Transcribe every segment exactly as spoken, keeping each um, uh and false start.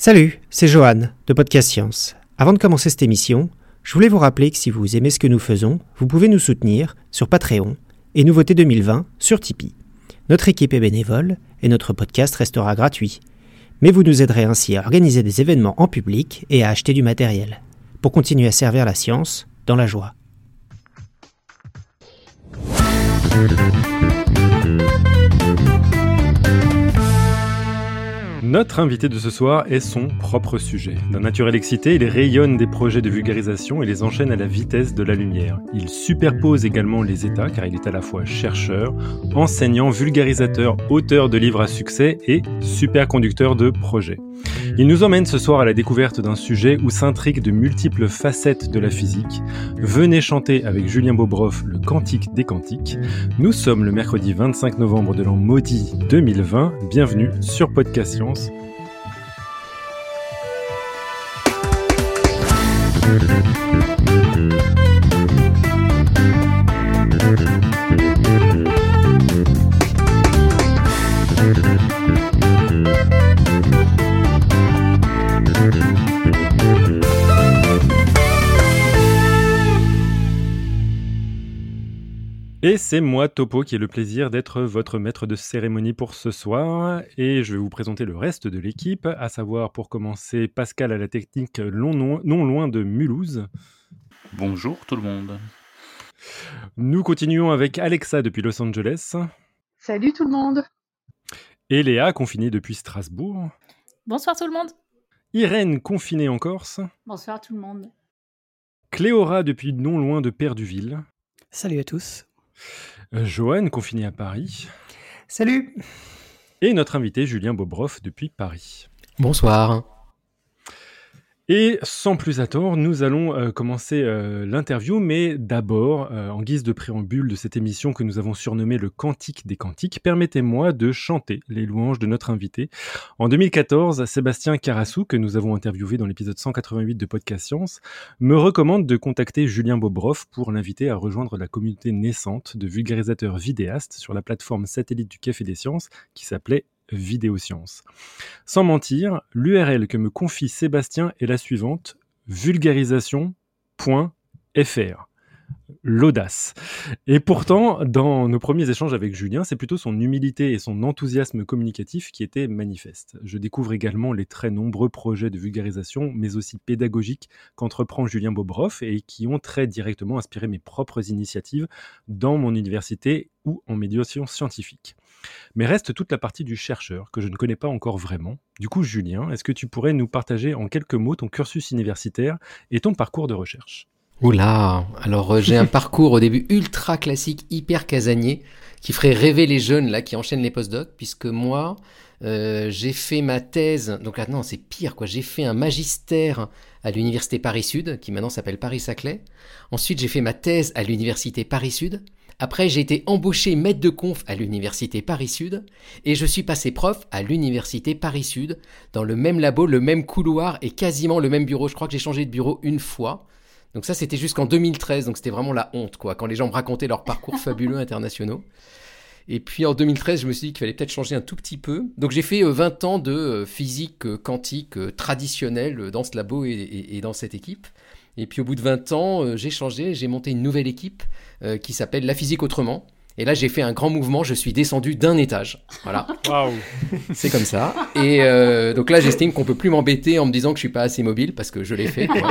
Salut, c'est Johan de Podcast Science. Avant de commencer cette émission, je voulais vous rappeler que si vous aimez ce que nous faisons, vous pouvez nous soutenir sur Patreon et Nouveauté deux mille vingt sur Tipeee. Notre équipe est bénévole et notre podcast restera gratuit. Mais vous nous aiderez ainsi à organiser des événements en public et à acheter du matériel, pour continuer à servir la science dans la joie. Notre invité de ce soir est son propre sujet. D'un naturel excité, il rayonne des projets de vulgarisation et les enchaîne à la vitesse de la lumière. Il superpose également les états, car il est à la fois chercheur, enseignant, vulgarisateur, auteur de livres à succès et superconducteur de projets. Il nous emmène ce soir à la découverte d'un sujet où s'intriguent de multiples facettes de la physique. Venez chanter avec Julien Bobroff le Cantique des Cantiques. Nous sommes le mercredi vingt-cinq novembre de l'an maudit deux mille vingt. Bienvenue sur Podcast Science. Et c'est moi, Topo, qui ai le plaisir d'être votre maître de cérémonie pour ce soir. Et je vais vous présenter le reste de l'équipe, à savoir, pour commencer, Pascal à la technique, non loin de Mulhouse. Bonjour tout le monde. Nous continuons avec Alexa depuis Los Angeles. Salut tout le monde. Et Léa, confinée depuis Strasbourg. Bonsoir tout le monde. Irène, confinée en Corse. Bonsoir tout le monde. Cléora depuis non loin de Perduville. Salut à tous. Euh, Johan, confiné à Paris. Salut. Et notre invité, Julien Bobroff, depuis Paris. Bonsoir. Et sans plus attendre, nous allons euh, commencer euh, l'interview, mais d'abord, euh, en guise de préambule de cette émission que nous avons surnommée le Cantique des Cantiques, permettez-moi de chanter les louanges de notre invité. En deux mille quatorze, Sébastien Carassou, que nous avons interviewé dans l'épisode cent quatre-vingt-huit de Podcast Science, me recommande de contacter Julien Bobroff pour l'inviter à rejoindre la communauté naissante de vulgarisateurs vidéastes sur la plateforme satellite du Café des Sciences qui s'appelait vidéosciences. Sans mentir, l'U R L que me confie Sébastien est la suivante, vulgarisation point f r. L'audace. Et pourtant, dans nos premiers échanges avec Julien, c'est plutôt son humilité et son enthousiasme communicatif qui étaient manifestes. Je découvre également les très nombreux projets de vulgarisation, mais aussi pédagogiques, qu'entreprend Julien Bobroff et qui ont très directement inspiré mes propres initiatives dans mon université ou en médiation scientifique. Mais reste toute la partie du chercheur que je ne connais pas encore vraiment. Du coup, Julien, est-ce que tu pourrais nous partager en quelques mots ton cursus universitaire et ton parcours de recherche ? Oula, alors euh, j'ai un parcours au début ultra classique, hyper casanier, qui ferait rêver les jeunes là qui enchaînent les post-docs, puisque moi euh, j'ai fait ma thèse, donc là non c'est pire quoi, j'ai fait un magistère à l'université Paris-Sud, qui maintenant s'appelle Paris-Saclay, ensuite j'ai fait ma thèse à l'université Paris-Sud, après j'ai été embauché maître de conf à l'université Paris-Sud, et je suis passé prof à l'université Paris-Sud, dans le même labo, le même couloir et quasiment le même bureau, je crois que j'ai changé de bureau une fois. Donc ça, c'était jusqu'en deux mille treize, donc c'était vraiment la honte, quoi, quand les gens me racontaient leurs parcours fabuleux internationaux. Et puis en deux mille treize, je me suis dit qu'il fallait peut-être changer un tout petit peu. Donc j'ai fait vingt ans de physique quantique traditionnelle dans ce labo et, et, et dans cette équipe. Et puis au bout de vingt ans, j'ai changé, j'ai monté une nouvelle équipe qui s'appelle La physique autrement. Et là, j'ai fait un grand mouvement, je suis descendu d'un étage. Voilà. Wow. C'est comme ça. Et euh, donc là, j'estime qu'on ne peut plus m'embêter en me disant que je ne suis pas assez mobile, parce que je l'ai fait. Quoi.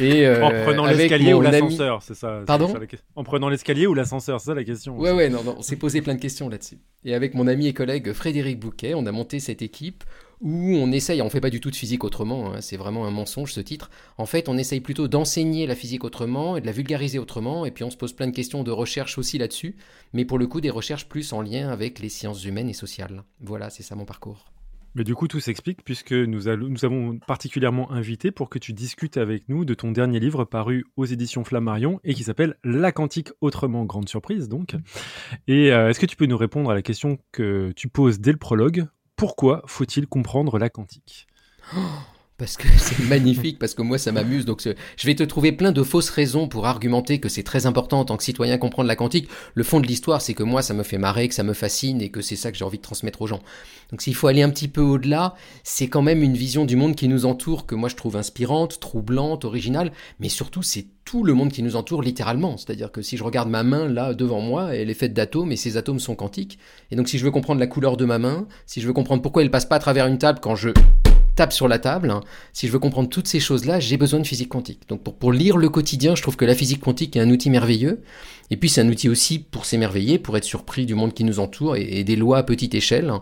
Et euh, en prenant l'escalier ou l'ascenseur, ami... c'est ça. Pardon c'est ça, la... En prenant l'escalier ou l'ascenseur, c'est ça la question. Ouais, ouais, non, non, on s'est posé plein de questions là-dessus. Et avec mon ami et collègue Frédéric Bouquet, on a monté cette équipe où on essaye, on ne fait pas du tout de physique autrement, hein, c'est vraiment un mensonge ce titre. En fait, on essaye plutôt d'enseigner la physique autrement et de la vulgariser autrement, et puis on se pose plein de questions de recherche aussi là-dessus, mais pour le coup, des recherches plus en lien avec les sciences humaines et sociales. Voilà, c'est ça mon parcours. Mais du coup, tout s'explique puisque nous, allons, nous avons particulièrement invité pour que tu discutes avec nous de ton dernier livre paru aux éditions Flammarion et qui s'appelle La quantique autrement, grande surprise donc. Et euh, est-ce que tu peux nous répondre à la question que tu poses dès le prologue ? Pourquoi faut-il comprendre la quantique ? Oh, parce que c'est magnifique, parce que moi ça m'amuse. Donc je vais te trouver plein de fausses raisons pour argumenter que c'est très important en tant que citoyen comprendre la quantique. Le fond de l'histoire, c'est que moi ça me fait marrer, que ça me fascine et que c'est ça que j'ai envie de transmettre aux gens. Donc s'il faut aller un petit peu au-delà, c'est quand même une vision du monde qui nous entoure que moi je trouve inspirante, troublante, originale, mais surtout c'est tout le monde qui nous entoure littéralement. C'est-à-dire que si je regarde ma main là devant moi, elle est faite d'atomes et ces atomes sont quantiques. Et donc si je veux comprendre la couleur de ma main, si je veux comprendre pourquoi elle passe pas à travers une table quand je tape sur la table, si je veux comprendre toutes ces choses-là, j'ai besoin de physique quantique. Donc pour, pour lire le quotidien, je trouve que la physique quantique est un outil merveilleux. Et puis c'est un outil aussi pour s'émerveiller, pour être surpris du monde qui nous entoure et, et des lois à petite échelle.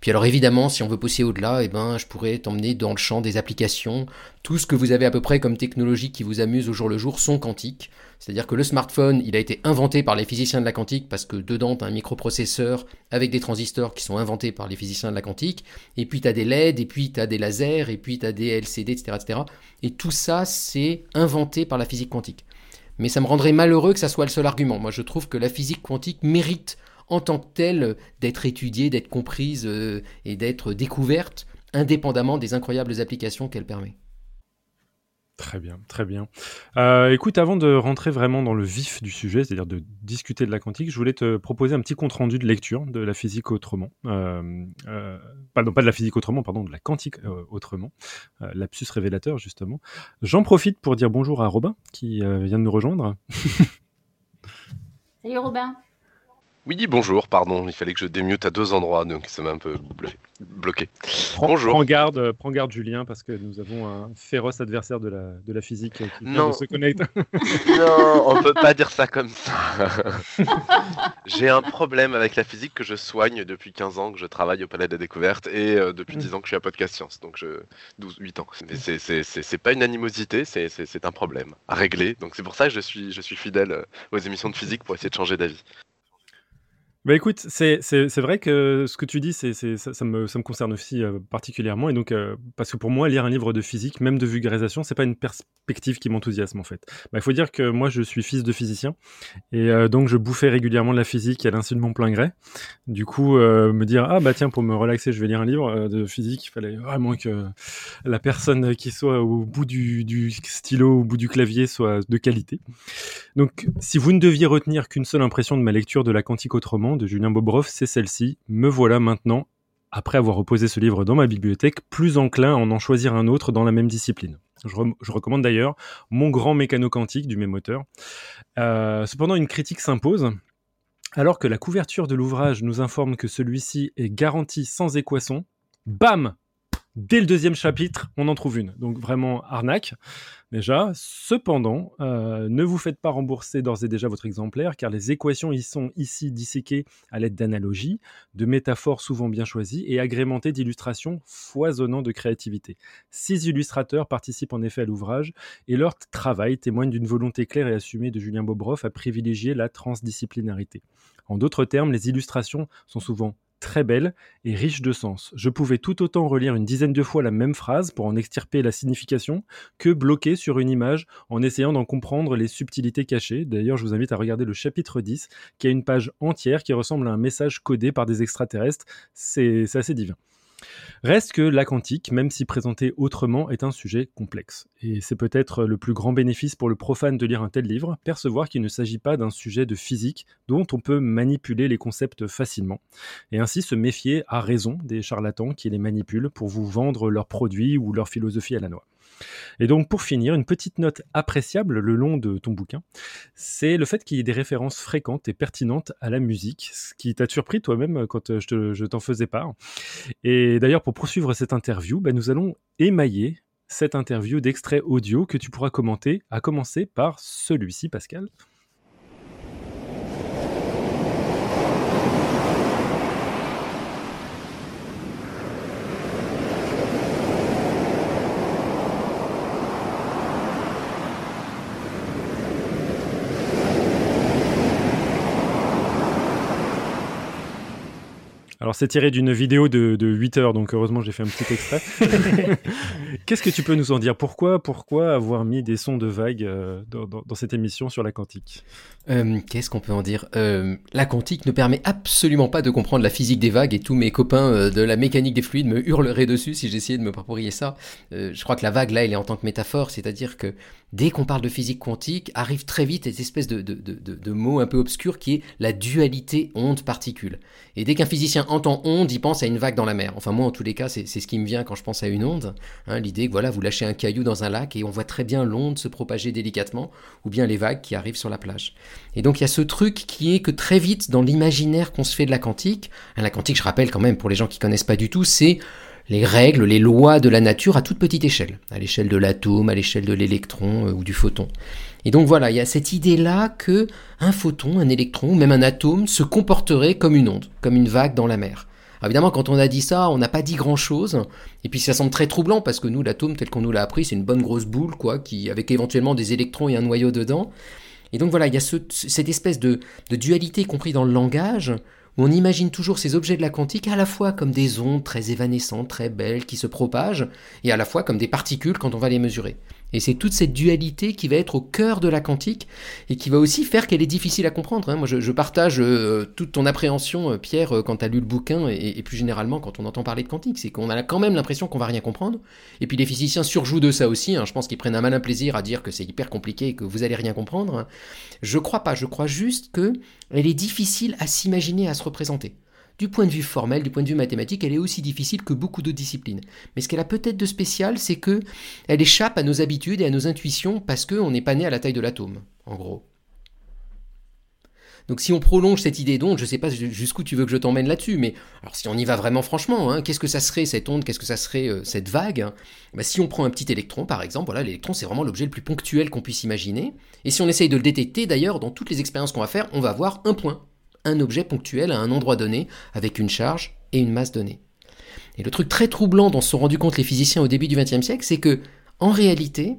Puis alors évidemment, si on veut pousser au-delà, eh ben, je pourrais t'emmener dans le champ des applications. Tout ce que vous avez à peu près comme technologie qui vous amuse au jour le jour sont quantiques. C'est-à-dire que le smartphone, il a été inventé par les physiciens de la quantique parce que dedans, tu as un microprocesseur avec des transistors qui sont inventés par les physiciens de la quantique. Et puis tu as des L E D, et puis tu as des lasers, et puis tu as des L C D, et cetera, et cetera. Et tout ça, c'est inventé par la physique quantique. Mais ça me rendrait malheureux que ça soit le seul argument. Moi, je trouve que la physique quantique mérite, en tant que telle, d'être étudiée, d'être comprise euh, et d'être découverte, indépendamment des incroyables applications qu'elle permet. Très bien, très bien. Euh, écoute, avant de rentrer vraiment dans le vif du sujet, c'est-à-dire de discuter de la quantique, je voulais te proposer un petit compte-rendu de lecture de la physique autrement. Euh, euh, pardon, pas de la physique autrement, pardon, de la quantique euh, autrement. Euh, lapsus révélateur, justement. J'en profite pour dire bonjour à Robin, qui euh, vient de nous rejoindre. Salut Robin. Oui, bonjour, pardon, il fallait que je démute à deux endroits, donc ça m'a un peu bloqué. Prends, bonjour. Prends garde, prends garde, Julien, parce que nous avons un féroce adversaire de la, de la physique qui vient de se connecter. Non, on ne peut pas dire ça comme ça. J'ai un problème avec la physique que je soigne depuis quinze ans que je travaille au Palais de la Découverte et euh, depuis dix ans que je suis à Podcast Science, donc je... douze, huit ans. Mais c'est, c'est, c'est, c'est pas une animosité, c'est, c'est, c'est un problème à régler. Donc c'est pour ça que je suis, je suis fidèle aux émissions de physique pour essayer de changer d'avis. Bah écoute, c'est, c'est, c'est vrai que ce que tu dis, c'est, c'est, ça, ça, me, ça me concerne aussi euh, particulièrement. Et donc, euh, parce que pour moi, lire un livre de physique, même de vulgarisation, c'est pas une perspective qui m'enthousiasme en fait. Bah, il faut dire que moi, je suis fils de physicien. Et euh, donc, je bouffais régulièrement de la physique à l'insu de mon plein gré. Du coup, euh, me dire, ah bah tiens, pour me relaxer, je vais lire un livre euh, de physique, il fallait vraiment que la personne qui soit au bout du, du stylo, au bout du clavier, soit de qualité. Donc, si vous ne deviez retenir qu'une seule impression de ma lecture de La quantique autrement, de Julien Bobroff, c'est celle-ci. Me voilà maintenant, après avoir reposé ce livre dans ma bibliothèque, plus enclin à en, en choisir un autre dans la même discipline. Je, re- je recommande d'ailleurs Mon grand mécano-quantique du même auteur. Euh, cependant, une critique s'impose. Alors que la couverture de l'ouvrage nous informe que celui-ci est garanti sans équation, bam! Dès le deuxième chapitre, on en trouve une. Donc vraiment arnaque, déjà. Cependant, euh, ne vous faites pas rembourser d'ores et déjà votre exemplaire, car les équations y sont ici disséquées à l'aide d'analogies, de métaphores souvent bien choisies et agrémentées d'illustrations foisonnant de créativité. Six illustrateurs participent en effet à l'ouvrage et leur travail témoigne d'une volonté claire et assumée de Julien Bobroff à privilégier la transdisciplinarité. En d'autres termes, les illustrations sont souvent très belle et riche de sens. Je pouvais tout autant relire une dizaine de fois la même phrase pour en extirper la signification que bloquer sur une image en essayant d'en comprendre les subtilités cachées. D'ailleurs, je vous invite à regarder le chapitre dix qui a une page entière qui ressemble à un message codé par des extraterrestres. C'est, c'est assez divin. Reste que la quantique, même si présentée autrement, est un sujet complexe. Et c'est peut-être le plus grand bénéfice pour le profane de lire un tel livre, percevoir qu'il ne s'agit pas d'un sujet de physique dont on peut manipuler les concepts facilement, et ainsi se méfier à raison des charlatans qui les manipulent pour vous vendre leurs produits ou leur philosophie à la noix. Et donc pour finir, une petite note appréciable le long de ton bouquin, c'est le fait qu'il y ait des références fréquentes et pertinentes à la musique, ce qui t'a surpris toi-même quand je, te, je t'en faisais part. Et d'ailleurs pour poursuivre cette interview, bah nous allons émailler cette interview d'extraits audio que tu pourras commenter, à commencer par celui-ci, Pascal. Alors, c'est tiré d'une vidéo de, de huit heures, donc heureusement, j'ai fait un petit extrait. Qu'est-ce que tu peux nous en dire ? Pourquoi, pourquoi avoir mis des sons de vagues euh, dans, dans, dans cette émission sur la quantique ? euh, Qu'est-ce qu'on peut en dire ? euh, La quantique ne permet absolument pas de comprendre la physique des vagues, et tous mes copains euh, de la mécanique des fluides me hurleraient dessus si j'essayais de me parpouriller ça. Euh, je crois que la vague, là, elle est en tant que métaphore, c'est-à-dire que dès qu'on parle de physique quantique, arrive très vite cette espèce de, de, de, de, de mot un peu obscur qui est la dualité onde-particule. Et dès qu'un physicien entend onde, il pense à une vague dans la mer. Enfin, moi, en tous les cas, c'est, c'est ce qui me vient quand je pense à une onde. Hein, l'idée que voilà, vous lâchez un caillou dans un lac et on voit très bien l'onde se propager délicatement, ou bien les vagues qui arrivent sur la plage. Et donc, il y a ce truc qui est que très vite, dans l'imaginaire qu'on se fait de la quantique, hein, la quantique, je rappelle quand même, pour les gens qui ne connaissent pas du tout, c'est les règles, les lois de la nature à toute petite échelle, à l'échelle de l'atome, à l'échelle de l'électron euh, ou du photon. Et donc voilà, il y a cette idée-là qu'un photon, un électron, même un atome se comporterait comme une onde, comme une vague dans la mer. Alors évidemment, quand on a dit ça, on n'a pas dit grand-chose, et puis ça semble très troublant, parce que nous, l'atome, tel qu'on nous l'a appris, c'est une bonne grosse boule, quoi, qui, avec éventuellement des électrons et un noyau dedans. Et donc voilà, il y a ce, cette espèce de, de dualité, y compris dans le langage, on imagine toujours ces objets de la quantique à la fois comme des ondes très évanescentes, très belles, qui se propagent, et à la fois comme des particules quand on va les mesurer. Et c'est toute cette dualité qui va être au cœur de la quantique, et qui va aussi faire qu'elle est difficile à comprendre. Hein. Moi, je, je partage euh, toute ton appréhension, euh, Pierre, euh, quand tu as lu le bouquin, et, et plus généralement quand on entend parler de quantique, c'est qu'on a quand même l'impression qu'on va rien comprendre. Et puis les physiciens surjouent de ça aussi, hein. Je pense qu'ils prennent un malin plaisir à dire que c'est hyper compliqué et que vous allez rien comprendre. Hein. Je crois pas, je crois juste que elle est difficile à s'imaginer, à se représenter. Du point de vue formel, du point de vue mathématique, elle est aussi difficile que beaucoup d'autres disciplines. Mais ce qu'elle a peut-être de spécial, c'est que elle échappe à nos habitudes et à nos intuitions parce qu'on n'est pas né à la taille de l'atome, en gros. Donc si on prolonge cette idée d'onde, je ne sais pas jusqu'où tu veux que je t'emmène là-dessus, mais alors si on y va vraiment franchement, hein, qu'est-ce que ça serait cette onde, qu'est-ce que ça serait euh, cette vague, hein, bah, si on prend un petit électron par exemple, voilà, l'électron c'est vraiment l'objet le plus ponctuel qu'on puisse imaginer, et si on essaye de le détecter d'ailleurs, dans toutes les expériences qu'on va faire, on va voir un point, un objet ponctuel à un endroit donné, avec une charge et une masse donnée. Et le truc très troublant dont se sont rendus compte les physiciens au début du XXe siècle, c'est que, en réalité,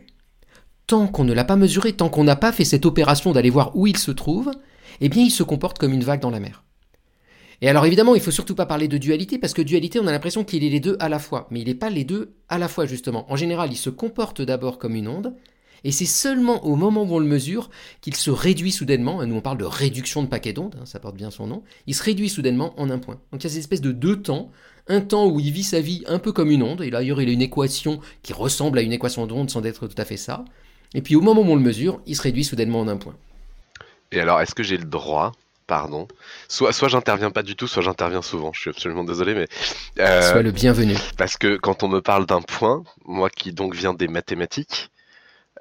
tant qu'on ne l'a pas mesuré, tant qu'on n'a pas fait cette opération d'aller voir où il se trouve, eh bien, il se comporte comme une vague dans la mer. Et alors évidemment, il ne faut surtout pas parler de dualité, parce que dualité, on a l'impression qu'il est les deux à la fois. Mais il n'est pas les deux à la fois, justement. En général, il se comporte d'abord comme une onde, et c'est seulement au moment où on le mesure qu'il se réduit soudainement, nous on parle de réduction de paquet d'ondes, hein, ça porte bien son nom, il se réduit soudainement en un point. Donc il y a cette espèce de deux temps, un temps où il vit sa vie un peu comme une onde, et d'ailleurs il a une équation qui ressemble à une équation d'onde sans être tout à fait ça, et puis au moment où on le mesure, il se réduit soudainement en un point. Et alors, est-ce que j'ai le droit, pardon, soit, soit j'interviens pas du tout, soit j'interviens souvent, je suis absolument désolé, mais... Euh, soit le bienvenu. Parce que quand on me parle d'un point, moi qui donc viens des mathématiques,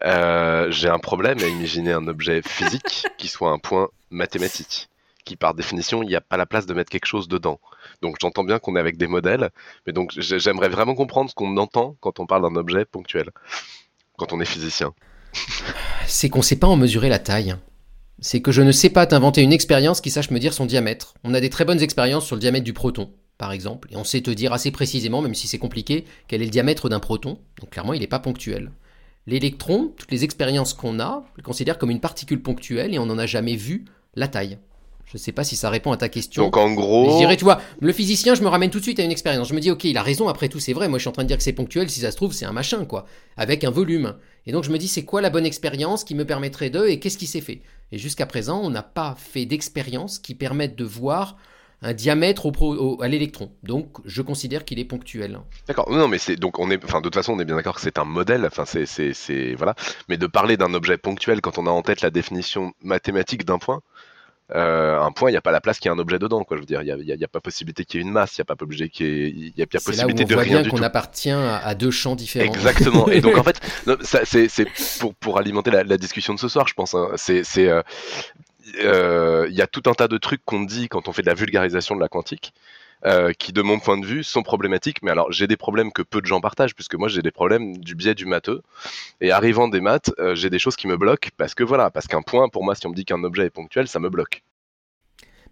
Euh, j'ai un problème à imaginer un objet physique qui soit un point mathématique, qui par définition, il n'y a pas la place de mettre quelque chose dedans. Donc j'entends bien qu'on est avec des modèles, mais donc j'aimerais vraiment comprendre ce qu'on entend quand on parle d'un objet ponctuel, quand on est physicien. C'est qu'on ne sait pas en mesurer la taille. C'est que je ne sais pas t'inventer une expérience qui sache me dire son diamètre. On a des très bonnes expériences sur le diamètre du proton, par exemple, et on sait te dire assez précisément, même si c'est compliqué, quel est le diamètre d'un proton. Donc clairement, il n'est pas ponctuel. L'électron, toutes les expériences qu'on a, on le considère comme une particule ponctuelle et on n'en a jamais vu la taille. Je ne sais pas si ça répond à ta question. Donc en gros... Je dirais, tu vois, le physicien, je me ramène tout de suite à une expérience. Je me dis, ok, il a raison, après tout, c'est vrai. Moi, je suis en train de dire que c'est ponctuel, si ça se trouve, c'est un machin, quoi, avec un volume. Et donc, je me dis, c'est quoi la bonne expérience qui me permettrait de... Et qu'est-ce qui s'est fait ? Et jusqu'à présent, on n'a pas fait d'expérience qui permette de voir... un diamètre au pro, au, à l'électron. Donc, je considère qu'il est ponctuel. D'accord. Non, mais c'est donc on est, enfin, de toute façon, on est bien d'accord que c'est un modèle. Enfin, c'est, c'est, c'est, voilà. Mais de parler d'un objet ponctuel quand on a en tête la définition mathématique d'un point, euh, un point, il n'y a pas la place qu'il y ait un objet dedans, quoi. Je veux dire, il n'y a, a, a pas possibilité qu'il y ait une masse, il n'y a pas obligé qu'il y ait, il y a, y a possibilité de rien du tout. C'est là où on voit bien qu'on tout. appartient à, à deux champs différents. Exactement. Et donc, en fait, non, ça, c'est, c'est pour pour alimenter la, la discussion de ce soir, je pense. Hein. C'est, c'est euh, Il euh, y a tout un tas de trucs qu'on dit quand on fait de la vulgarisation de la quantique euh, qui de mon point de vue sont problématiques, mais alors j'ai des problèmes que peu de gens partagent puisque moi j'ai des problèmes du biais du matheux et arrivant des maths euh, j'ai des choses qui me bloquent parce que voilà, parce qu'un point pour moi si on me dit qu'un objet est ponctuel ça me bloque.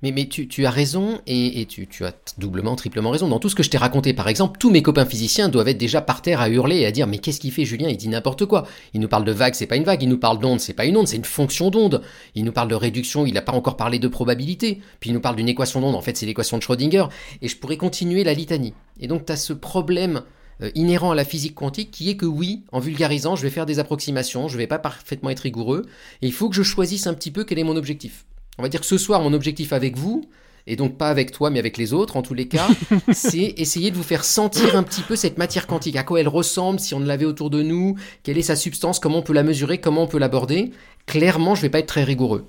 Mais, mais tu, tu as raison, et, et tu, tu as doublement, triplement raison. Dans tout ce que je t'ai raconté, par exemple, tous mes copains physiciens doivent être déjà par terre à hurler et à dire « Mais qu'est-ce qu'il fait, Julien? Il dit n'importe quoi. Il nous parle de vague, c'est pas une vague. Il nous parle d'onde, c'est pas une onde, c'est une fonction d'onde. Il nous parle de réduction, il n'a pas encore parlé de probabilité. Puis il nous parle d'une équation d'onde, en fait, c'est l'équation de Schrödinger. » Et je pourrais continuer la litanie. Et donc, tu as ce problème euh, inhérent à la physique quantique qui est que oui, en vulgarisant, je vais faire des approximations, je vais pas parfaitement être rigoureux, et il faut que je choisisse un petit peu quel est mon objectif. On va dire que ce soir, mon objectif avec vous, et donc pas avec toi, mais avec les autres, en tous les cas, c'est essayer de vous faire sentir un petit peu cette matière quantique, à quoi elle ressemble, si on l'avait autour de nous, quelle est sa substance, comment on peut la mesurer, comment on peut l'aborder. Clairement, je ne vais pas être très rigoureux.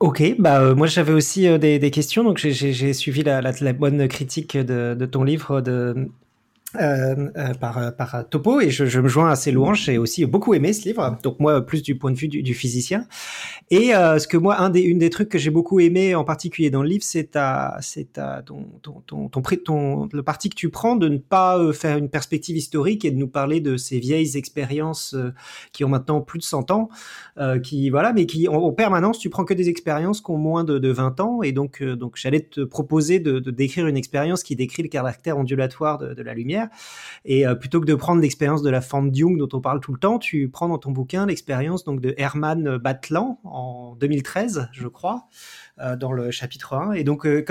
Ok, bah euh, moi j'avais aussi euh, des, des questions, donc j'ai, j'ai, j'ai suivi la, la, la bonne critique de, de ton livre de... Euh, euh, par, euh, par Topo, et je, je me joins à ses louanges. J'ai aussi beaucoup aimé ce livre, donc moi plus du point de vue du, du physicien. Et euh, ce que moi un des une des trucs que j'ai beaucoup aimé en particulier dans le livre, c'est ta c'est ta ton ton ton ton, ton, ton le parti que tu prends de ne pas euh, faire une perspective historique et de nous parler de ces vieilles expériences euh, qui ont maintenant plus de cent ans, euh, qui voilà, mais qui en, en permanence tu prends que des expériences qui ont moins de, de vingt ans. Et donc euh, donc j'allais te proposer de, de décrire une expérience qui décrit le caractère ondulatoire de, de la lumière. Et euh, plutôt que de prendre l'expérience de la forme de Young dont on parle tout le temps, tu prends dans ton bouquin l'expérience donc de Hermann Batlan en deux mille treize, je crois, euh, dans le chapitre un. Et donc, euh,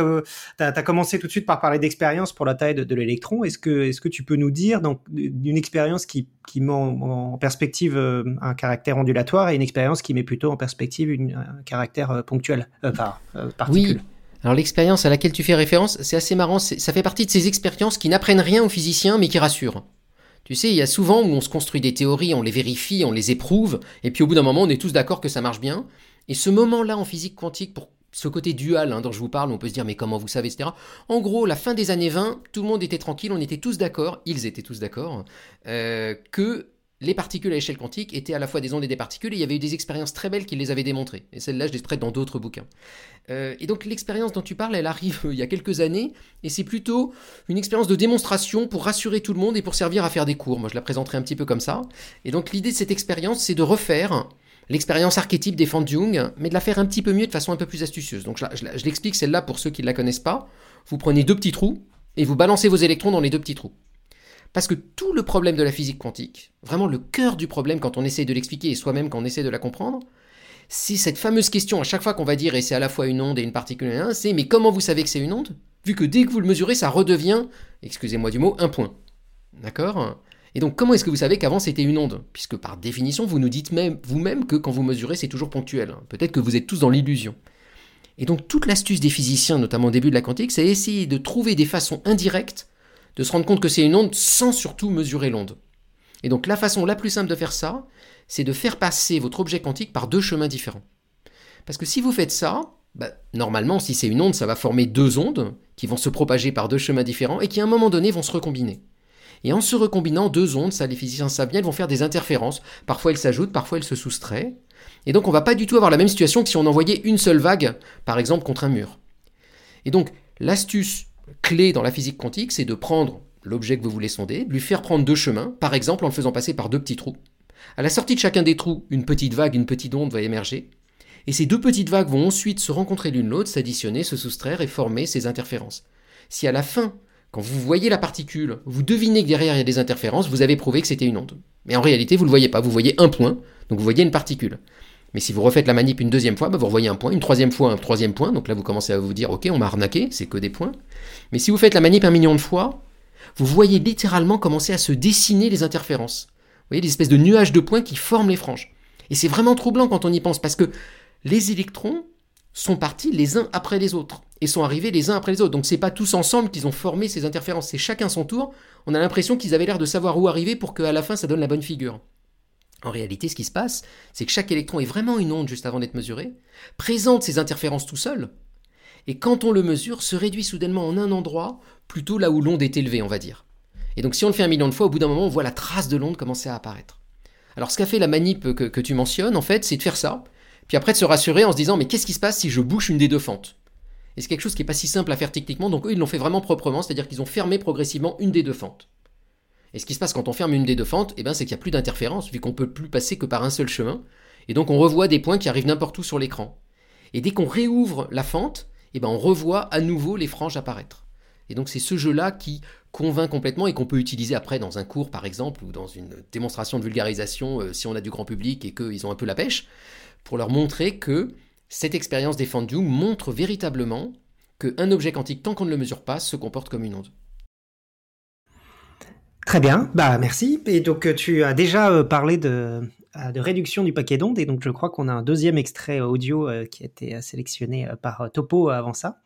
tu as commencé tout de suite par parler d'expérience pour la taille de, de l'électron. Est-ce que, est-ce que tu peux nous dire donc, une expérience qui, qui met en, en perspective euh, un caractère ondulatoire et une expérience qui met plutôt en perspective une, un caractère euh, ponctuel, euh, enfin, euh, particule? Oui. Alors l'expérience à laquelle tu fais référence, c'est assez marrant, c'est, ça fait partie de ces expériences qui n'apprennent rien aux physiciens mais qui rassurent. Tu sais, il y a souvent où on se construit des théories, on les vérifie, on les éprouve, et puis au bout d'un moment on est tous d'accord que ça marche bien. Et ce moment-là en physique quantique, pour ce côté dual hein, dont je vous parle, on peut se dire mais comment vous savez, et cetera. En gros, la fin des années vingt, tout le monde était tranquille, on était tous d'accord, ils étaient tous d'accord, euh, que... les particules à échelle quantique étaient à la fois des ondes et des particules, et il y avait eu des expériences très belles qui les avaient démontrées. Et celles-là, je les traite dans d'autres bouquins. Euh, et donc l'expérience dont tu parles, elle arrive euh, il y a quelques années, et c'est plutôt une expérience de démonstration pour rassurer tout le monde et pour servir à faire des cours. Moi, je la présenterai un petit peu comme ça. Et donc l'idée de cette expérience, c'est de refaire l'expérience archétype des fentes de Young, mais de la faire un petit peu mieux, de façon un peu plus astucieuse. Donc je, la, je, la, je l'explique, celle-là, pour ceux qui ne la connaissent pas. Vous prenez deux petits trous, et vous balancez vos électrons dans les deux petits trous. Parce que tout le problème de la physique quantique, vraiment le cœur du problème quand on essaie de l'expliquer et soi-même quand on essaie de la comprendre, c'est cette fameuse question à chaque fois qu'on va dire, et c'est à la fois une onde et une particule, c'est mais comment vous savez que c'est une onde? Vu que dès que vous le mesurez, ça redevient, excusez-moi du mot, un point. D'accord? Et donc comment est-ce que vous savez qu'avant c'était une onde? Puisque par définition, vous nous dites même, vous-même que quand vous mesurez, c'est toujours ponctuel. Peut-être que vous êtes tous dans l'illusion. Et donc toute l'astuce des physiciens, notamment au début de la quantique, c'est essayer de trouver des façons indirectes de se rendre compte que c'est une onde sans surtout mesurer l'onde. Et donc la façon la plus simple de faire ça, c'est de faire passer votre objet quantique par deux chemins différents. Parce que si vous faites ça, bah, normalement si c'est une onde, ça va former deux ondes qui vont se propager par deux chemins différents et qui à un moment donné vont se recombiner. Et en se recombinant, deux ondes, ça les physiciens savent bien, elles vont faire des interférences. Parfois elles s'ajoutent, parfois elles se soustraient. Et donc on ne va pas du tout avoir la même situation que si on envoyait une seule vague, par exemple contre un mur. Et donc l'astuce clé dans la physique quantique, c'est de prendre l'objet que vous voulez sonder, de lui faire prendre deux chemins, par exemple en le faisant passer par deux petits trous. À la sortie de chacun des trous, une petite vague, une petite onde va émerger, et ces deux petites vagues vont ensuite se rencontrer l'une l'autre, s'additionner, se soustraire et former ces interférences. Si à la fin, quand vous voyez la particule, vous devinez que derrière il y a des interférences, vous avez prouvé que c'était une onde. Mais en réalité, vous ne le voyez pas, vous voyez un point, donc vous voyez une particule. Mais si vous refaites la manip une deuxième fois, bah vous revoyez un point, une troisième fois, un troisième point. Donc là, vous commencez à vous dire, ok, on m'a arnaqué, c'est que des points. Mais si vous faites la manip un million de fois, vous voyez littéralement commencer à se dessiner les interférences. Vous voyez, des espèces de nuages de points qui forment les franges. Et c'est vraiment troublant quand on y pense, parce que les électrons sont partis les uns après les autres, et sont arrivés les uns après les autres. Donc c'est pas tous ensemble qu'ils ont formé ces interférences, c'est chacun son tour. On a l'impression qu'ils avaient l'air de savoir où arriver pour qu'à la fin, ça donne la bonne figure. En réalité, ce qui se passe, c'est que chaque électron est vraiment une onde juste avant d'être mesuré, présente ses interférences tout seul, et quand on le mesure, se réduit soudainement en un endroit, plutôt là où l'onde est élevée, on va dire. Et donc si on le fait un million de fois, au bout d'un moment, on voit la trace de l'onde commencer à apparaître. Alors ce qu'a fait la manip que, que tu mentionnes, en fait, c'est de faire ça, puis après de se rassurer en se disant « mais qu'est-ce qui se passe si je bouche une des deux fentes ?» Et c'est quelque chose qui n'est pas si simple à faire techniquement, donc eux, ils l'ont fait vraiment proprement, c'est-à-dire qu'ils ont fermé progressivement une des deux fentes. Et ce qui se passe quand on ferme une des deux fentes, eh ben, c'est qu'il n'y a plus d'interférence, vu qu'on ne peut plus passer que par un seul chemin. Et donc on revoit des points qui arrivent n'importe où sur l'écran. Et dès qu'on réouvre la fente, eh ben on revoit à nouveau les franges apparaître. Et donc c'est ce jeu-là qui convainc complètement et qu'on peut utiliser après dans un cours par exemple ou dans une démonstration de vulgarisation euh, si on a du grand public et qu'ils ont un peu la pêche, pour leur montrer que cette expérience des fentes de Young montre véritablement qu'un objet quantique, tant qu'on ne le mesure pas, se comporte comme une onde. Très bien, bah merci. Et donc tu as déjà parlé de, de réduction du paquet d'ondes et donc je crois qu'on a un deuxième extrait audio qui a été sélectionné par Topo avant ça.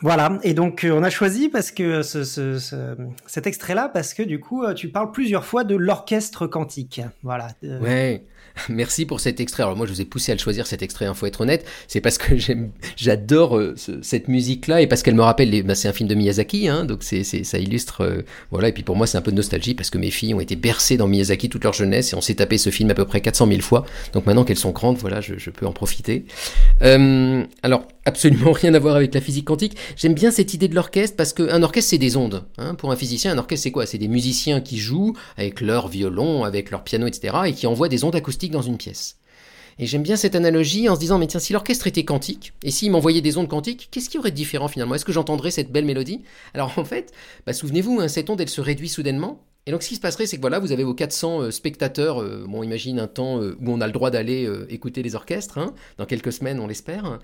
Voilà, et donc on a choisi parce que ce, ce, ce, cet extrait-là, parce que du coup, tu parles plusieurs fois de l'orchestre quantique. Voilà. Euh... Ouais, merci pour cet extrait. Alors moi, je vous ai poussé à le choisir, cet extrait, il hein, faut être honnête. C'est parce que j'aime, j'adore euh, ce, cette musique-là et parce qu'elle me rappelle, les, bah, c'est un film de Miyazaki, hein, donc c'est, c'est, ça illustre... Euh, voilà, et puis pour moi, c'est un peu de nostalgie parce que mes filles ont été bercées dans Miyazaki toute leur jeunesse et on s'est tapé ce film à peu près quatre cent mille fois. Donc maintenant qu'elles sont grandes, voilà, je, je peux en profiter. Euh, alors, absolument rien à voir avec la physique quantique. J'aime bien cette idée de l'orchestre parce qu'un orchestre, c'est des ondes. Hein. Pour un physicien, un orchestre, c'est quoi ? C'est des musiciens qui jouent avec leur violon, avec leur piano, et cetera et qui envoient des ondes acoustiques dans une pièce. Et j'aime bien cette analogie en se disant, mais tiens, si l'orchestre était quantique, et s'il m'envoyait des ondes quantiques, qu'est-ce qui aurait de différent finalement ? Est-ce que j'entendrais cette belle mélodie ? Alors en fait, bah, souvenez-vous, hein, cette onde, elle se réduit soudainement. Et donc ce qui se passerait, c'est que voilà, vous avez vos quatre cents euh, spectateurs, euh, bon, on imagine un temps euh, où on a le droit d'aller euh, écouter les orchestres, hein, dans quelques semaines, on l'espère. Hein.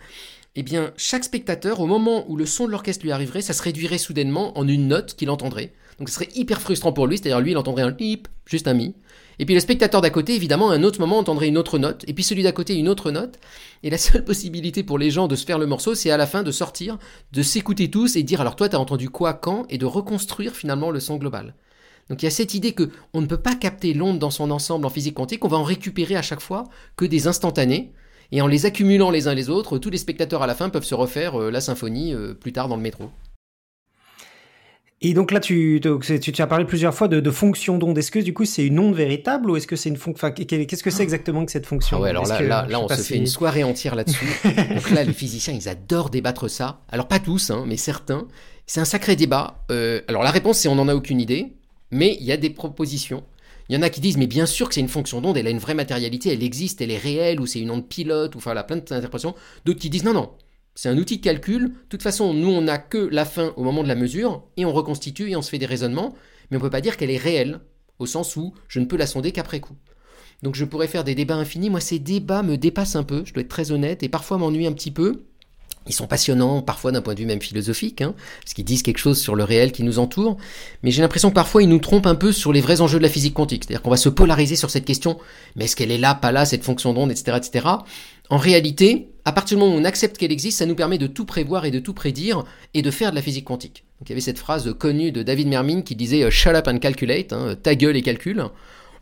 Eh bien, chaque spectateur, au moment où le son de l'orchestre lui arriverait, ça se réduirait soudainement en une note qu'il entendrait. Donc ce serait hyper frustrant pour lui, c'est-à-dire lui, il entendrait un hip, juste un mi. Et puis le spectateur d'à côté, évidemment, à un autre moment, entendrait une autre note, et puis celui d'à côté, une autre note. Et la seule possibilité pour les gens de se faire le morceau, c'est à la fin de sortir, de s'écouter tous et de dire « alors toi, t'as entendu quoi, quand ?» et de reconstruire finalement le son global. Donc il y a cette idée qu'on ne peut pas capter l'onde dans son ensemble en physique quantique, on va en récupérer à chaque fois que des instantanés. Et en les accumulant les uns les autres, tous les spectateurs à la fin peuvent se refaire euh, la symphonie euh, plus tard dans le métro. Et donc là, tu, tu, tu as parlé plusieurs fois de, de fonction d'onde. Est-ce que du coup, c'est une onde véritable ou est-ce que c'est une fonction... Enfin, qu'est-ce que c'est exactement que cette fonction? Ah ouais, alors là, que, là, là on se si... fait une soirée entière là-dessus. Donc là, les physiciens, ils adorent débattre ça. Alors pas tous, hein, mais certains. C'est un sacré débat. Euh, alors la réponse, c'est on n'en a aucune idée, mais il y a des propositions. Il y en a qui disent, mais bien sûr que c'est une fonction d'onde, elle a une vraie matérialité, elle existe, elle est réelle, ou c'est une onde pilote, ou enfin, elle a plein d'interprétations. D'autres qui disent, non, non, c'est un outil de calcul. De toute façon, nous, on n'a que la fin au moment de la mesure, et on reconstitue, et on se fait des raisonnements, mais on ne peut pas dire qu'elle est réelle, au sens où je ne peux la sonder qu'après coup. Donc, je pourrais faire des débats infinis. Moi, ces débats me dépassent un peu, je dois être très honnête, et parfois m'ennuie un petit peu. Ils sont passionnants, parfois d'un point de vue même philosophique, hein, parce qu'ils disent quelque chose sur le réel qui nous entoure, mais j'ai l'impression que parfois ils nous trompent un peu sur les vrais enjeux de la physique quantique, c'est-à-dire qu'on va se polariser sur cette question, mais est-ce qu'elle est là, pas là, cette fonction d'onde, et cetera, et cetera. En réalité, à partir du moment où on accepte qu'elle existe, ça nous permet de tout prévoir et de tout prédire, et de faire de la physique quantique. Donc il y avait cette phrase connue de David Mermin qui disait « shut up and calculate », hein, « ta gueule et calcule »,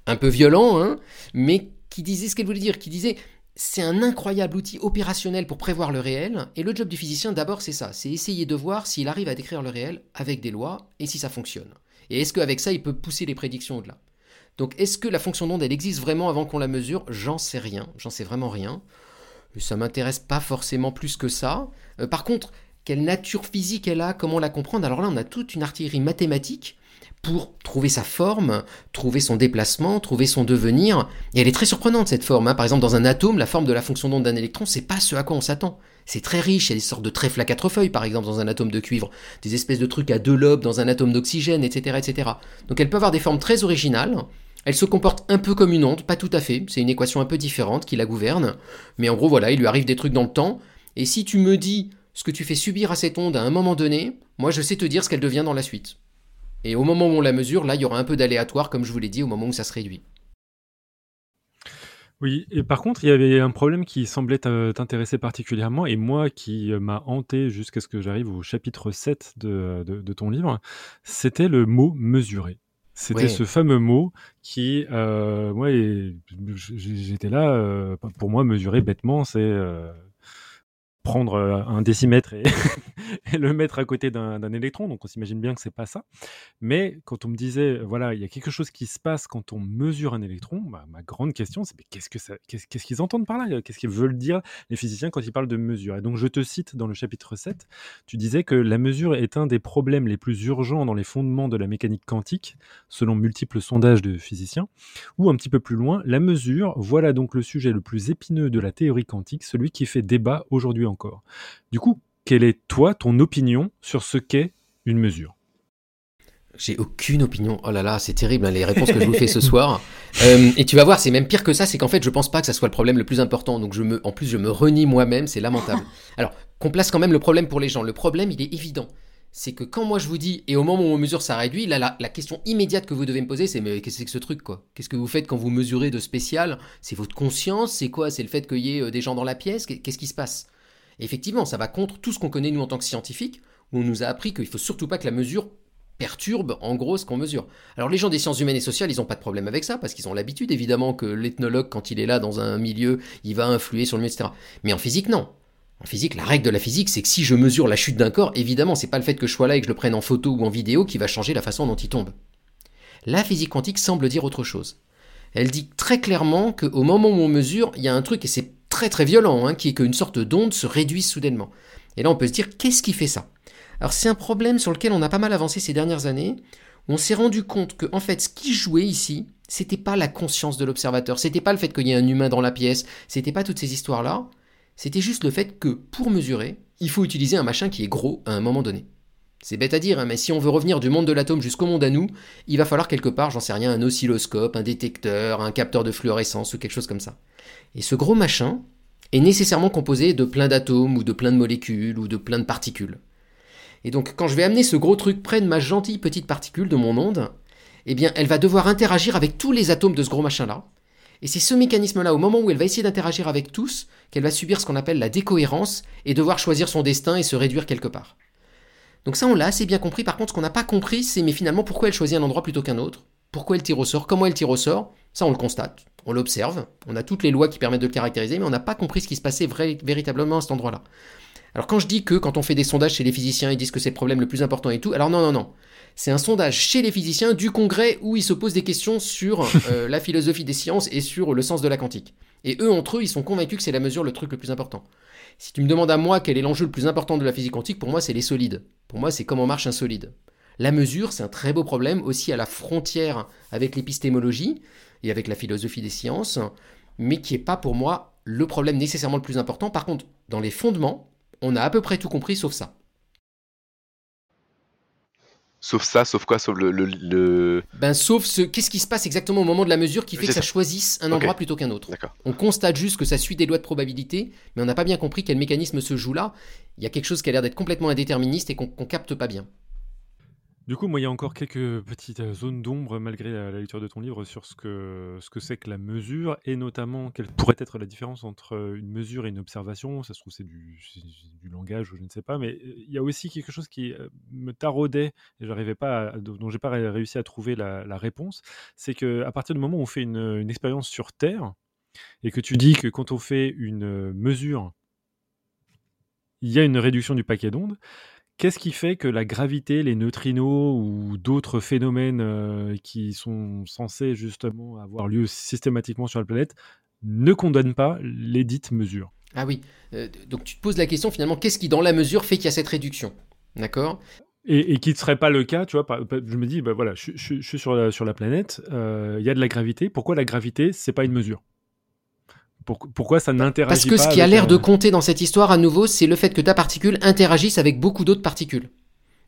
un peu violent, hein, mais qui disait ce qu'elle voulait dire, qui disait... C'est un incroyable outil opérationnel pour prévoir le réel, et le job du physicien d'abord c'est ça, c'est essayer de voir s'il arrive à décrire le réel avec des lois, et si ça fonctionne. Et est-ce qu'avec ça il peut pousser les prédictions au-delà ? Donc est-ce que la fonction d'onde elle existe vraiment avant qu'on la mesure ? J'en sais rien, j'en sais vraiment rien, mais ça m'intéresse pas forcément plus que ça. Euh, par contre, quelle nature physique elle a, comment la comprendre ? Alors là on a toute une artillerie mathématique pour trouver sa forme, trouver son déplacement, trouver son devenir. Et elle est très surprenante, cette forme. Hein. Par exemple, dans un atome, la forme de la fonction d'onde d'un électron, c'est pas ce à quoi on s'attend. C'est très riche, il y a des sortes de trèfles à quatre feuilles, par exemple, dans un atome de cuivre, des espèces de trucs à deux lobes dans un atome d'oxygène, et cetera, et cetera. Donc elle peut avoir des formes très originales. Elle se comporte un peu comme une onde, pas tout à fait. C'est une équation un peu différente qui la gouverne. Mais en gros, voilà, il lui arrive des trucs dans le temps. Et si tu me dis ce que tu fais subir à cette onde à un moment donné, moi, je sais te dire ce qu'elle devient dans la suite. Et au moment où on la mesure, là, il y aura un peu d'aléatoire, comme je vous l'ai dit, au moment où ça se réduit. Oui, et par contre, il y avait un problème qui semblait t'in- t'intéresser particulièrement, et moi qui euh, m'a hanté jusqu'à ce que j'arrive au chapitre sept de, de, de ton livre, c'était le mot « mesurer ». C'était ouais. ce fameux mot qui, euh, ouais, j'étais là, euh, pour moi, mesurer bêtement, c'est euh, prendre un décimètre et, et le mettre à côté d'un, d'un électron, donc on s'imagine bien que c'est pas ça. Mais quand on me disait, voilà, il y a quelque chose qui se passe quand on mesure un électron, bah, ma grande question, c'est mais qu'est-ce que ça, qu'est-ce, qu'est-ce qu'ils entendent par là ? Qu'est-ce qu'ils veulent dire les physiciens quand ils parlent de mesure ? Et donc je te cite dans le chapitre sept, tu disais que la mesure est un des problèmes les plus urgents dans les fondements de la mécanique quantique, selon multiples sondages de physiciens, ou un petit peu plus loin, la mesure, voilà donc le sujet le plus épineux de la théorie quantique, celui qui fait débat aujourd'hui encore. Du coup, quelle est, toi, ton opinion sur ce qu'est une mesure ? J'ai aucune opinion. Oh là là, c'est terrible, hein, les réponses que je vous fais ce soir. Euh, et tu vas voir, c'est même pire que ça, c'est qu'en fait, je pense pas que ça soit le problème le plus important. Donc, je me, en plus, je me renie moi-même, c'est lamentable. Alors, qu'on place quand même le problème pour les gens. Le problème, il est évident. C'est que quand moi, je vous dis, et au moment où on mesure, ça réduit, là, la, la question immédiate que vous devez me poser, c'est mais qu'est-ce que c'est que ce truc, quoi ? Qu'est-ce que vous faites quand vous mesurez de spécial ? C'est votre conscience ? C'est quoi ? C'est le fait qu'il y ait des gens dans la pièce ? Qu'est-ce qui se passe ? Effectivement, ça va contre tout ce qu'on connaît, nous, en tant que scientifiques, où on nous a appris qu'il ne faut surtout pas que la mesure perturbe, en gros, ce qu'on mesure. Alors, les gens des sciences humaines et sociales, ils n'ont pas de problème avec ça, parce qu'ils ont l'habitude, évidemment, que l'ethnologue, quand il est là dans un milieu, il va influer sur le milieu, et cetera. Mais en physique, non. En physique, la règle de la physique, c'est que si je mesure la chute d'un corps, évidemment, ce n'est pas le fait que je sois là et que je le prenne en photo ou en vidéo qui va changer la façon dont il tombe. La physique quantique semble dire autre chose. Elle dit très clairement qu'au moment où on mesure, il y a un truc, et c'est très très violent, hein, qui est qu'une sorte d'onde se réduise soudainement. Et là, on peut se dire, qu'est-ce qui fait ça ? Alors, c'est un problème sur lequel on a pas mal avancé ces dernières années. On s'est rendu compte que, en fait, ce qui jouait ici, c'était pas la conscience de l'observateur, c'était pas le fait qu'il y ait un humain dans la pièce, c'était pas toutes ces histoires-là, c'était juste le fait que, pour mesurer, il faut utiliser un machin qui est gros à un moment donné. C'est bête à dire, hein, mais si on veut revenir du monde de l'atome jusqu'au monde à nous, il va falloir quelque part, j'en sais rien, un oscilloscope, un détecteur, un capteur de fluorescence ou quelque chose comme ça. Et ce gros machin est nécessairement composé de plein d'atomes ou de plein de molécules ou de plein de particules. Et donc quand je vais amener ce gros truc près de ma gentille petite particule de mon onde, eh bien elle va devoir interagir avec tous les atomes de ce gros machin-là. Et c'est ce mécanisme-là, au moment où elle va essayer d'interagir avec tous, qu'elle va subir ce qu'on appelle la décohérence et devoir choisir son destin et se réduire quelque part. Donc ça, on l'a assez bien compris. Par contre, ce qu'on n'a pas compris, c'est mais finalement pourquoi elle choisit un endroit plutôt qu'un autre, pourquoi elle tire au sort, comment elle tire au sort. Ça, on le constate, on l'observe, on a toutes les lois qui permettent de le caractériser, mais on n'a pas compris ce qui se passait vrai, véritablement à cet endroit-là. Alors quand je dis que quand on fait des sondages chez les physiciens, ils disent que c'est le problème le plus important et tout, alors non, non, non. C'est un sondage chez les physiciens du congrès où ils se posent des questions sur euh, la philosophie des sciences et sur le sens de la quantique. Et eux, entre eux, ils sont convaincus que c'est la mesure le truc le plus important. Si tu me demandes à moi quel est l'enjeu le plus important de la physique quantique, pour moi, c'est les solides. Pour moi, c'est comment marche un solide. La mesure, c'est un très beau problème, aussi à la frontière avec l'épistémologie et avec la philosophie des sciences, mais qui n'est pas pour moi le problème nécessairement le plus important. Par contre, dans les fondements, on a à peu près tout compris, sauf ça. Sauf ça, sauf quoi, sauf le... le, le... Ben, sauf ce... Qu'est-ce qui se passe exactement au moment de la mesure qui fait c'est que ça, ça choisisse un endroit okay. plutôt qu'un autre. D'accord. On constate juste que ça suit des lois de probabilité, mais on n'a pas bien compris quel mécanisme se joue là. Il y a quelque chose qui a l'air d'être complètement indéterministe et qu'on ne capte pas bien. Du coup, moi, il y a encore quelques petites zones d'ombre, malgré la, la lecture de ton livre, sur ce que, ce que c'est que la mesure, et notamment quelle pourrait être la différence entre une mesure et une observation. Ça se trouve, c'est du, c'est du langage, ou je ne sais pas, mais il y a aussi quelque chose qui me taraudait, et j'arrivais pas à, dont je n'ai pas réussi à trouver la, la réponse, c'est qu'à partir du moment où on fait une, une expérience sur Terre, et que tu dis que quand on fait une mesure, il y a une réduction du paquet d'ondes, qu'est-ce qui fait que la gravité, les neutrinos ou d'autres phénomènes euh, qui sont censés justement avoir lieu systématiquement sur la planète ne condamnent pas les dites mesures ? Ah oui, euh, donc tu te poses la question finalement, qu'est-ce qui dans la mesure fait qu'il y a cette réduction ? D'accord ? Et, et qui ne serait pas le cas, tu vois, je me dis, bah voilà, je, je, je suis sur la, sur la planète, euh, y a de la gravité, pourquoi la gravité, c'est pas une mesure ? Pourquoi ça n'interagit pas ? Parce que ce qui a l'air un... de compter dans cette histoire, à nouveau, c'est le fait que ta particule interagisse avec beaucoup d'autres particules.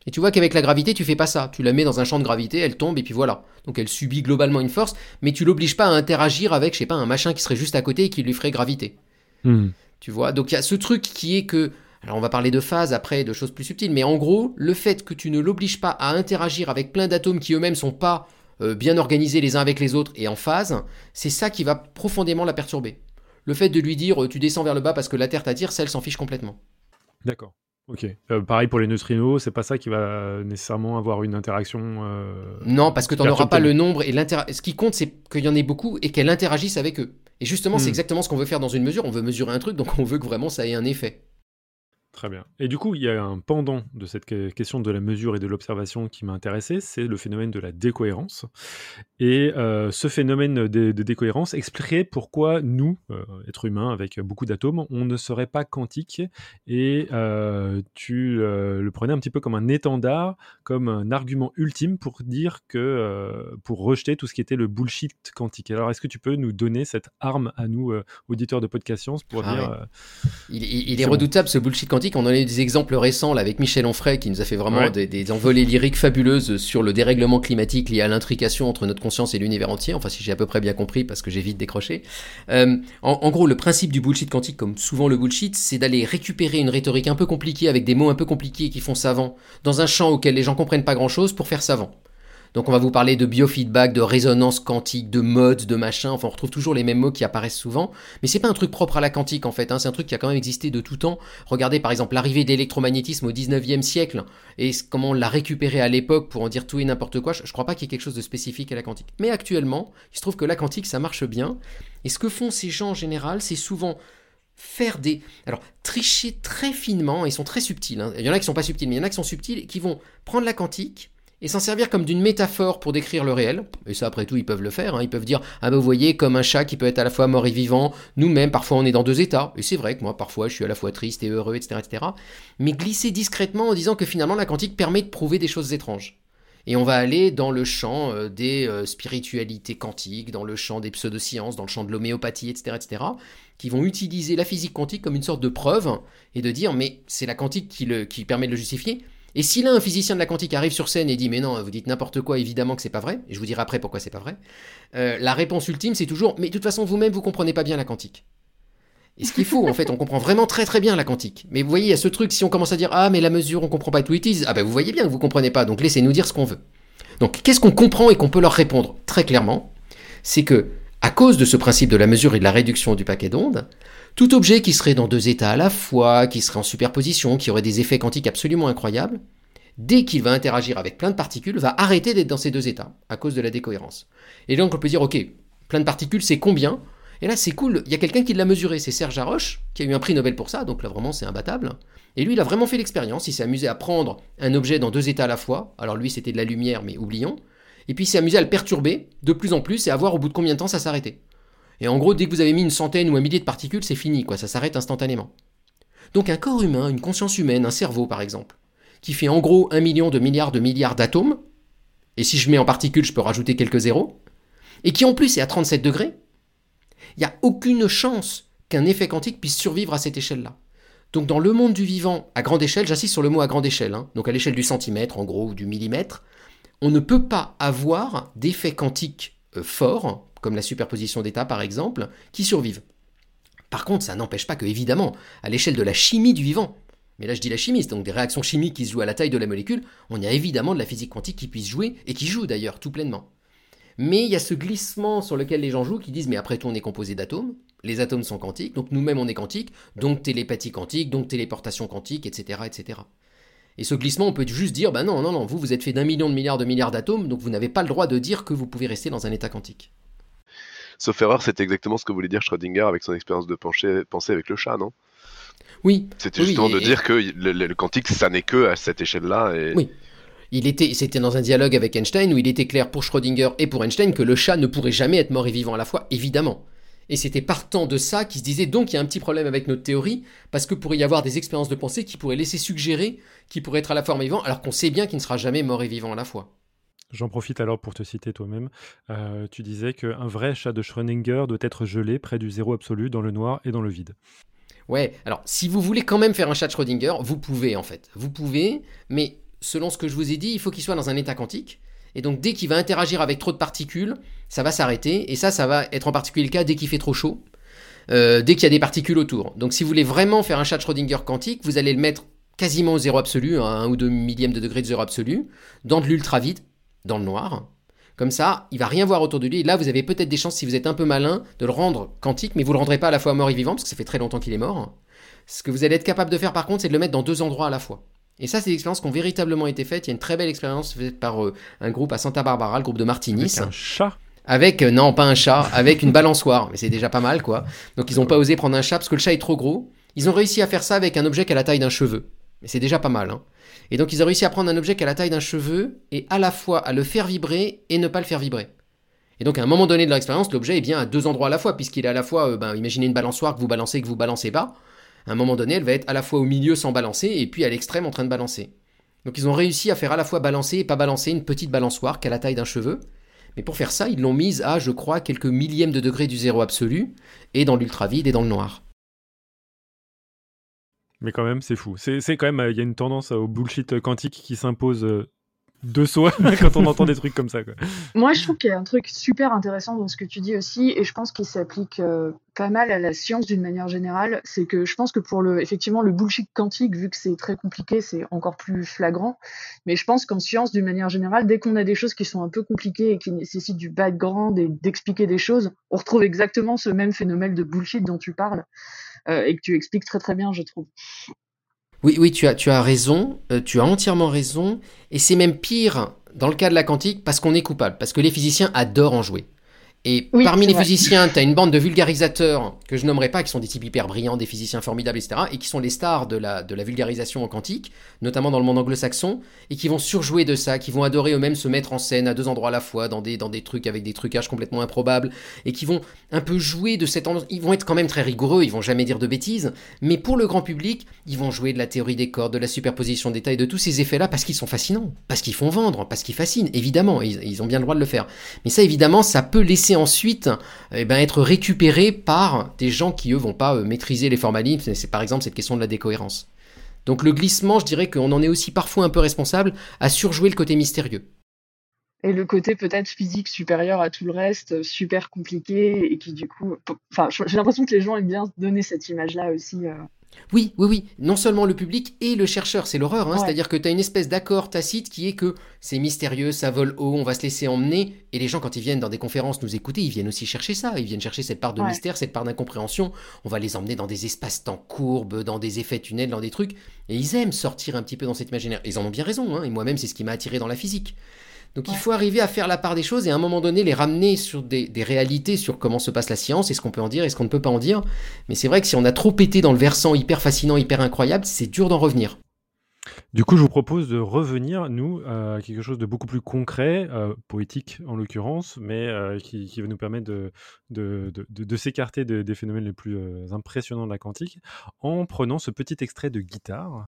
Et tu vois qu'avec la gravité, tu fais pas ça. Tu la mets dans un champ de gravité, elle tombe, et puis voilà. Donc elle subit globalement une force, mais tu l'obliges pas à interagir avec, je sais pas, un machin qui serait juste à côté et qui lui ferait graviter. Mmh. Tu vois ? Donc il y a ce truc qui est que... Alors on va parler de phases après, de choses plus subtiles, mais en gros, le fait que tu ne l'obliges pas à interagir avec plein d'atomes qui eux-mêmes sont pas euh, bien organisés les uns avec les autres et en phase, c'est ça qui va profondément la perturber. Le fait de lui dire euh, tu descends vers le bas parce que la Terre t'attire, ça elle s'en fiche complètement. D'accord. Ok. Euh, pareil pour les neutrinos, c'est pas ça qui va nécessairement avoir une interaction. Euh, non, parce que t'en auras pas le nombre et l'inter. Ce qui compte, c'est qu'il y en ait beaucoup et qu'elles interagissent avec eux. Et justement, hmm. c'est exactement ce qu'on veut faire dans une mesure. On veut mesurer un truc, donc on veut que vraiment ça ait un effet. Très bien. Et du coup, il y a un pendant de cette question de la mesure et de l'observation qui m'a intéressé, c'est le phénomène de la décohérence. Et euh, ce phénomène de, de décohérence expliquerait pourquoi nous, euh, êtres humains avec beaucoup d'atomes, on ne serait pas quantique. Et euh, tu euh, le prenais un petit peu comme un étendard, comme un argument ultime pour dire que, euh, pour rejeter tout ce qui était le bullshit quantique. Alors, est-ce que tu peux nous donner cette arme à nous, euh, auditeurs de Podcast Science, pour ah, dire... Ouais. Euh, il il, il est redoutable, bon. Ce bullshit quantique. On en a eu des exemples récents là, avec Michel Onfray qui nous a fait vraiment ouais. des, des envolées lyriques fabuleuses sur le dérèglement climatique lié à l'intrication entre notre conscience et l'univers entier, enfin si j'ai à peu près bien compris parce que j'ai vite décroché. Euh, en, en gros, le principe du bullshit quantique, comme souvent le bullshit, c'est d'aller récupérer une rhétorique un peu compliquée avec des mots un peu compliqués qui font savant dans un champ auquel les gens comprennent pas grand-chose pour faire savant. Donc on va vous parler de biofeedback, de résonance quantique, de mode, de machin, enfin on retrouve toujours les mêmes mots qui apparaissent souvent, mais c'est pas un truc propre à la quantique en fait, hein. C'est un truc qui a quand même existé de tout temps. Regardez par exemple l'arrivée de l'électromagnétisme au dix-neuvième siècle, et comment on l'a récupéré à l'époque pour en dire tout et n'importe quoi, je, je crois pas qu'il y ait quelque chose de spécifique à la quantique. Mais actuellement, il se trouve que la quantique ça marche bien, et ce que font ces gens en général, c'est souvent... faire des... Alors, tricher très finement, ils sont très subtils, hein. Il y en a qui sont pas subtils, mais il y en a qui sont subtils, et qui vont prendre la quantique... et s'en servir comme d'une métaphore pour décrire le réel, et ça après tout ils peuvent le faire, hein. Ils peuvent dire « Ah ben vous voyez, comme un chat qui peut être à la fois mort et vivant, nous-mêmes parfois on est dans deux états, et c'est vrai que moi parfois je suis à la fois triste et heureux, et cetera et cetera » mais glisser discrètement en disant que finalement la quantique permet de prouver des choses étranges. Et on va aller dans le champ des spiritualités quantiques, dans le champ des pseudosciences, dans le champ de l'homéopathie, et cetera, et cetera, qui vont utiliser la physique quantique comme une sorte de preuve, et de dire « Mais c'est la quantique qui, le, qui permet de le justifier », et si là, un physicien de la quantique arrive sur scène et dit « Mais non, vous dites n'importe quoi, évidemment que c'est pas vrai », et je vous dirai après pourquoi c'est pas vrai, euh, la réponse ultime, c'est toujours « Mais de toute façon, vous-même, vous comprenez pas bien la quantique ». Et ce qu'il faut, en fait, on comprend vraiment très très bien la quantique. Mais vous voyez, il y a ce truc, si on commence à dire « Ah, mais la mesure, on comprend pas tout it is », ah ben vous voyez bien que vous comprenez pas, donc laissez-nous dire ce qu'on veut. Donc, qu'est-ce qu'on comprend et qu'on peut leur répondre très clairement, c'est que, à cause de ce principe de la mesure et de la réduction du paquet d'ondes, tout objet qui serait dans deux états à la fois, qui serait en superposition, qui aurait des effets quantiques absolument incroyables, dès qu'il va interagir avec plein de particules, va arrêter d'être dans ces deux états, à cause de la décohérence. Et donc on peut dire, ok, plein de particules, c'est combien ? Et là, c'est cool, il y a quelqu'un qui l'a mesuré, c'est Serge Haroche, qui a eu un prix Nobel pour ça, donc là vraiment c'est imbattable. Et lui, il a vraiment fait l'expérience, il s'est amusé à prendre un objet dans deux états à la fois, alors lui c'était de la lumière, mais oublions, et puis il s'est amusé à le perturber de plus en plus et à voir au bout de combien de temps ça s'arrêtait. Et en gros, dès que vous avez mis une centaine ou un millier de particules, c'est fini, quoi, ça s'arrête instantanément. Donc un corps humain, une conscience humaine, un cerveau par exemple, qui fait en gros un million de milliards de milliards d'atomes, et si je mets en particules, je peux rajouter quelques zéros, et qui en plus est à trente-sept degrés, il n'y a aucune chance qu'un effet quantique puisse survivre à cette échelle-là. Donc dans le monde du vivant, à grande échelle, j'insiste sur le mot à grande échelle, hein, donc à l'échelle du centimètre en gros, ou du millimètre, on ne peut pas avoir d'effet quantique euh, fort, comme la superposition d'états par exemple, qui survivent. Par contre, ça n'empêche pas que, évidemment, à l'échelle de la chimie du vivant, mais là je dis la chimie, c'est donc des réactions chimiques qui se jouent à la taille de la molécule, on y a évidemment de la physique quantique qui puisse jouer, et qui joue d'ailleurs tout pleinement. Mais il y a ce glissement sur lequel les gens jouent qui disent « mais après tout on est composé d'atomes, les atomes sont quantiques, donc nous-mêmes on est quantiques, donc télépathie quantique, donc téléportation quantique, et cetera et cetera » Et ce glissement, on peut juste dire, bah non, non, non, vous, vous êtes fait d'un million de milliards de milliards d'atomes, donc vous n'avez pas le droit de dire que vous pouvez rester dans un état quantique. Sauf erreur, c'était exactement ce que voulait dire Schrödinger avec son expérience de pensée avec le chat, non ? Oui. C'était oui, justement et, de dire et... que le, le, le quantique, ça n'est que à cette échelle-là. Et... Oui. Il était, c'était dans un dialogue avec Einstein où il était clair pour Schrödinger et pour Einstein que le chat ne pourrait jamais être mort et vivant à la fois, évidemment. Et c'était partant de ça qu'ils se disaient donc il y a un petit problème avec notre théorie, parce que pourrait y avoir des expériences de pensée qui pourraient laisser suggérer qu'il pourrait être à la fois mort et vivant, alors qu'on sait bien qu'il ne sera jamais mort et vivant à la fois. J'en profite alors pour te citer toi-même. Euh, tu disais qu'un vrai chat de Schrödinger doit être gelé près du zéro absolu dans le noir et dans le vide. Ouais, alors si vous voulez quand même faire un chat de Schrödinger, vous pouvez en fait. Vous pouvez, mais selon ce que je vous ai dit, il faut qu'il soit dans un état quantique. Et donc dès qu'il va interagir avec trop de particules, ça va s'arrêter. Et ça, ça va être en particulier le cas dès qu'il fait trop chaud, euh, dès qu'il y a des particules autour. Donc si vous voulez vraiment faire un chat de Schrödinger quantique, vous allez le mettre quasiment au zéro absolu, à un ou deux millièmes de degré de zéro absolu, dans de l'ultra vide, dans le noir. Comme ça, il va rien voir autour de lui. Et là, vous avez peut-être des chances, si vous êtes un peu malin, de le rendre quantique, mais vous le rendrez pas à la fois mort et vivant, parce que ça fait très longtemps qu'il est mort. Ce que vous allez être capable de faire, par contre, c'est de le mettre dans deux endroits à la fois. Et ça, c'est des expériences qui ont véritablement été faites. Il y a une très belle expérience faite par euh, un groupe à Santa Barbara, le groupe de Martinis. C'est un chat. Avec, euh, non, pas un chat, avec une balançoire. Mais c'est déjà pas mal, quoi. Donc, ils n'ont pas osé prendre un chat parce que le chat est trop gros. Ils ont réussi à faire ça avec un objet qui a la taille d'un cheveu. Mais c'est déjà pas mal, hein. Et donc, ils ont réussi à prendre un objet qui a la taille d'un cheveu et à la fois à le faire vibrer et ne pas le faire vibrer. Et donc, à un moment donné de leur expérience, l'objet est bien à deux endroits à la fois, puisqu'il est à la fois, euh, ben, imaginez une balançoire que vous balancez et que vous balancez pas. À un moment donné, elle va être à la fois au milieu sans balancer et puis à l'extrême en train de balancer. Donc, ils ont réussi à faire à la fois balancer et pas balancer une petite balançoire qui a la taille d'un cheveu. Mais pour faire ça, ils l'ont mise à, je crois, quelques millièmes de degrés du zéro absolu, et dans l'ultra-vide et dans le noir. Mais quand même, c'est fou. C'est, c'est quand même, il y a une tendance au bullshit quantique qui s'impose de soi quand on entend des trucs comme ça, quoi. Moi, je trouve qu'il y a un truc super intéressant dans ce que tu dis aussi, et je pense qu'il s'applique euh, pas mal à la science d'une manière générale. C'est que je pense que pour le, effectivement, le bullshit quantique, vu que c'est très compliqué, c'est encore plus flagrant. Mais je pense qu'en science, d'une manière générale, dès qu'on a des choses qui sont un peu compliquées et qui nécessitent du background et d'expliquer des choses, on retrouve exactement ce même phénomène de bullshit dont tu parles euh, et que tu expliques très très bien, je trouve. Oui, oui, tu as, tu as raison, euh, tu as entièrement raison, et c'est même pire dans le cas de la quantique parce qu'on est coupable, parce que les physiciens adorent en jouer. Et oui, parmi les vrai. physiciens, tu as une bande de vulgarisateurs que je nommerai pas, qui sont des types hyper brillants, des physiciens formidables, et cetera, et qui sont les stars de la, de la vulgarisation en quantique, notamment dans le monde anglo-saxon, et qui vont surjouer de ça, qui vont adorer eux-mêmes se mettre en scène à deux endroits à la fois, dans des, dans des trucs avec des trucages complètement improbables, et qui vont un peu jouer de cette ambiance. Ils vont être quand même très rigoureux, ils vont jamais dire de bêtises, mais pour le grand public, ils vont jouer de la théorie des cordes, de la superposition des tailles, de tous ces effets-là, parce qu'ils sont fascinants, parce qu'ils font vendre, parce qu'ils fascinent, évidemment, et ils, ils ont bien le droit de le faire. Mais ça, évidemment, ça peut laisser ensuite eh ben, être récupéré par des gens qui, eux, vont pas euh, maîtriser les formalismes. C'est, c'est par exemple cette question de la décohérence. Donc le glissement, je dirais qu'on en est aussi parfois un peu responsable à surjouer le côté mystérieux. Et le côté peut-être physique supérieur à tout le reste, super compliqué, et qui du coup... Enfin, j'ai l'impression que les gens aiment bien donner cette image-là aussi... Euh... Oui, oui, oui. Non seulement le public et le chercheur, c'est l'horreur. Hein. Ouais. C'est-à-dire que tu as une espèce d'accord tacite qui est que c'est mystérieux, ça vole haut, on va se laisser emmener. Et les gens, quand ils viennent dans des conférences nous écouter, ils viennent aussi chercher ça. Ils viennent chercher cette part de ouais. mystère, cette part d'incompréhension. On va les emmener dans des espaces-temps courbes, dans des effets tunnels, dans des trucs. Et ils aiment sortir un petit peu dans cet imaginaire. Ils en ont bien raison. Hein. Et moi-même, c'est ce qui m'a attiré dans la physique. Donc ouais. il faut arriver à faire la part des choses et à un moment donné les ramener sur des, des réalités, sur comment se passe la science, et ce qu'on peut en dire et ce qu'on ne peut pas en dire. Mais c'est vrai que si on a trop pété dans le versant hyper fascinant, hyper incroyable, c'est dur d'en revenir. Du coup, je vous propose de revenir, nous, à quelque chose de beaucoup plus concret, euh, poétique en l'occurrence, mais euh, qui, qui va nous permettre de, de, de, de, de s'écarter de, des phénomènes les plus euh, impressionnants de la quantique en prenant ce petit extrait de guitare.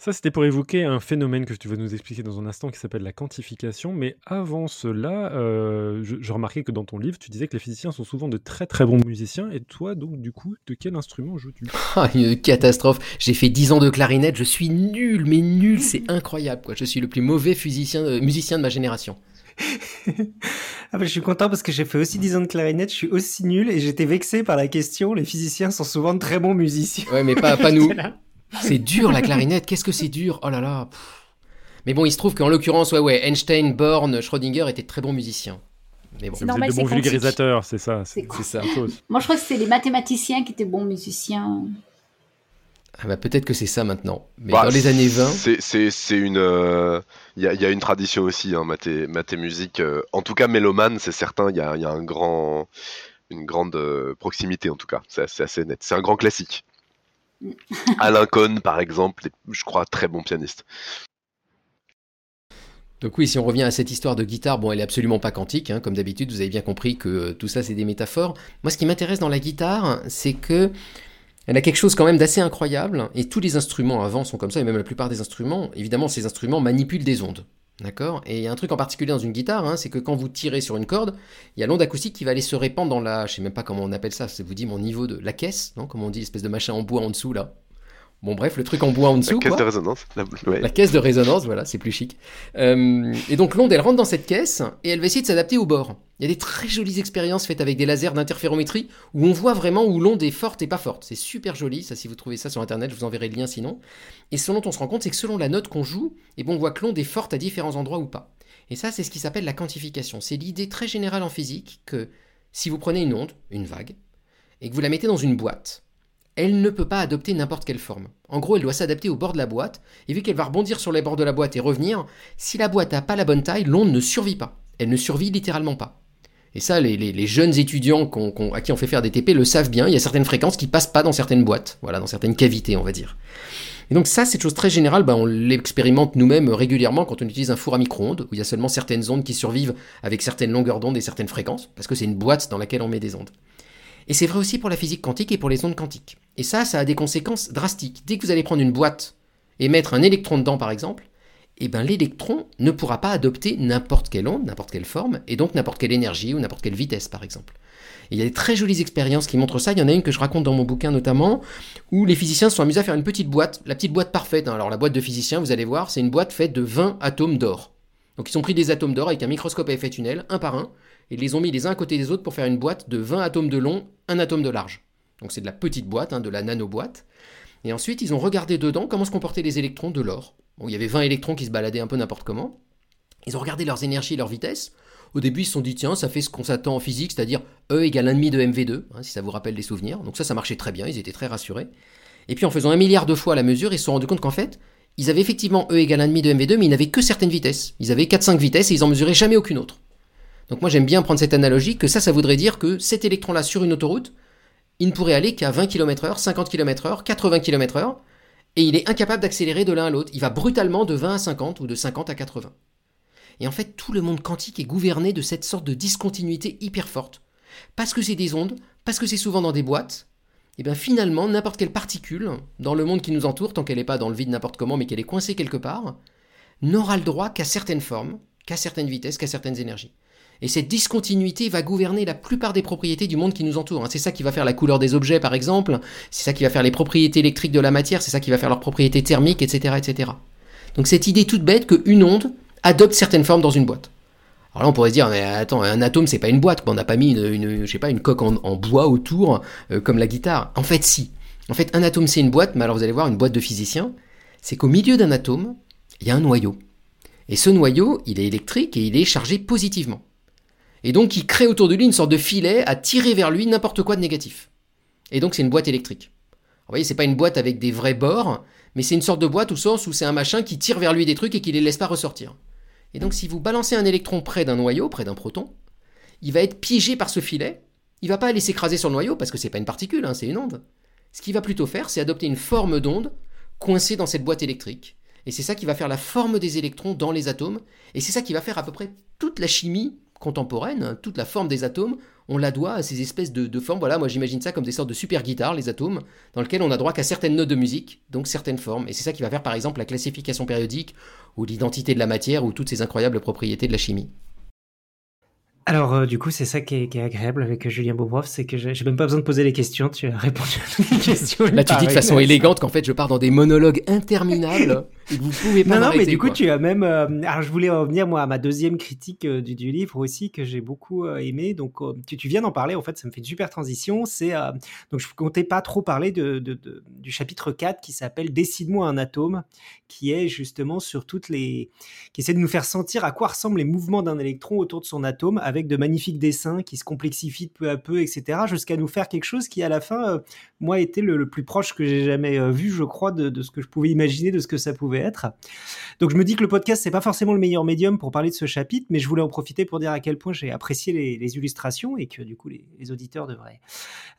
Ça, c'était pour évoquer un phénomène que tu vas nous expliquer dans un instant qui s'appelle la quantification. Mais avant cela, euh, je, je remarquais que dans ton livre, tu disais que les physiciens sont souvent de très très bons musiciens. Et toi, donc, du coup, de quel instrument joues-tu ? Ah, une catastrophe ! J'ai fait dix ans de clarinette, je suis nul, mais nul, c'est incroyable, quoi. Je suis le plus mauvais physicien, euh, musicien de ma génération. Ah bah, je suis content parce que j'ai fait aussi dix ans de clarinette, je suis aussi nul et j'étais vexé par la question. Les physiciens sont souvent de très bons musiciens. Ouais, mais pas, pas nous. C'est dur la clarinette, qu'est-ce que c'est dur, oh là là. Pff. Mais bon, il se trouve qu'en l'occurrence, ouais, ouais, Einstein, Born, Schrödinger étaient de très bons musiciens. Mais bon, c'est normal, de bons vulgarisateurs, c'est ça. C'est, c'est, c'est ça. Moi, je crois que c'est les mathématiciens qui étaient bons musiciens. Ah bah, peut-être que c'est ça maintenant. Mais bah, dans les années vingt, c'est, c'est, c'est une. Il euh, y, y a une tradition aussi, hein, mathé, mathé musique. Euh, en tout cas, mélomane, c'est certain. Il y a, y a un grand, une grande euh, proximité en tout cas. C'est, c'est assez net. C'est un grand classique. Alain Cohn, par exemple, je crois, très bon pianiste. Donc oui, si on revient à cette histoire de guitare, bon, elle est absolument pas quantique, hein, comme d'habitude, vous avez bien compris que euh, tout ça, c'est des métaphores. Moi, ce qui m'intéresse dans la guitare, c'est que Elle a quelque chose quand même d'assez incroyable, et tous les instruments avant sont comme ça, et même la plupart des instruments, évidemment ces instruments manipulent des ondes, d'accord ? Et il y a un truc en particulier dans une guitare, hein, c'est que quand vous tirez sur une corde, il y a l'onde acoustique qui va aller se répandre dans la, je sais même pas comment on appelle ça, ça vous dit mon niveau de la caisse, non ? Comment on dit, l'espèce de machin en bois en dessous là ? Bon bref, le truc en bois en dessous, la caisse quoi. de résonance, la... Ouais. La caisse de résonance, voilà, c'est plus chic. Euh, et donc l'onde, elle rentre dans cette caisse et elle va essayer de s'adapter au bord. Il y a des très jolies expériences faites avec des lasers d'interférométrie où on voit vraiment où l'onde est forte et pas forte. C'est super joli, ça, si vous trouvez ça sur internet, je vous enverrai le lien sinon. Et ce dont on se rend compte, c'est que selon la note qu'on joue, eh ben, on voit que l'onde est forte à différents endroits ou pas. Et ça, c'est ce qui s'appelle la quantification. C'est l'idée très générale en physique que si vous prenez une onde, une vague, et que vous la mettez dans une boîte, elle ne peut pas adopter n'importe quelle forme. En gros, elle doit s'adapter au bord de la boîte, et vu qu'elle va rebondir sur les bords de la boîte et revenir, si la boîte n'a pas la bonne taille, l'onde ne survit pas. Elle ne survit littéralement pas. Et ça, les, les, les jeunes étudiants qu'on, qu'on, à qui on fait faire des T P le savent bien, il y a certaines fréquences qui ne passent pas dans certaines boîtes, voilà, dans certaines cavités, on va dire. Et donc ça, c'est une chose très générale, ben, on l'expérimente nous-mêmes régulièrement quand on utilise un four à micro-ondes, où il y a seulement certaines ondes qui survivent avec certaines longueurs d'onde et certaines fréquences, parce que c'est une boîte dans laquelle on met des ondes. Et c'est vrai aussi pour la physique quantique et pour les ondes quantiques. Et ça, ça a des conséquences drastiques. Dès que vous allez prendre une boîte et mettre un électron dedans, par exemple, eh ben, l'électron ne pourra pas adopter n'importe quelle onde, n'importe quelle forme, et donc n'importe quelle énergie ou n'importe quelle vitesse, par exemple. Et il y a des très jolies expériences qui montrent ça. Il y en a une que je raconte dans mon bouquin, notamment, où les physiciens se sont amusés à faire une petite boîte, la petite boîte parfaite. Hein. Alors, la boîte de physicien, vous allez voir, c'est une boîte faite de vingt atomes d'or. Donc, ils ont pris des atomes d'or avec un microscope à effet tunnel, un par un, et ils les ont mis les uns à côté des autres pour faire une boîte de vingt atomes de long, un atome de large. Donc c'est de la petite boîte, hein, de la nano-boîte. Et ensuite, ils ont regardé dedans comment se comportaient les électrons de l'or. Bon, il y avait vingt électrons qui se baladaient un peu n'importe comment. Ils ont regardé leurs énergies et leur vitesse. Au début, ils se sont dit, tiens, ça fait ce qu'on s'attend en physique, c'est-à-dire E égale un virgule cinq de M V deux, hein, si ça vous rappelle des souvenirs. Donc ça, ça marchait très bien, ils étaient très rassurés. Et puis en faisant un milliard de fois la mesure, ils se sont rendus compte qu'en fait, ils avaient effectivement E égale un virgule cinq de M V deux, mais ils n'avaient que certaines vitesses. Ils avaient quatre cinq vitesses et ils n'en mesuraient jamais aucune autre. Donc moi j'aime bien prendre cette analogie que ça, ça voudrait dire que cet électron-là sur une autoroute, il ne pourrait aller qu'à vingt kilomètres heure, cinquante kilomètres heure, quatre-vingts kilomètres heure, et il est incapable d'accélérer de l'un à l'autre. Il va brutalement de vingt à cinquante ou de cinquante à quatre-vingts. Et en fait, tout le monde quantique est gouverné de cette sorte de discontinuité hyper forte. Parce que c'est des ondes, parce que c'est souvent dans des boîtes, et bien finalement, n'importe quelle particule, dans le monde qui nous entoure, tant qu'elle n'est pas dans le vide n'importe comment, mais qu'elle est coincée quelque part, n'aura le droit qu'à certaines formes, qu'à certaines vitesses, qu'à certaines énergies. Et cette discontinuité va gouverner la plupart des propriétés du monde qui nous entoure. C'est ça qui va faire la couleur des objets, par exemple. C'est ça qui va faire les propriétés électriques de la matière. C'est ça qui va faire leurs propriétés thermiques, et cetera, et cetera. Donc cette idée toute bête qu'une onde adopte certaines formes dans une boîte. Alors là, on pourrait se dire, mais attends, un atome, c'est pas une boîte. On n'a pas mis une, une, je sais pas, une coque en, en bois autour, euh, comme la guitare. En fait, si. En fait, un atome, c'est une boîte. Mais alors, vous allez voir, une boîte de physicien, c'est qu'au milieu d'un atome, il y a un noyau. Et ce noyau, il est électrique et il est chargé positivement. Et donc, il crée autour de lui une sorte de filet à tirer vers lui n'importe quoi de négatif. Et donc, c'est une boîte électrique. Alors, vous voyez, c'est pas une boîte avec des vrais bords, mais c'est une sorte de boîte au sens où c'est un machin qui tire vers lui des trucs et qui les laisse pas ressortir. Et donc, si vous balancez un électron près d'un noyau, près d'un proton, il va être piégé par ce filet. Il va pas aller s'écraser sur le noyau parce que c'est pas une particule, hein, c'est une onde. Ce qu'il va plutôt faire, c'est adopter une forme d'onde coincée dans cette boîte électrique. Et c'est ça qui va faire la forme des électrons dans les atomes. Et c'est ça qui va faire à peu près toute la chimie contemporaine, toute la forme des atomes, on la doit à ces espèces de, de formes, voilà, moi j'imagine ça comme des sortes de super guitares, les atomes, dans lesquelles on a droit qu'à certaines notes de musique, donc certaines formes, et c'est ça qui va faire par exemple la classification périodique, ou l'identité de la matière, ou toutes ces incroyables propriétés de la chimie. Alors euh, du coup, c'est ça qui est, qui est agréable avec Julien Bobroff, c'est que j'ai, j'ai même pas besoin de poser les questions, tu as répondu à toutes les questions. Là, tu dis de façon élégante qu'en fait, je pars dans des monologues interminables et que vous pouvez pas m'arrêter. Non, non, mais du quoi. coup, tu as même... Euh, alors, je voulais revenir, moi, à ma deuxième critique euh, du, du livre aussi, que j'ai beaucoup euh, aimé. Donc, euh, tu, tu viens d'en parler, en fait, ça me fait une super transition. C'est, euh, donc, je comptais pas trop parler de, de, de, du chapitre quatre qui s'appelle « Décide-moi un atome », qui est justement sur toutes les... qui essaie de nous faire sentir à quoi ressemblent les mouvements d'un électron autour de son atome, avec avec de magnifiques dessins qui se complexifient peu à peu, et cetera, jusqu'à nous faire quelque chose qui, à la fin, euh, moi, était le, le plus proche que j'ai jamais euh, vu, je crois, de, de ce que je pouvais imaginer, de ce que ça pouvait être. Donc, je me dis que le podcast, c'est pas forcément le meilleur médium pour parler de ce chapitre, mais je voulais en profiter pour dire à quel point j'ai apprécié les, les illustrations et que, du coup, les, les auditeurs devraient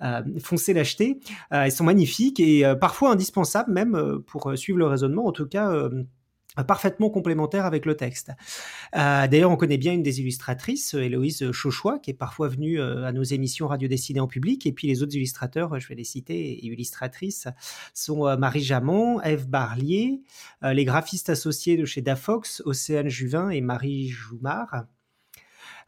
euh, foncer l'acheter. Euh, elles sont magnifiques et euh, parfois indispensables, même, euh, pour euh, suivre le raisonnement, en tout cas... Euh, parfaitement complémentaire avec le texte. Euh, d'ailleurs, on connaît bien une des illustratrices, Héloïse Chauchois, qui est parfois venue euh, à nos émissions radio dessinées en public, et puis les autres illustrateurs, je vais les citer, et illustratrices, sont euh, Marie Jamon, Ève Barlier, euh, les graphistes associés de chez Dafox, Océane Juvin et Marie Joumard.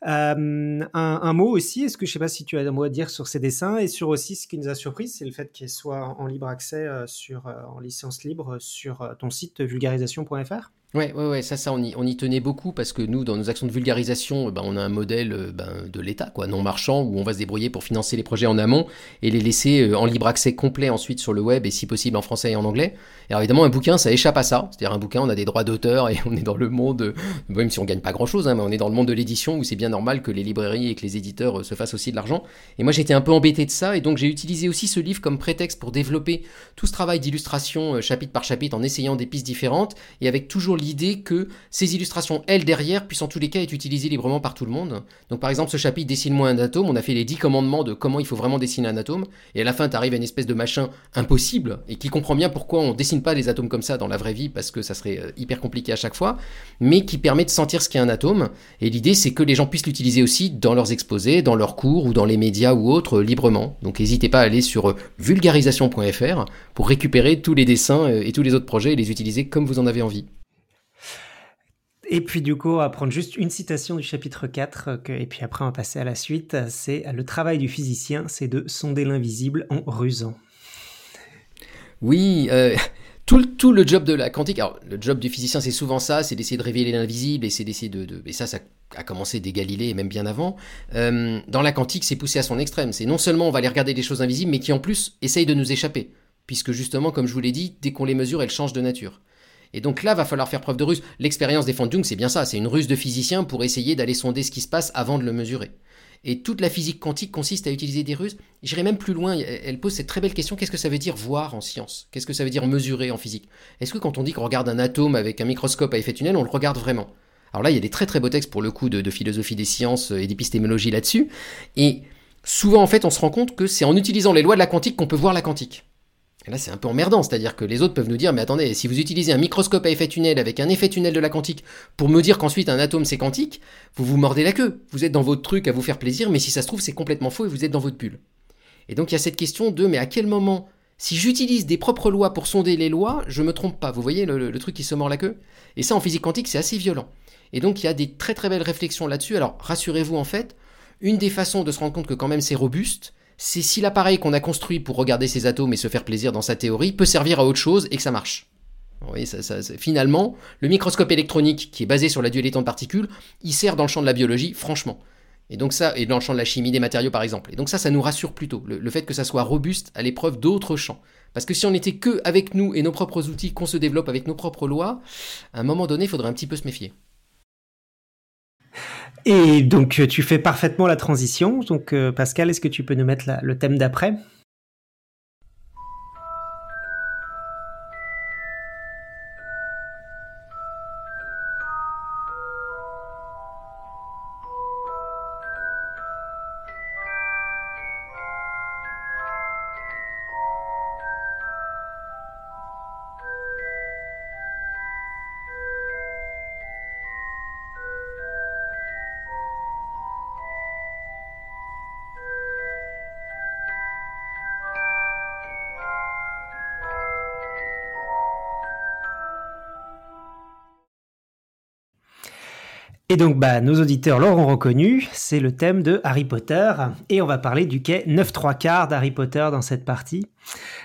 Euh, un, un mot aussi, est-ce que je ne sais pas si tu as un mot à dire sur ces dessins, et sur aussi ce qui nous a surpris, c'est le fait qu'ils soient en libre accès, euh, sur, euh, en licence libre sur euh, ton site vulgarisation point f r. Oui, ouais, ouais, ça, ça on, y, on y tenait beaucoup parce que nous, dans nos actions de vulgarisation, ben, on a un modèle ben, de l'État, quoi, non marchand, où on va se débrouiller pour financer les projets en amont et les laisser en libre accès complet ensuite sur le web et si possible en français et en anglais. Et alors évidemment, un bouquin, ça échappe à ça. C'est-à-dire un bouquin, on a des droits d'auteur et on est dans le monde, même si on gagne pas grand-chose, hein, mais on est dans le monde de l'édition où c'est bien normal que les librairies et que les éditeurs se fassent aussi de l'argent. Et moi, j'étais un peu embêté de ça et donc j'ai utilisé aussi ce livre comme prétexte pour développer tout ce travail d'illustration chapitre par chapitre en essayant des pistes différentes et avec toujours l'idée que ces illustrations, elles, derrière, puissent en tous les cas être utilisées librement par tout le monde. Donc par exemple, ce chapitre « Dessine-moi un atome », on a fait les dix commandements de comment il faut vraiment dessiner un atome, et à la fin, t'arrives à une espèce de machin impossible, et qui comprend bien pourquoi on dessine pas les atomes comme ça dans la vraie vie, parce que ça serait hyper compliqué à chaque fois, mais qui permet de sentir ce qu'est un atome, et l'idée, c'est que les gens puissent l'utiliser aussi dans leurs exposés, dans leurs cours, ou dans les médias ou autres, librement. Donc n'hésitez pas à aller sur vulgarisation point f r pour récupérer tous les dessins et tous les autres projets, et les utiliser comme vous en avez envie. Et puis du coup, on va prendre juste une citation du chapitre quatre, que, et puis après on va passer à la suite, c'est « Le travail du physicien, c'est de sonder l'invisible en rusant ». Oui, euh, tout, le, tout le job de la quantique, alors le job du physicien c'est souvent ça, c'est d'essayer de révéler l'invisible, et c'est d'essayer de, de... Et ça, ça a commencé dès Galilée et même bien avant. Euh, dans la quantique, c'est poussé à son extrême, c'est non seulement on va aller regarder des choses invisibles, mais qui en plus essayent de nous échapper, puisque justement, comme je vous l'ai dit, dès qu'on les mesure, elles changent de nature. Et donc là, va falloir faire preuve de ruse. L'expérience des fonds de Young, c'est bien ça, c'est une ruse de physicien pour essayer d'aller sonder ce qui se passe avant de le mesurer. Et toute la physique quantique consiste à utiliser des ruses. J'irai même plus loin, elle pose cette très belle question, qu'est-ce que ça veut dire voir en science ? Qu'est-ce que ça veut dire mesurer en physique ? Est-ce que quand on dit qu'on regarde un atome avec un microscope à effet tunnel, on le regarde vraiment ? Alors là, il y a des très très beaux textes pour le coup de, de philosophie des sciences et d'épistémologie là-dessus. Et souvent, en fait, on se rend compte que c'est en utilisant les lois de la quantique qu'on peut voir la quantique. Et là, c'est un peu emmerdant, c'est-à-dire que les autres peuvent nous dire « Mais attendez, si vous utilisez un microscope à effet tunnel avec un effet tunnel de la quantique pour me dire qu'ensuite un atome c'est quantique, vous vous mordez la queue. Vous êtes dans votre truc à vous faire plaisir, mais si ça se trouve, c'est complètement faux et vous êtes dans votre bulle. » Et donc, il y a cette question de « Mais à quel moment, si j'utilise des propres lois pour sonder les lois, je me trompe pas ?» Vous voyez le, le, le truc qui se mord la queue ? Et ça, en physique quantique, c'est assez violent. Et donc, il y a des très très belles réflexions là-dessus. Alors, rassurez-vous, en fait, une des façons de se rendre compte que quand même c'est robuste, c'est si l'appareil qu'on a construit pour regarder ses atomes et se faire plaisir dans sa théorie peut servir à autre chose et que ça marche. Vous voyez, ça, ça, ça, finalement, le microscope électronique qui est basé sur la dualité de particules, il sert dans le champ de la biologie, franchement. Et donc ça, et dans le champ de la chimie des matériaux par exemple. Et donc ça, ça nous rassure plutôt, le, le fait que ça soit robuste à l'épreuve d'autres champs. Parce que si on n'était que avec nous et nos propres outils, qu'on se développe avec nos propres lois, à un moment donné, il faudrait un petit peu se méfier. Et donc, tu fais parfaitement la transition. Donc, euh, Pascal, est-ce que tu peux nous mettre la, le thème d'après ? Et donc, bah, nos auditeurs l'auront reconnu, c'est le thème de Harry Potter, et on va parler du quai neuf trois quarts d'Harry Potter dans cette partie.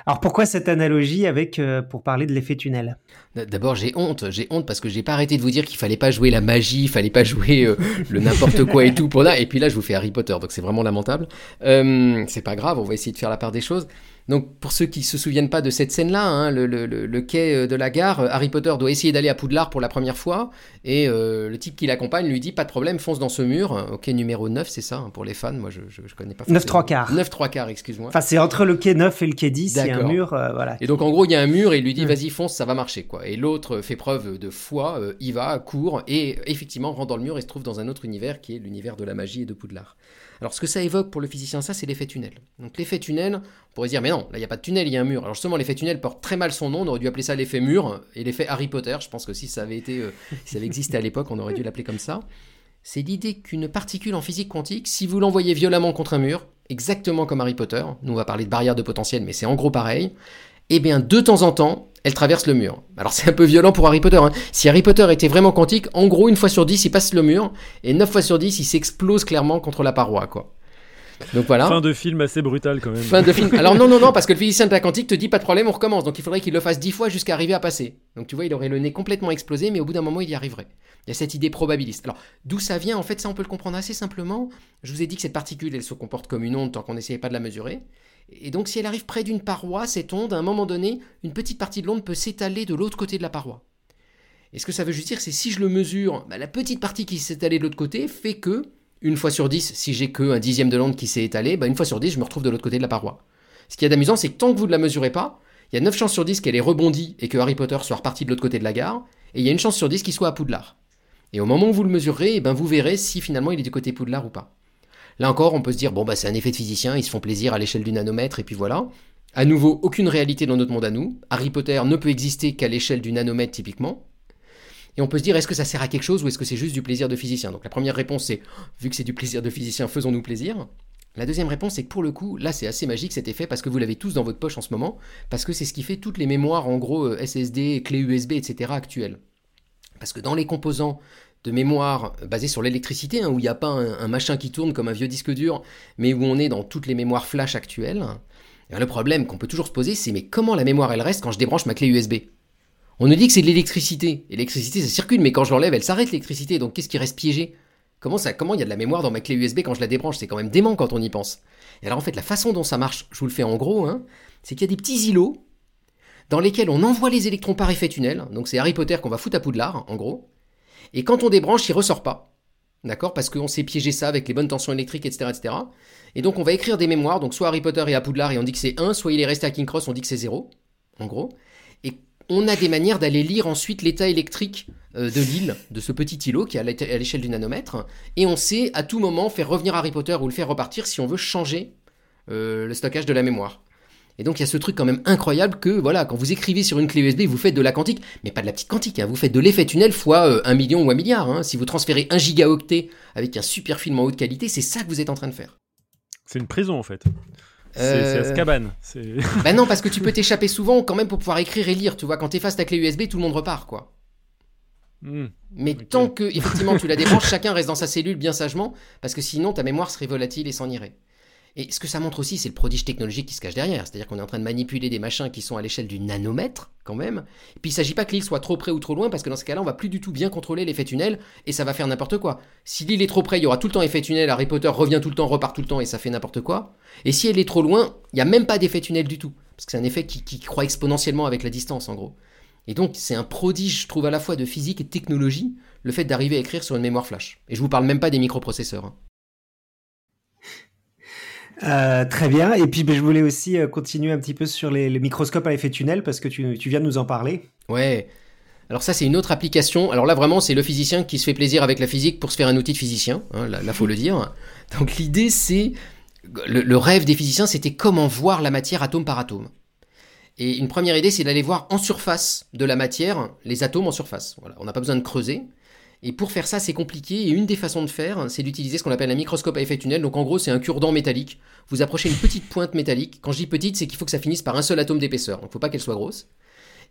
Alors pourquoi cette analogie avec euh, pour parler de l'effet tunnel ? D'abord, j'ai honte, j'ai honte parce que j'ai pas arrêté de vous dire qu'il fallait pas jouer la magie, il fallait pas jouer euh, le n'importe quoi et tout pour là, et puis là je vous fais Harry Potter, donc c'est vraiment lamentable. Euh, c'est pas grave, on va essayer de faire la part des choses. Donc pour ceux qui se souviennent pas de cette scène-là, hein, le, le, le quai de la gare, Harry Potter doit essayer d'aller à Poudlard pour la première fois et euh, le type qui l'accompagne lui dit pas de problème, fonce dans ce mur, au quai numéro neuf, c'est ça, hein, pour les fans, moi je, je, je connais pas. neuf trois quarts. neuf trois quarts, excuse-moi. Enfin c'est entre le quai neuf et le quai dix, il y a un mur, euh, voilà. Et donc en gros il y a un mur et il lui dit mmh. vas-y fonce, ça va marcher quoi. Et l'autre fait preuve de foi, euh, y va, court et effectivement rentre dans le mur et se trouve dans un autre univers qui est l'univers de la magie et de Poudlard. Alors ce que ça évoque pour le physicien, ça, c'est l'effet tunnel. Donc l'effet tunnel, on pourrait dire, mais non, là il n'y a pas de tunnel, il y a un mur. Alors justement, l'effet tunnel porte très mal son nom, on aurait dû appeler ça l'effet mur et l'effet Harry Potter. Je pense que si ça avait été, euh, si ça avait existé à l'époque, on aurait dû l'appeler comme ça. C'est l'idée qu'une particule en physique quantique, si vous l'envoyez violemment contre un mur, exactement comme Harry Potter, nous on va parler de barrière de potentiel, mais c'est en gros pareil, et bien de temps en temps, elle traverse le mur. Alors c'est un peu violent pour Harry Potter, hein. Si Harry Potter était vraiment quantique, en gros, une fois sur dix, il passe le mur, et neuf fois sur dix, il s'explose clairement contre la paroi, quoi. Donc voilà. Fin de film assez brutal quand même. Fin de film. Alors non, non, non, parce que le physicien de la quantique te dit pas de problème, on recommence. Donc il faudrait qu'il le fasse dix fois jusqu'à arriver à passer. Donc tu vois, il aurait le nez complètement explosé, mais au bout d'un moment, il y arriverait. Il y a cette idée probabiliste. Alors d'où ça vient, en fait, ça on peut le comprendre assez simplement. Je vous ai dit que cette particule, elle se comporte comme une onde tant qu'on n'essayait pas de la mesurer. Et donc si elle arrive près d'une paroi, cette onde, à un moment donné, une petite partie de l'onde peut s'étaler de l'autre côté de la paroi. Et ce que ça veut juste dire, c'est si je le mesure, bah, la petite partie qui s'est étalée de l'autre côté fait que une fois sur dix, si j'ai que un dixième de l'onde qui s'est étalée, bah une fois sur dix, je me retrouve de l'autre côté de la paroi. Ce qui est amusant, c'est que tant que vous ne la mesurez pas, il y a neuf chances sur dix qu'elle ait rebondi et que Harry Potter soit reparti de l'autre côté de la gare, et il y a une chance sur dix qu'il soit à Poudlard. Et au moment où vous le mesurez, et ben vous verrez si finalement il est du côté Poudlard ou pas. Là encore, on peut se dire, bon, bah, c'est un effet de physicien, ils se font plaisir à l'échelle du nanomètre, et puis voilà. À nouveau, aucune réalité dans notre monde à nous. Harry Potter ne peut exister qu'à l'échelle du nanomètre typiquement. Et on peut se dire, est-ce que ça sert à quelque chose ou est-ce que c'est juste du plaisir de physicien? Donc la première réponse, c'est, vu que c'est du plaisir de physicien, faisons-nous plaisir. La deuxième réponse, c'est que pour le coup, là c'est assez magique cet effet, parce que vous l'avez tous dans votre poche en ce moment, parce que c'est ce qui fait toutes les mémoires, en gros, S S D, clés U S B, et cetera actuelles. Parce que dans les composants de mémoire basés sur l'électricité, hein, où il n'y a pas un, un machin qui tourne comme un vieux disque dur, mais où on est dans toutes les mémoires flash actuelles, le problème qu'on peut toujours se poser, c'est mais comment la mémoire elle reste quand je débranche ma clé U S B? On nous dit que c'est de l'électricité. L'électricité, ça circule, mais quand je l'enlève, elle s'arrête l'électricité. Donc qu'est-ce qui reste piégé? Comment ça, comment il y a de la mémoire dans ma clé U S B quand je la débranche? C'est quand même dément quand on y pense. Et alors en fait, la façon dont ça marche, je vous le fais en gros, hein, c'est qu'il y a des petits îlots dans lesquels on envoie les électrons par effet tunnel. Donc c'est Harry Potter qu'on va foutre à Poudlard, en gros. Et quand on débranche, il ressort pas. D'accord? Parce qu'on s'est piégé ça avec les bonnes tensions électriques, et cetera, et cetera. Et donc on va écrire des mémoires. Donc soit Harry Potter est à Poudlard et on dit que c'est un, soit il est resté à King Cross, on dit que c'est zéro, en gros. On a des manières d'aller lire ensuite l'état électrique de l'île, de ce petit îlot qui est à l'échelle du nanomètre, et on sait à tout moment faire revenir Harry Potter ou le faire repartir si on veut changer euh, le stockage de la mémoire. Et donc il y a ce truc quand même incroyable que voilà, quand vous écrivez sur une clé U S B, vous faites de la quantique, mais pas de la petite quantique, hein, vous faites de l'effet tunnel fois euh, un million ou un milliard. Hein. Si vous transférez un gigaoctet avec un super film en haute qualité, c'est ça que vous êtes en train de faire. C'est une prison en fait. C'est, c'est à ce cabane. C'est... Bah non, parce que tu peux t'échapper souvent quand même pour pouvoir écrire et lire. Tu vois, quand t'effaces ta clé U S B, tout le monde repart, quoi. Mmh, Mais okay. Tant que, effectivement, tu la débranches, chacun reste dans sa cellule bien sagement, parce que sinon, ta mémoire serait volatile et s'en irait. Et ce que ça montre aussi, c'est le prodige technologique qui se cache derrière. C'est-à-dire qu'on est en train de manipuler des machins qui sont à l'échelle du nanomètre, quand même. Et puis, il ne s'agit pas que l'île soit trop près ou trop loin, parce que dans ce cas-là, on va plus du tout bien contrôler l'effet tunnel, et ça va faire n'importe quoi. Si l'île est trop près, il y aura tout le temps effet tunnel, Harry Potter revient tout le temps, repart tout le temps, et ça fait n'importe quoi. Et si elle est trop loin, il n'y a même pas d'effet tunnel du tout. Parce que c'est un effet qui, qui croît exponentiellement avec la distance, en gros. Et donc, c'est un prodige, je trouve, à la fois de physique et de technologie, le fait d'arriver à écrire sur une mémoire flash. Et je vous parle même pas des microprocesseurs, hein. Euh, très bien. Et puis, ben, je voulais aussi euh, continuer un petit peu sur les, les microscopes à effet tunnel parce que tu, tu viens de nous en parler. Ouais. Alors ça, c'est une autre application. Alors là, vraiment, c'est le physicien qui se fait plaisir avec la physique pour se faire un outil de physicien. Hein, là, là, faut le dire. Donc l'idée, c'est... Le, le rêve des physiciens, c'était comment voir la matière atome par atome. Et une première idée, c'est d'aller voir en surface de la matière, les atomes en surface. Voilà. On n'a pas besoin de creuser. Et pour faire ça, c'est compliqué, et une des façons de faire, c'est d'utiliser ce qu'on appelle un microscope à effet tunnel. Donc en gros, c'est un cure-dent métallique. Vous approchez une petite pointe métallique. Quand je dis petite, c'est qu'il faut que ça finisse par un seul atome d'épaisseur. Donc il ne faut pas qu'elle soit grosse.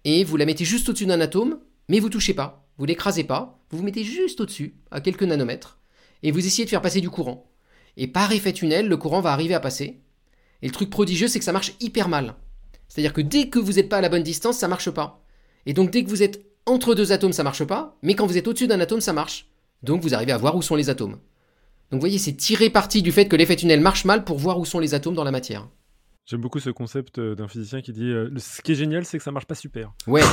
Et vous la mettez juste au-dessus d'un atome, mais vous ne touchez pas, vous ne l'écrasez pas, vous vous mettez juste au-dessus, à quelques nanomètres, et vous essayez de faire passer du courant. Et par effet tunnel, le courant va arriver à passer. Et le truc prodigieux, c'est que ça marche hyper mal. C'est-à-dire que dès que vous n'êtes pas à la bonne distance, ça ne marche pas. Et donc dès que vous êtes entre deux atomes, ça marche pas, mais quand vous êtes au-dessus d'un atome, ça marche. Donc vous arrivez à voir où sont les atomes. Donc vous voyez, c'est tirer parti du fait que l'effet tunnel marche mal pour voir où sont les atomes dans la matière. J'aime beaucoup ce concept d'un physicien qui dit euh, « ce qui est génial, c'est que ça marche pas super ». Ouais,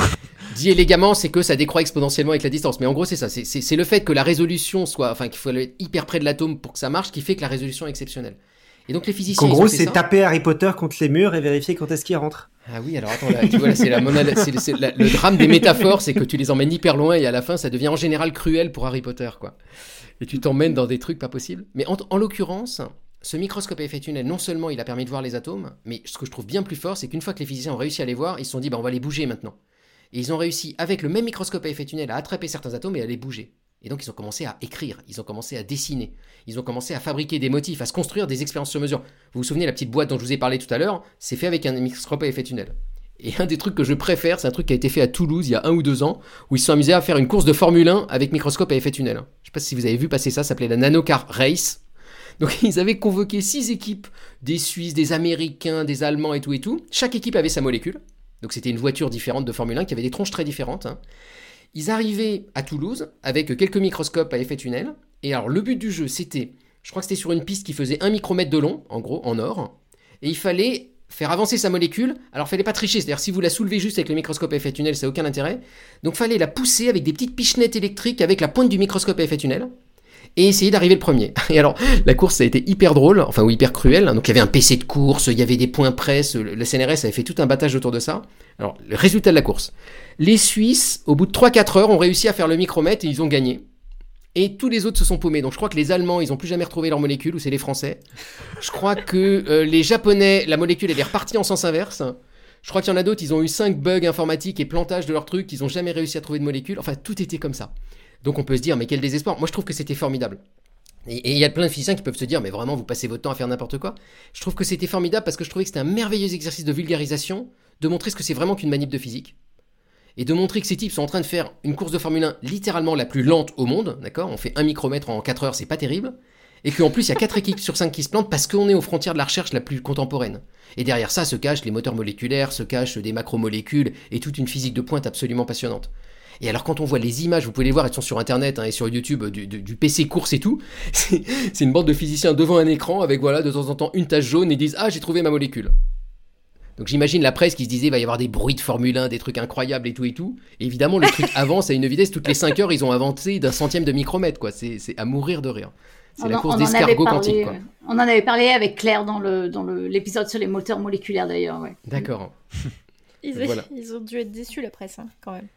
dit élégamment, c'est que ça décroît exponentiellement avec la distance. Mais en gros, c'est ça, c'est, c'est, c'est le fait que la résolution soit... Enfin, qu'il faut aller hyper près de l'atome pour que ça marche, qui fait que la résolution est exceptionnelle. Et donc les physiciens... En gros, c'est ça. Taper Harry Potter contre les murs et vérifier quand est-ce qu'il rentre. Ah oui, alors attends, là, tu vois, là, c'est, la mona, c'est, c'est la, le drame des métaphores, c'est que tu les emmènes hyper loin et à la fin, ça devient en général cruel pour Harry Potter, quoi. Et tu t'emmènes dans des trucs pas possibles. Mais en, en l'occurrence, ce microscope à effet tunnel, non seulement il a permis de voir les atomes, mais ce que je trouve bien plus fort, c'est qu'une fois que les physiciens ont réussi à les voir, ils se sont dit bah, on va les bouger maintenant. Et ils ont réussi, avec le même microscope à effet tunnel, à attraper certains atomes et à les bouger. Et donc ils ont commencé à écrire, ils ont commencé à dessiner, ils ont commencé à fabriquer des motifs, à se construire des expériences sur mesure. Vous vous souvenez, la petite boîte dont je vous ai parlé tout à l'heure, c'est fait avec un microscope à effet tunnel. Et un des trucs que je préfère, c'est un truc qui a été fait à Toulouse il y a un ou deux ans, où ils se sont amusés à faire une course de Formule un avec microscope à effet tunnel. Je ne sais pas si vous avez vu passer ça, ça s'appelait la Nanocar Race. Donc ils avaient convoqué six équipes, des Suisses, des Américains, des Allemands et tout et tout. Chaque équipe avait sa molécule, donc c'était une voiture différente de Formule un qui avait des tronches très différentes. Ils arrivaient à Toulouse avec quelques microscopes à effet tunnel. Et alors le but du jeu, c'était, je crois que c'était sur une piste qui faisait un micromètre de long, en gros, en or, et il fallait faire avancer sa molécule. Alors, il ne fallait pas tricher. C'est-à-dire, si vous la soulevez juste avec le microscope à effet tunnel, ça n'a aucun intérêt. Donc, il fallait la pousser avec des petites pichenettes électriques avec la pointe du microscope à effet tunnel et essayer d'arriver le premier. Et alors, la course, ça a été hyper drôle, enfin, ou hyper cruel. Donc, il y avait un P C de course, il y avait des points presse. La C N R S avait fait tout un battage autour de ça. Alors, le résultat de la course. Les Suisses, au bout de trois à quatre heures, ont réussi à faire le micromètre et ils ont gagné. Et tous les autres se sont paumés. Donc je crois que les Allemands, ils n'ont plus jamais retrouvé leur molécule, ou c'est les Français. Je crois que euh, les Japonais, la molécule, elle est repartie en sens inverse. Je crois qu'il y en a d'autres, ils ont eu cinq bugs informatiques et plantages de leur truc, ils n'ont jamais réussi à trouver de molécule. Enfin, tout était comme ça. Donc on peut se dire, mais quel désespoir. Moi, je trouve que c'était formidable. Et il y a plein de physiciens qui peuvent se dire, mais vraiment, vous passez votre temps à faire n'importe quoi. Je trouve que c'était formidable parce que je trouvais que c'était un merveilleux exercice de vulgarisation, de montrer ce que c'est vraiment qu'une manip de physique. Et de montrer que ces types sont en train de faire une course de Formule un littéralement la plus lente au monde, d'accord ? On fait un micromètre en quatre heures, c'est pas terrible. Et qu'en plus, il y a quatre équipes sur cinq qui se plantent parce qu'on est aux frontières de la recherche la plus contemporaine. Et derrière ça se cachent les moteurs moléculaires, se cachent des macromolécules et toute une physique de pointe absolument passionnante. Et alors quand on voit les images, vous pouvez les voir, elles sont sur internet hein, et sur YouTube, du, du, du P C course et tout, c'est, c'est une bande de physiciens devant un écran avec voilà de temps en temps une tache jaune et disent « Ah, j'ai trouvé ma molécule ». Donc j'imagine la presse qui se disait va y avoir des bruits de Formule un, des trucs incroyables et tout et tout. Et évidemment le truc avance à une vitesse, toutes les cinq heures ils ont avancé d'un centième de micromètre quoi, c'est, c'est à mourir de rire. C'est on la course d'escargot quantique quoi. On en avait parlé avec Claire dans, le, dans le, l'épisode sur les moteurs moléculaires d'ailleurs. Ouais. D'accord. ils, voilà. Ils ont dû être déçus la presse hein, quand même.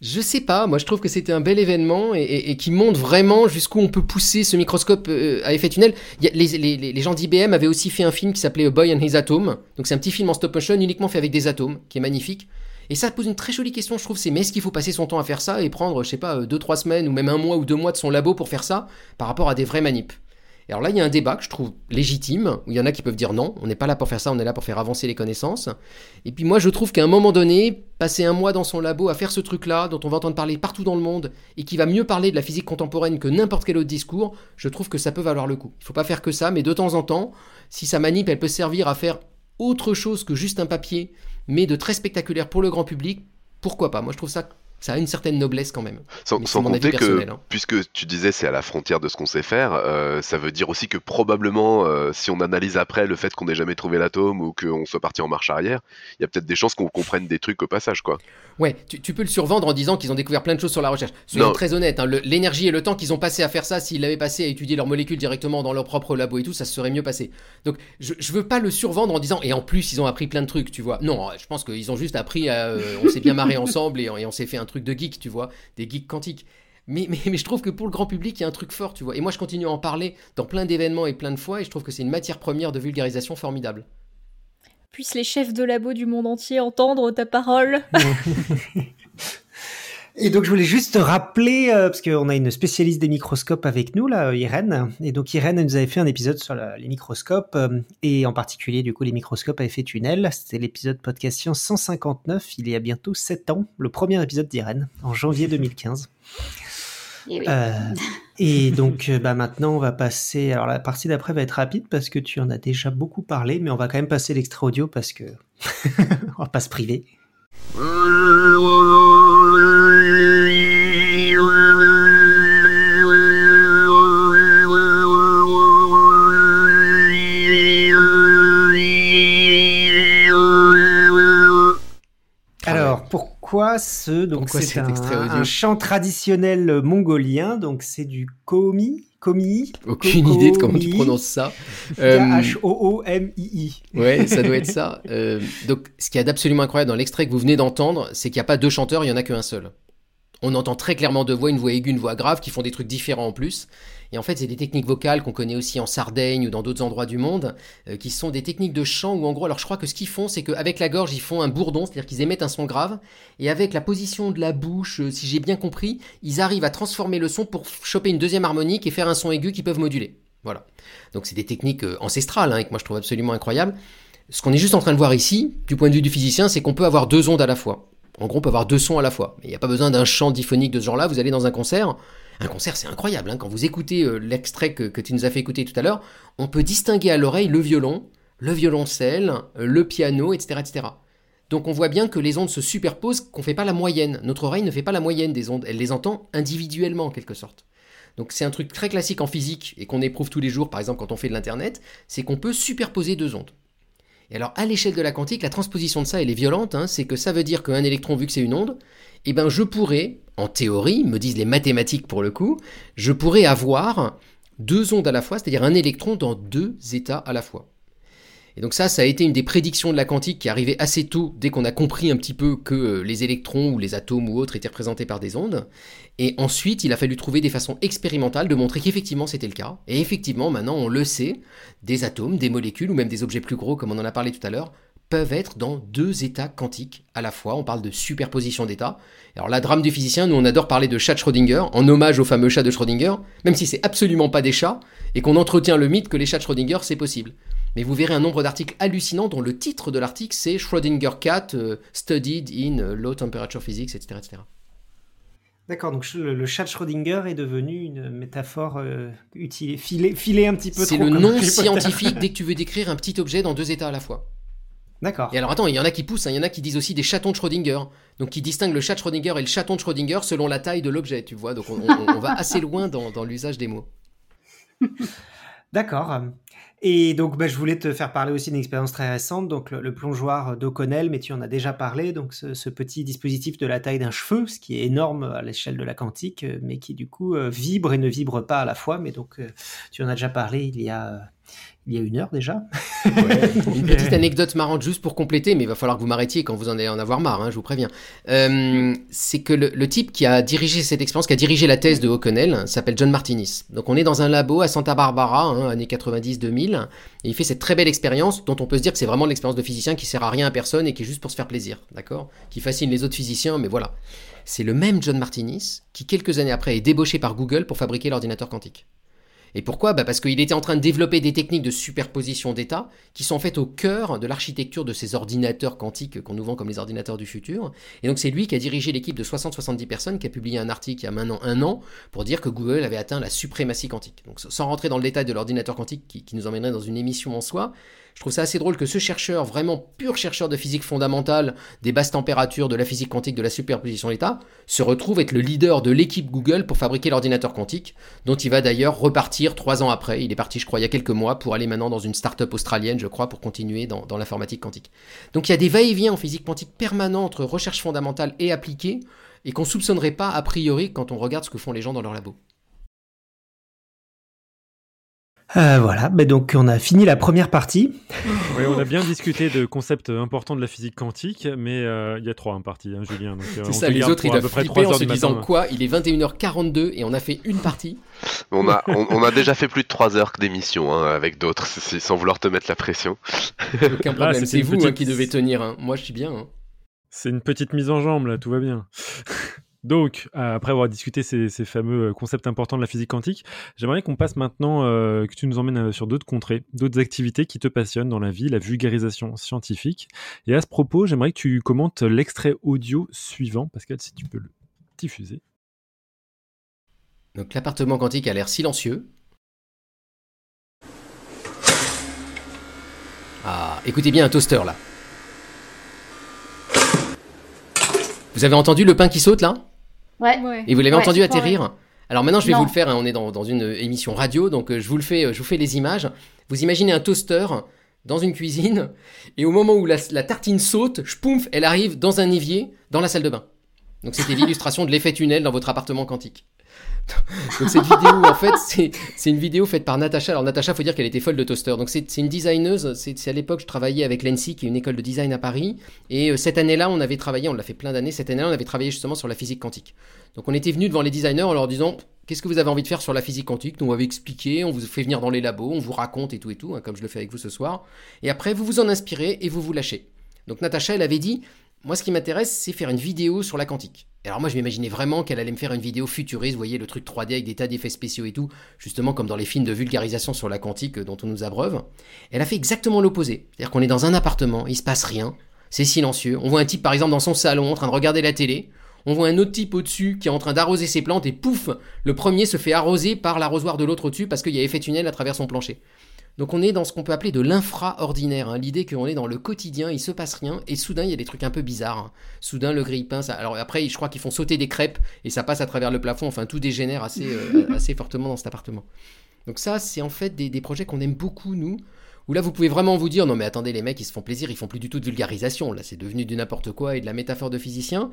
Je sais pas, moi je trouve que c'était un bel événement et, et, et qui montre vraiment jusqu'où on peut pousser ce microscope euh, à effet tunnel. Y a, les, les, les gens d'I B M avaient aussi fait un film qui s'appelait A Boy and His Atom. Donc c'est un petit film en stop motion uniquement fait avec des atomes, qui est magnifique. Et ça pose une très jolie question, je trouve, c'est mais est-ce qu'il faut passer son temps à faire ça et prendre, je sais pas, deux trois semaines ou même un mois ou deux mois de son labo pour faire ça par rapport à des vrais manips. Et alors là, il y a un débat que je trouve légitime, où il y en a qui peuvent dire non, on n'est pas là pour faire ça, on est là pour faire avancer les connaissances. Et puis moi, je trouve qu'à un moment donné, passer un mois dans son labo à faire ce truc-là, dont on va entendre parler partout dans le monde, et qui va mieux parler de la physique contemporaine que n'importe quel autre discours, je trouve que ça peut valoir le coup. Il ne faut pas faire que ça, mais de temps en temps, si sa manip, elle peut servir à faire autre chose que juste un papier, mais de très spectaculaire pour le grand public, pourquoi pas ? Moi, je trouve ça... Ça a une certaine noblesse quand même. Sans, sans compter que, hein. Puisque tu disais c'est à la frontière de ce qu'on sait faire, euh, ça veut dire aussi que probablement, euh, si on analyse après le fait qu'on n'ait jamais trouvé l'atome ou qu'on soit parti en marche arrière, il y a peut-être des chances qu'on comprenne des trucs au passage, quoi. Ouais, tu, tu peux le survendre en disant qu'ils ont découvert plein de choses sur la recherche. Soyons très honnêtes, hein, le, l'énergie et le temps qu'ils ont passé à faire ça, s'ils l'avaient passé à étudier leurs molécules directement dans leur propre labo et tout, ça se serait mieux passé. Donc, je, je veux pas le survendre en disant et en plus ils ont appris plein de trucs, tu vois. Non, je pense qu'ils ont juste appris, à, euh, on s'est bien marré ensemble et, et on s'est fait un truc de geek, tu vois, des geeks quantiques. Mais, mais, mais je trouve que pour le grand public, il y a un truc fort, tu vois. Et moi, je continue à en parler dans plein d'événements et plein de fois, et je trouve que c'est une matière première de vulgarisation formidable. Puissent les chefs de labo du monde entier entendre ta parole. Et donc, je voulais juste rappeler, euh, parce qu'on a une spécialiste des microscopes avec nous, là, Irène. Et donc, Irène, elle nous avait fait un épisode sur la, les microscopes, euh, et en particulier, du coup, les microscopes à effet tunnel. C'était l'épisode Podcast Science cent cinquante-neuf, il y a bientôt sept ans, le premier épisode d'Irène, en janvier deux mille quinze. Et, oui. euh, et donc, bah, maintenant, on va passer... Alors, la partie d'après va être rapide, parce que tu en as déjà beaucoup parlé, mais on va quand même passer l'extrait audio, parce que... on va pas se priver. Alors, pourquoi ce... Donc, pourquoi c'est un, un chant traditionnel mongolien, donc c'est du komi. Komi. Aucune idée de comment tu prononces ça. H O O M I I. Ouais, ça doit être ça. Euh, donc, ce qu'il y a d'absolument incroyable dans l'extrait que vous venez d'entendre, c'est qu'il n'y a pas deux chanteurs, il n'y en a qu'un seul. on entend très clairement deux voix, une voix aiguë, une voix grave, qui font des trucs différents en plus. Et en fait, c'est des techniques vocales qu'on connaît aussi en Sardaigne ou dans d'autres endroits du monde, euh, qui sont des techniques de chant où en gros, alors je crois que ce qu'ils font, c'est qu'avec la gorge, ils font un bourdon, c'est-à-dire qu'ils émettent un son grave, et avec la position de la bouche, euh, si j'ai bien compris, ils arrivent à transformer le son pour choper une deuxième harmonique et faire un son aigu qu'ils peuvent moduler. Voilà. Donc c'est des techniques ancestrales, hein, et que moi je trouve absolument incroyables. Ce qu'on est juste en train de voir ici, du point de vue du physicien, c'est qu'on peut avoir deux ondes à la fois. En gros, on peut avoir deux sons à la fois. Il n'y a pas besoin d'un chant diphonique de ce genre-là. Vous allez dans un concert. Un concert, c'est incroyable. Hein. Quand vous écoutez euh, l'extrait que, que tu nous as fait écouter tout à l'heure, on peut distinguer à l'oreille le violon, le violoncelle, euh, le piano, et cetera, et cetera. Donc on voit bien que les ondes se superposent, qu'on ne fait pas la moyenne. Notre oreille ne fait pas la moyenne des ondes. Elle les entend individuellement, en quelque sorte. Donc c'est un truc très classique en physique et qu'on éprouve tous les jours, par exemple, quand on fait de l'Internet, c'est qu'on peut superposer deux ondes. Et alors, à l'échelle de la quantique, la transposition de ça, elle est violente, hein, c'est que ça veut dire qu'un électron, vu que c'est une onde, eh ben, je pourrais, en théorie, me disent les mathématiques pour le coup, je pourrais avoir deux ondes à la fois, c'est-à-dire un électron dans deux états à la fois. Et donc ça, ça a été une des prédictions de la quantique qui est arrivée assez tôt, dès qu'on a compris un petit peu que les électrons ou les atomes ou autres étaient représentés par des ondes. Et ensuite, il a fallu trouver des façons expérimentales de montrer qu'effectivement c'était le cas. Et effectivement, maintenant, on le sait, des atomes, des molécules ou même des objets plus gros, comme on en a parlé tout à l'heure, peuvent être dans deux états quantiques à la fois. On parle de superposition d'états. Alors la drame du physicien, nous on adore parler de chat de Schrödinger, en hommage au fameux chat de Schrödinger, même si c'est absolument pas des chats, et qu'on entretient le mythe que les chats de Schrödinger, c'est possible. Mais vous verrez un nombre d'articles hallucinants dont le titre de l'article, c'est « Schrödinger cat uh, studied in low temperature physics », et cetera, et cetera. D'accord, donc le, le chat de Schrödinger est devenu une métaphore euh, utile, filée, filée un petit peu c'est trop. C'est le nom scientifique dès que tu veux décrire un petit objet dans deux états à la fois. D'accord. Et alors attends, il y en a qui poussent, hein, il y en a qui disent aussi des chatons de Schrödinger, donc qui distinguent le chat de Schrödinger et le chaton de Schrödinger selon la taille de l'objet, tu vois, donc on, on, on va assez loin dans, dans l'usage des mots. D'accord. Et donc, bah, je voulais te faire parler aussi d'une expérience très récente, donc le, le plongeoir d'O'Connell, mais tu en as déjà parlé, donc ce, ce petit dispositif de la taille d'un cheveu, ce qui est énorme à l'échelle de la quantique, mais qui du coup vibre et ne vibre pas à la fois, mais donc tu en as déjà parlé il y a, il y a une heure déjà. Ouais. Une petite anecdote marrante juste pour compléter, mais il va falloir que vous m'arrêtiez quand vous en allez en avoir marre, hein, je vous préviens. Euh, c'est que le, le type qui a dirigé cette expérience, qui a dirigé la thèse de O'Connell, hein, s'appelle John Martinis. Donc on est dans un labo à Santa Barbara, hein, années quatre-vingt-dix deux mille, et il fait cette très belle expérience dont on peut se dire que c'est vraiment de l'expérience de physicien qui sert à rien à personne et qui est juste pour se faire plaisir, d'accord ? Qui fascine les autres physiciens, mais voilà. C'est le même John Martinis qui, quelques années après, est débauché par Google pour fabriquer l'ordinateur quantique. Et pourquoi ? Bah parce qu'il était en train de développer des techniques de superposition d'états qui sont en fait au cœur de l'architecture de ces ordinateurs quantiques qu'on nous vend comme les ordinateurs du futur. Et donc c'est lui qui a dirigé l'équipe de soixante à soixante-dix personnes qui a publié un article il y a maintenant un an pour dire que Google avait atteint la suprématie quantique. Donc sans rentrer dans le détail de l'ordinateur quantique qui, qui nous emmènerait dans une émission en soi, je trouve ça assez drôle que ce chercheur, vraiment pur chercheur de physique fondamentale, des basses températures, de la physique quantique, de la superposition d'état, se retrouve être le leader de l'équipe Google pour fabriquer l'ordinateur quantique, dont il va d'ailleurs repartir trois ans après. Il est parti, je crois, il y a quelques mois pour aller maintenant dans une start-up australienne, je crois, pour continuer dans, dans l'informatique quantique. Donc il y a des va-et-vient en physique quantique permanents entre recherche fondamentale et appliquée, et qu'on ne soupçonnerait pas a priori quand on regarde ce que font les gens dans leur labo. Euh, voilà, mais donc on a fini la première partie. Oui, on a bien discuté de concepts importants de la physique quantique, mais il euh, y a trois hein, parties, hein, Julien. Donc, euh, c'est on ça, les autres, ils doivent flipper en se disant quoi ? Il est vingt et une heures quarante-deux et on a fait une partie. On a, on, on a déjà fait plus de trois heures d'émission hein, avec d'autres, c'est, c'est, sans vouloir te mettre la pression. Aucun problème, là, c'est vous petite... hein, qui devez tenir. Hein. Moi, je suis bien. Hein. C'est une petite mise en jambe, là, tout va bien. Donc, après avoir discuté ces, ces fameux concepts importants de la physique quantique, j'aimerais qu'on passe maintenant, euh, que tu nous emmènes sur d'autres contrées, d'autres activités qui te passionnent dans la vie, la vulgarisation scientifique. Et à ce propos, j'aimerais que tu commentes l'extrait audio suivant. Pascal, si tu peux le diffuser. Donc, l'appartement quantique a l'air silencieux. Ah, écoutez bien un toaster, là. Vous avez entendu le pain qui saute, là ? Ouais, ouais. Et vous l'avez ouais, entendu atterrir ouais. Alors maintenant, je vais non. vous le faire. Hein, on est dans, dans une émission radio, donc euh, je vous le fais. Euh, je vous fais les images. Vous imaginez un toaster dans une cuisine, et au moment où la, la tartine saute, chpoumf, elle arrive dans un évier, dans la salle de bain. Donc c'était l'illustration de l'effet tunnel dans votre appartement quantique. Donc cette vidéo, en fait, c'est, c'est une vidéo faite par Natacha. Alors Natacha, il faut dire qu'elle était folle de toaster. Donc c'est, c'est une designeuse. C'est, c'est à l'époque, je travaillais avec l'E N S I, qui est une école de design à Paris. Et euh, cette année-là, on avait travaillé, on l'a fait plein d'années, cette année-là, on avait travaillé justement sur la physique quantique. Donc on était venus devant les designers en leur disant... Qu'est-ce que vous avez envie de faire sur la physique quantique ? Nous, on avait expliqué, on vous fait venir dans les labos, on vous raconte et tout et tout, hein, comme je le fais avec vous ce soir. Et après, vous vous en inspirez et vous vous lâchez. Donc, Natacha, elle avait dit, moi, ce qui m'intéresse, c'est faire une vidéo sur la quantique. Et alors, moi, je m'imaginais vraiment qu'elle allait me faire une vidéo futuriste, vous voyez, le truc trois D avec des tas d'effets spéciaux et tout, justement comme dans les films de vulgarisation sur la quantique dont on nous abreuve. Elle a fait exactement l'opposé. C'est-à-dire qu'on est dans un appartement, il se passe rien, c'est silencieux. On voit un type, par exemple, dans son salon, en train de regarder la télé. On voit un autre type au-dessus qui est en train d'arroser ses plantes et pouf, le premier se fait arroser par l'arrosoir de l'autre au-dessus parce qu'il y a effet tunnel à travers son plancher. Donc on est dans ce qu'on peut appeler de l'infra-ordinaire, hein. L'idée qu'on est dans le quotidien, il se passe rien et soudain il y a des trucs un peu bizarres. Hein. Soudain le grille-pain, ça... alors après je crois qu'ils font sauter des crêpes et ça passe à travers le plafond, enfin tout dégénère assez, euh, assez fortement dans cet appartement. Donc ça c'est en fait des, des projets qu'on aime beaucoup nous, où là vous pouvez vraiment vous dire non mais attendez les mecs ils se font plaisir, ils font plus du tout de vulgarisation, là c'est devenu du n'importe quoi et de la métaphore de physicien.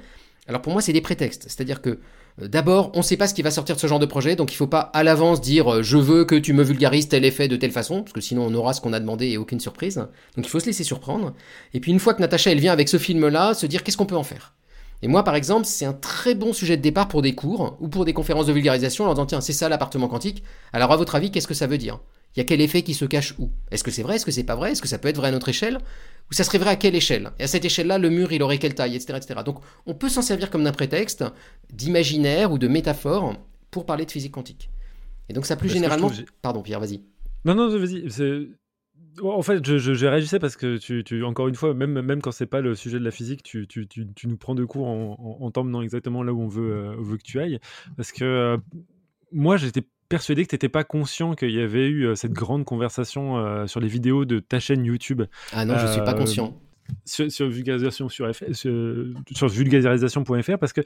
Alors pour moi, c'est des prétextes, c'est-à-dire que euh, d'abord, on ne sait pas ce qui va sortir de ce genre de projet, donc il ne faut pas à l'avance dire euh, « je veux que tu me vulgarises tel effet de telle façon », parce que sinon on aura ce qu'on a demandé et aucune surprise, donc il faut se laisser surprendre. Et puis une fois que Natacha, elle vient avec ce film-là, se dire « qu'est-ce qu'on peut en faire ?» Et moi, par exemple, c'est un très bon sujet de départ pour des cours ou pour des conférences de vulgarisation, en leur disant « tiens, c'est ça l'appartement quantique, alors à votre avis, qu'est-ce que ça veut dire ? Il y a quel effet qui se cache où ? Est-ce que c'est vrai ? Est-ce que c'est pas vrai ? Est-ce que ça peut être vrai à notre échelle ? Ou ça serait vrai à quelle échelle ? Et à cette échelle-là, le mur, il aurait quelle taille, et cetera, et cetera. Donc, on peut s'en servir comme d'un prétexte, d'imaginaire ou de métaphore pour parler de physique quantique. Et donc, ça plus parce généralement... Que je trouve... Pardon, Pierre, vas-y. Non, non, vas-y. C'est... En fait, je, je, je réagissais parce que, tu, tu, encore une fois, même, même quand c'est pas le sujet de la physique, tu, tu, tu, tu nous prends de court en, en, en t'emmenant exactement là où on veut, euh, où veut que tu ailles. Parce que euh, moi, j'étais... persuadé que tu n'étais pas conscient qu'il y avait eu euh, cette grande conversation euh, sur les vidéos de ta chaîne YouTube. Ah non, je ne euh, suis pas conscient. Sur, sur, vulgarisation, sur, F... sur, sur vulgarisation point f r, parce qu'il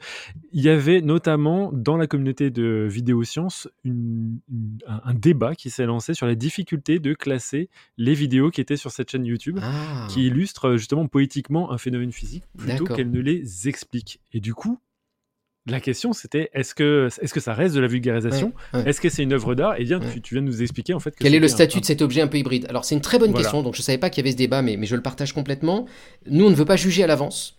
y avait notamment dans la communauté de vidéosciences une, une, un, un débat qui s'est lancé sur la difficulté de classer les vidéos qui étaient sur cette chaîne YouTube, ah. qui illustrent justement poétiquement un phénomène physique plutôt D'accord. qu'elles ne les expliquent. Et du coup, la question, c'était est-ce que, est-ce que ça reste de la vulgarisation ? ouais, ouais. Est-ce que c'est une œuvre d'art ? Et eh bien, ouais. tu, tu viens de nous expliquer en fait... Que Quel est le statut un... de cet objet un peu hybride ? Alors, c'est une très bonne voilà. question, donc je ne savais pas qu'il y avait ce débat, mais, mais je le partage complètement. Nous, on ne veut pas juger à l'avance.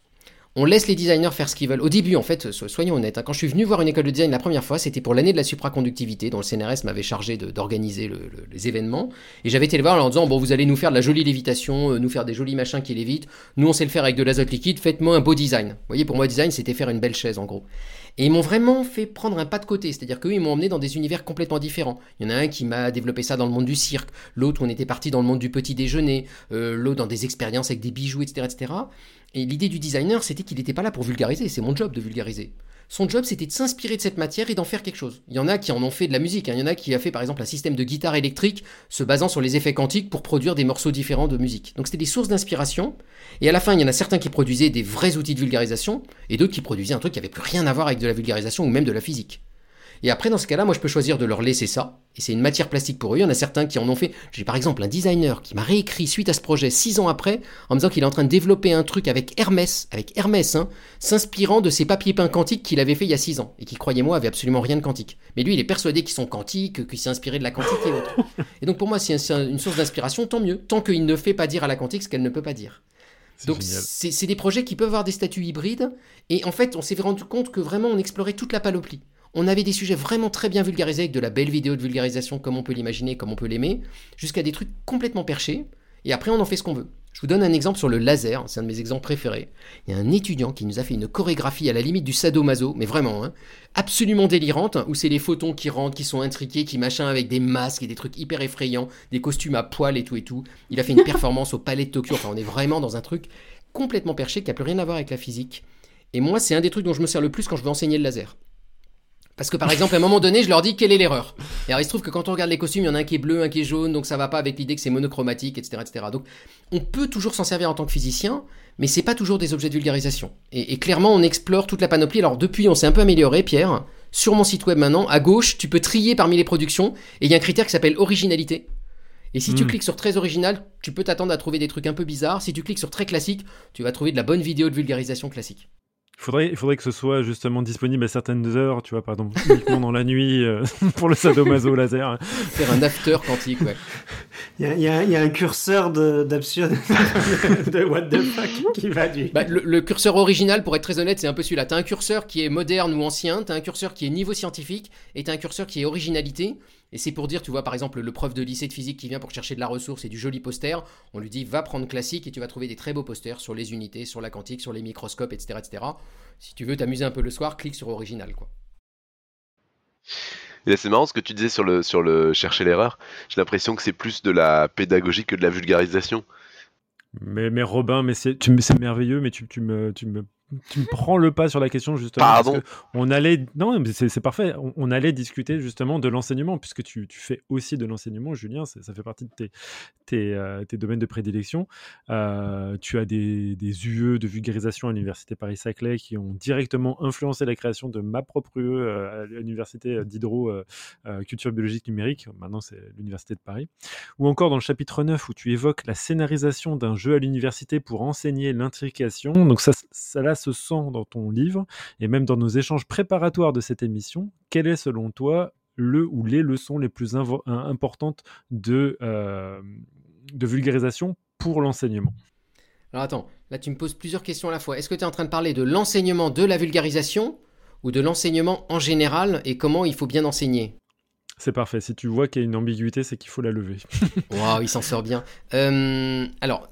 On laisse les designers faire ce qu'ils veulent. Au début, en fait, soyons honnêtes, hein, quand je suis venu voir une école de design la première fois, c'était pour l'année de la supraconductivité, dont le C N R S m'avait chargé de, d'organiser le, le, les événements. Et j'avais été le voir en leur disant, bon, vous allez nous faire de la jolie lévitation, euh, nous faire des jolis machins qui lévitent. Nous, on sait le faire avec de l'azote liquide. Faites-moi un beau design. Vous voyez, pour moi, design, c'était faire une belle chaise, en gros. Et ils m'ont vraiment fait prendre un pas de côté, c'est-à-dire qu'eux, ils m'ont emmené dans des univers complètement différents. Il y en a un qui m'a développé ça dans le monde du cirque, l'autre, on était parti dans le monde du petit déjeuner, euh, l'autre dans des expériences avec des bijoux, et cetera, et cetera. Et l'idée du designer, c'était qu'il n'était pas là pour vulgariser, c'est mon job de vulgariser. Son job, c'était de s'inspirer de cette matière et d'en faire quelque chose. Il y en a qui en ont fait de la musique, hein. Il y en a qui a fait par exemple un système de guitare électrique se basant sur les effets quantiques pour produire des morceaux différents de musique. Donc c'était des sources d'inspiration, et à la fin, il y en a certains qui produisaient des vrais outils de vulgarisation, et d'autres qui produisaient un truc qui n'avait plus rien à voir avec de la vulgarisation ou même de la physique. Et après, dans ce cas-là, moi, je peux choisir de leur laisser ça. Et c'est une matière plastique pour eux. Il y en a certains qui en ont fait. J'ai par exemple un designer qui m'a réécrit suite à ce projet six ans après en me disant qu'il est en train de développer un truc avec Hermès, avec Hermès, hein, s'inspirant de ces papiers peints quantiques qu'il avait fait il y a six ans et qui, croyez-moi, avait absolument rien de quantique. Mais lui, il est persuadé qu'ils sont quantiques, qu'il s'est inspiré de la quantique et autres. Et donc, pour moi, si c'est une source d'inspiration, tant mieux. Tant qu'il ne fait pas dire à la quantique ce qu'elle ne peut pas dire. C'est donc c'est, c'est des projets qui peuvent avoir des statuts hybrides. Et en fait, on s'est rendu compte que vraiment, on explorait toute la panoplie. On avait des sujets vraiment très bien vulgarisés avec de la belle vidéo de vulgarisation comme on peut l'imaginer, comme on peut l'aimer, jusqu'à des trucs complètement perchés, et après on en fait ce qu'on veut. Je vous donne un exemple sur le laser, c'est un de mes exemples préférés. Il y a un étudiant qui nous a fait une chorégraphie à la limite du sadomaso, mais vraiment, hein, absolument délirante, où c'est les photons qui rentrent, qui sont intriqués, qui machin avec des masques et des trucs hyper effrayants, des costumes à poils et tout et tout. Il a fait une performance au Palais de Tokyo, enfin on est vraiment dans un truc complètement perché qui n'a plus rien à voir avec la physique. Et moi c'est un des trucs dont je me sers le plus quand je veux enseigner le laser. Parce que par exemple, à un moment donné, je leur dis quelle est l'erreur. Et alors il se trouve que quand on regarde les costumes, il y en a un qui est bleu, un qui est jaune, donc ça va pas avec l'idée que c'est monochromatique, et cetera, et cetera. Donc on peut toujours s'en servir en tant que physicien, mais c'est pas toujours des objets de vulgarisation. Et, et clairement, on explore toute la panoplie. Alors depuis, on s'est un peu amélioré, Pierre. Sur mon site web maintenant, à gauche, tu peux trier parmi les productions, et il y a un critère qui s'appelle originalité. Et si mmh. tu cliques sur très original, tu peux t'attendre à trouver des trucs un peu bizarres. Si tu cliques sur très classique, tu vas trouver de la bonne vidéo de vulgarisation classique. Il faudrait, il faudrait que ce soit justement disponible à certaines heures, tu vois, par exemple, uniquement dans la nuit, euh, pour le sadomaso laser. Faire un after quantique, ouais. Il y, y, y a un curseur de, d'absurde, de what the fuck, qui va du... Bah, le, le curseur original, pour être très honnête, c'est un peu celui-là. T'as un curseur qui est moderne ou ancien, t'as un curseur qui est niveau scientifique, et t'as un curseur qui est originalité. Et c'est pour dire, tu vois, par exemple, le prof de lycée de physique qui vient pour chercher de la ressource et du joli poster, on lui dit « va prendre classique et tu vas trouver des très beaux posters sur les unités, sur la quantique, sur les microscopes, et cetera et cetera » Si tu veux t'amuser un peu le soir, clique sur original, quoi. Et là, c'est marrant ce que tu disais sur le, sur le chercher l'erreur. J'ai l'impression que c'est plus de la pédagogie que de la vulgarisation. Mais, mais Robin, mais c'est, tu, c'est merveilleux, mais tu, tu me... Tu me... Tu me prends le pas sur la question, justement. Pardon. Parce que on allait... Non, mais c'est, c'est parfait. On, on allait discuter, justement, de l'enseignement, puisque tu, tu fais aussi de l'enseignement, Julien. Ça, ça fait partie de tes, tes, euh, tes domaines de prédilection. Euh, tu as des, des U E de vulgarisation à l'Université Paris-Saclay qui ont directement influencé la création de ma propre U E à l'Université d'Hydro euh, euh, Culture Biologique Numérique. Maintenant, c'est l'Université de Paris. Ou encore dans le chapitre neuf, où tu évoques la scénarisation d'un jeu à l'université pour enseigner l'intrication. Donc ça, ça là, se sent dans ton livre et même dans nos échanges préparatoires de cette émission. Quelle est, selon toi, le ou les leçons les plus invo- importantes de, euh, de vulgarisation pour l'enseignement ? Alors attends, là tu me poses plusieurs questions à la fois. Est-ce que tu es en train de parler de l'enseignement de la vulgarisation ou de l'enseignement en général et comment il faut bien enseigner ? C'est parfait. Si tu vois qu'il y a une ambiguïté, c'est qu'il faut la lever. Waouh, il s'en sort bien. Euh, alors...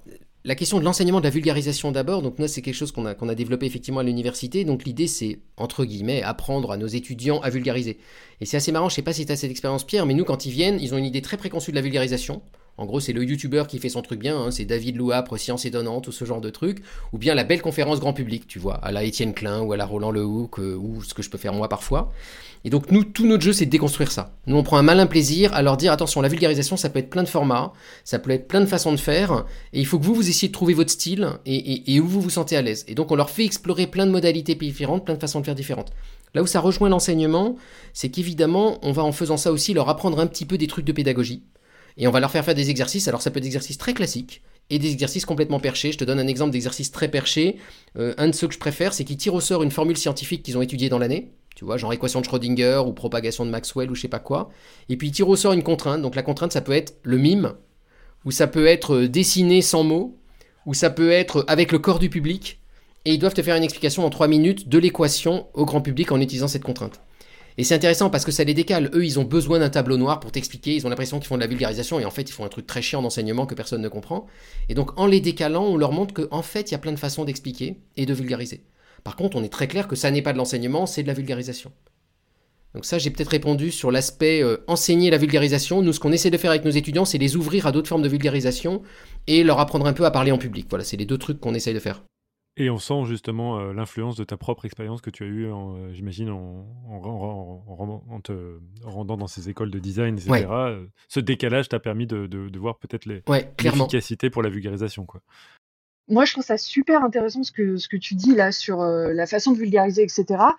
La question de l'enseignement de la vulgarisation d'abord, donc moi c'est quelque chose qu'on a, qu'on a développé effectivement à l'université, donc l'idée c'est, entre guillemets, apprendre à nos étudiants à vulgariser. Et c'est assez marrant, je sais pas si tu as cette expérience Pierre, mais nous quand ils viennent, ils ont une idée très préconçue de la vulgarisation. En gros c'est le youtubeur qui fait son truc bien, hein, c'est David Louapre, Science étonnante, ou ce genre de truc, ou bien la belle conférence grand public, tu vois, à la Étienne Klein ou à la Roland Lehoucq, euh, ou ce que je peux faire moi parfois. Et donc nous, tout notre jeu c'est de déconstruire ça. Nous on prend un malin plaisir à leur dire attention, la vulgarisation ça peut être plein de formats, ça peut être plein de façons de faire, et il faut que vous vous essayez de trouver votre style et, et, et où vous vous sentez à l'aise. Et donc on leur fait explorer plein de modalités différentes, plein de façons de faire différentes. Là où ça rejoint l'enseignement, c'est qu'évidemment on va en faisant ça aussi leur apprendre un petit peu des trucs de pédagogie. Et on va leur faire faire des exercices, alors ça peut être des exercices très classiques et des exercices complètement perchés. Je te donne un exemple d'exercice très perché. Euh, un de ceux que je préfère, c'est qu'ils tirent au sort une formule scientifique qu'ils ont étudiée dans l'année, tu vois, genre équation de Schrödinger ou propagation de Maxwell ou je sais pas quoi. Et puis ils tirent au sort une contrainte, donc la contrainte ça peut être le mime, ou ça peut être dessiné sans mots, ou ça peut être avec le corps du public, et ils doivent te faire une explication en trois minutes de l'équation au grand public en utilisant cette contrainte. Et c'est intéressant parce que ça les décale. Eux, ils ont besoin d'un tableau noir pour t'expliquer. Ils ont l'impression qu'ils font de la vulgarisation et en fait, ils font un truc très chiant d'enseignement que personne ne comprend. Et donc, en les décalant, on leur montre qu'en fait, il y a plein de façons d'expliquer et de vulgariser. Par contre, on est très clair que ça n'est pas de l'enseignement, c'est de la vulgarisation. Donc ça, j'ai peut-être répondu sur l'aspect euh, enseigner la vulgarisation. Nous, ce qu'on essaie de faire avec nos étudiants, c'est les ouvrir à d'autres formes de vulgarisation et leur apprendre un peu à parler en public. Voilà, c'est les deux trucs qu'on essaie de faire. Et on sent justement euh, l'influence de ta propre expérience que tu as eue, en, euh, j'imagine, en, en, en, en, en te rendant dans ces écoles de design, et cetera. Ouais. Euh, ce décalage t'a permis de, de, de voir peut-être les, ouais, l'efficacité pour la vulgarisation, quoi. Moi, je trouve ça super intéressant ce que, ce que tu dis là sur euh, la façon de vulgariser, et cetera.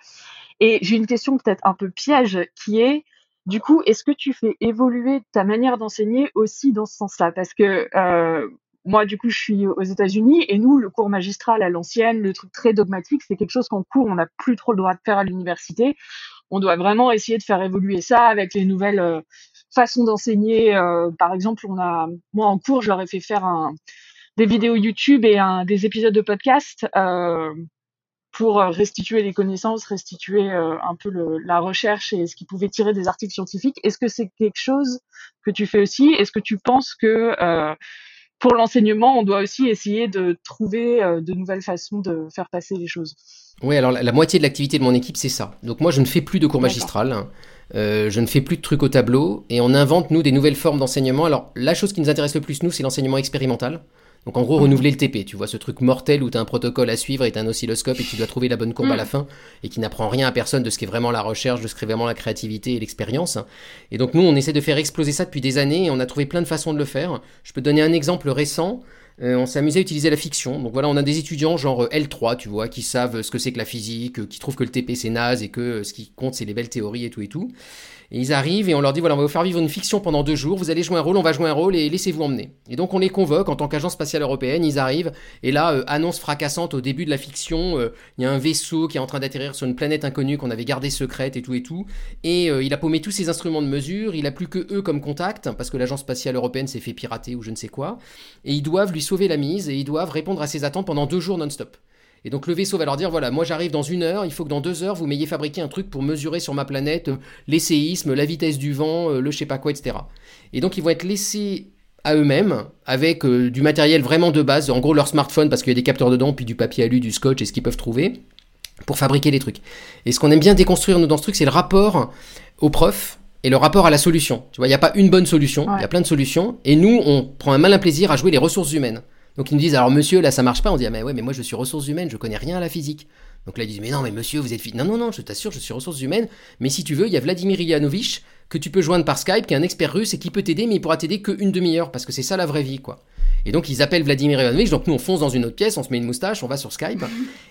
Et j'ai une question peut-être un peu piège qui est, du coup, est-ce que tu fais évoluer ta manière d'enseigner aussi dans ce sens-là ? Parce que... Euh, Moi, du coup, je suis aux États-Unis et nous, le cours magistral à l'ancienne, le truc très dogmatique, c'est quelque chose qu'en cours, on n'a plus trop le droit de faire à l'université. On doit vraiment essayer de faire évoluer ça avec les nouvelles euh, façons d'enseigner. Euh, par exemple, on a, moi, en cours, je leur ai fait faire un, des vidéos YouTube et un, des épisodes de podcast euh, pour restituer les connaissances, restituer euh, un peu le, la recherche et ce qu'ils pouvaient tirer des articles scientifiques. Est-ce que c'est quelque chose que tu fais aussi ? Est-ce que tu penses que... Euh, Pour l'enseignement, on doit aussi essayer de trouver de nouvelles façons de faire passer les choses. Oui, alors la, la moitié de l'activité de mon équipe, c'est ça. Donc moi, je ne fais plus de cours magistral, euh, je ne fais plus de trucs au tableau, et on invente, nous, des nouvelles formes d'enseignement. Alors, la chose qui nous intéresse le plus, nous, c'est l'enseignement expérimental. Donc en gros, renouveler le T P, tu vois, ce truc mortel où tu as un protocole à suivre et tu as un oscilloscope et tu dois trouver la bonne courbe mmh. à la fin et qui n'apprend rien à personne de ce qu'est vraiment la recherche, de ce qu'est vraiment la créativité et l'expérience. Et donc nous, on essaie de faire exploser ça depuis des années et on a trouvé plein de façons de le faire. Je peux te donner un exemple récent. Euh, on s'est amusé à utiliser la fiction. Donc voilà, on a des étudiants genre L trois, tu vois, qui savent ce que c'est que la physique, qui trouvent que le T P c'est naze et que ce qui compte c'est les belles théories et tout et tout. Et ils arrivent et on leur dit, voilà, on va vous faire vivre une fiction pendant deux jours, vous allez jouer un rôle, on va jouer un rôle et laissez-vous emmener. Et donc on les convoque en tant qu'agence spatiale européenne, ils arrivent et là, euh, annonce fracassante au début de la fiction, euh, il y a un vaisseau qui est en train d'atterrir sur une planète inconnue qu'on avait gardée secrète et tout et tout, et euh, il a paumé tous ses instruments de mesure, il a plus que eux comme contact, parce que l'agence spatiale européenne s'est fait pirater ou je ne sais quoi, et ils doivent lui sauver la mise et ils doivent répondre à ses attentes pendant deux jours non-stop. Et donc le vaisseau va leur dire, voilà, moi j'arrive dans une heure, il faut que dans deux heures, vous m'ayez fabriqué un truc pour mesurer sur ma planète les séismes, la vitesse du vent, le je sais pas quoi, et cetera. Et donc ils vont être laissés à eux-mêmes, avec euh, du matériel vraiment de base, en gros leur smartphone, parce qu'il y a des capteurs dedans, puis du papier alu, du scotch et ce qu'ils peuvent trouver, pour fabriquer les trucs. Et ce qu'on aime bien déconstruire nous dans ce truc, c'est le rapport aux profs, et le rapport à la solution. Tu vois, il n'y a pas une bonne solution, il ouais. y a plein de solutions, et nous, on prend un malin plaisir à jouer les ressources humaines. Donc ils nous disent, alors monsieur, là ça marche pas. On dit, ah mais ouais, mais moi je suis ressources humaines, je connais rien à la physique. Donc là ils disent, mais non, mais monsieur, vous êtes... Non, non, non, je t'assure, je suis ressources humaines, mais si tu veux, il y a Vladimir Ivanovich que tu peux joindre par Skype, qui est un expert russe et qui peut t'aider, mais il pourra t'aider qu'une demi-heure, parce que c'est ça la vraie vie, quoi. Et donc ils appellent Vladimir Ivanovich, donc nous on fonce dans une autre pièce, on se met une moustache, on va sur Skype.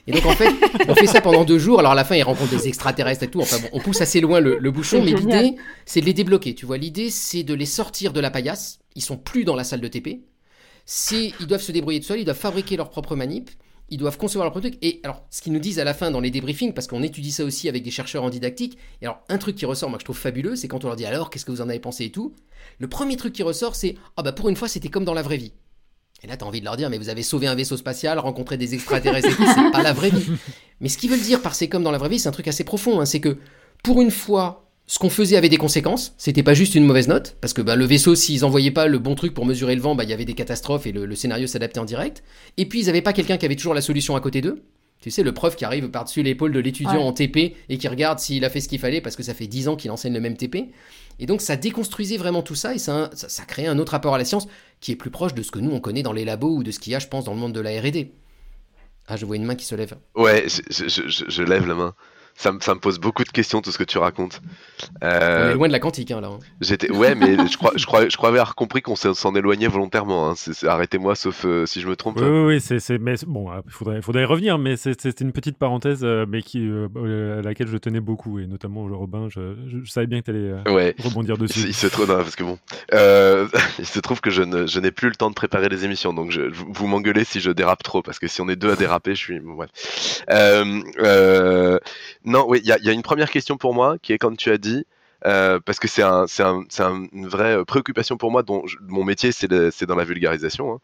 Et donc en fait, on fait ça pendant deux jours, alors à la fin ils rencontrent des extraterrestres et tout, enfin bon, on pousse assez loin le, le bouchon, mais l'idée c'est de les débloquer, tu vois, l'idée c'est de les sortir de la paillasse, ils sont plus dans la salle de T P. C'est, ils doivent se débrouiller tout seuls, ils doivent fabriquer leur propre manip, ils doivent concevoir leur propre truc. Et alors, ce qu'ils nous disent à la fin dans les débriefings, parce qu'on étudie ça aussi avec des chercheurs en didactique, et alors un truc qui ressort, moi que je trouve fabuleux, c'est quand on leur dit, alors qu'est-ce que vous en avez pensé et tout, le premier truc qui ressort c'est, ah bah pour une fois c'était comme dans la vraie vie. Et là t'as envie de leur dire, mais vous avez sauvé un vaisseau spatial, rencontré des extraterrestres et tout, c'est pas la vraie vie. Mais ce qu'ils veulent dire par c'est comme dans la vraie vie, c'est un truc assez profond, hein, c'est que pour une fois, ce qu'on faisait avait des conséquences, c'était pas juste une mauvaise note, parce que bah, le vaisseau, s'ils envoyaient pas le bon truc pour mesurer le vent, bah, y avait des catastrophes et le, le scénario s'adaptait en direct. Et puis ils avaient pas quelqu'un qui avait toujours la solution à côté d'eux. Tu sais, le prof qui arrive par-dessus l'épaule de l'étudiant ouais. en T P et qui regarde s'il a fait ce qu'il fallait, parce que ça fait dix ans qu'il enseigne le même T P. Et donc ça déconstruisait vraiment tout ça et ça, ça, ça créait un autre rapport à la science qui est plus proche de ce que nous on connaît dans les labos ou de ce qu'il y a, je pense, dans le monde de la R et D. Ah, je vois une main qui se lève. Ouais, je, je, je, je lève la main. Ça me, ça me pose beaucoup de questions, tout ce que tu racontes. Euh, On est loin de la quantique, hein, là. Hein. J'étais, ouais, mais je crois, je crois, je crois avoir compris qu'on s'en éloignait volontairement. Hein. C'est, c'est... Arrêtez-moi, sauf euh, si je me trompe. Oui, oui, oui c'est, c'est... mais bon, il faudrait, faudrait y revenir, mais c'est, c'est une petite parenthèse, euh, mais qui, euh, à laquelle je tenais beaucoup, et notamment Robin. Je, je, je savais bien que tu allais euh, ouais. rebondir dessus. Il se trouve, non, parce que bon, euh, il se trouve que je, ne, je n'ai plus le temps de préparer les émissions, donc je, vous m'engueulez si je dérape trop, parce que si on est deux à déraper, je suis, bon, ouais. Euh, euh... Non, oui, il y, y a une première question pour moi qui est, comme tu as dit, euh, parce que c'est, un, c'est, un, c'est un, une vraie préoccupation pour moi, dont je, mon métier c'est, le, c'est dans la vulgarisation, hein.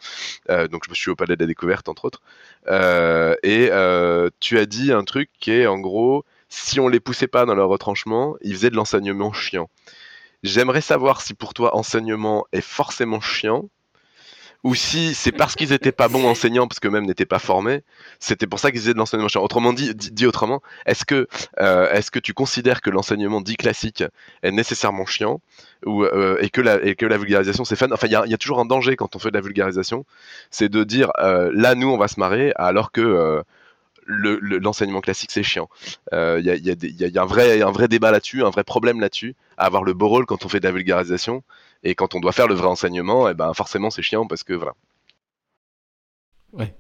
euh, donc je suis au Palais de la Découverte entre autres, euh, et euh, tu as dit un truc qui est en gros, si on les poussait pas dans leur retranchement, ils faisaient de l'enseignement chiant. J'aimerais savoir si pour toi enseignement est forcément chiant, ou si c'est parce qu'ils étaient pas bons enseignants, parce qu'eux-mêmes n'étaient pas formés, c'était pour ça qu'ils faisaient de l'enseignement chiant. Autrement dit, dit, dit autrement, est-ce que, euh, est-ce que tu considères que l'enseignement dit classique est nécessairement chiant, ou, euh, et, que la, et que la vulgarisation c'est fun? Enfin, il y a, y a toujours un danger quand on fait de la vulgarisation, c'est de dire, euh, là nous on va se marrer, alors que euh, le, le, l'enseignement classique c'est chiant. Il euh, y, a, y, a y, a, y a un vrai, un vrai débat là-dessus, un vrai problème là-dessus, à avoir le beau rôle quand on fait de la vulgarisation. Et quand on doit faire le vrai enseignement, eh ben forcément c'est chiant parce que voilà. Ouais.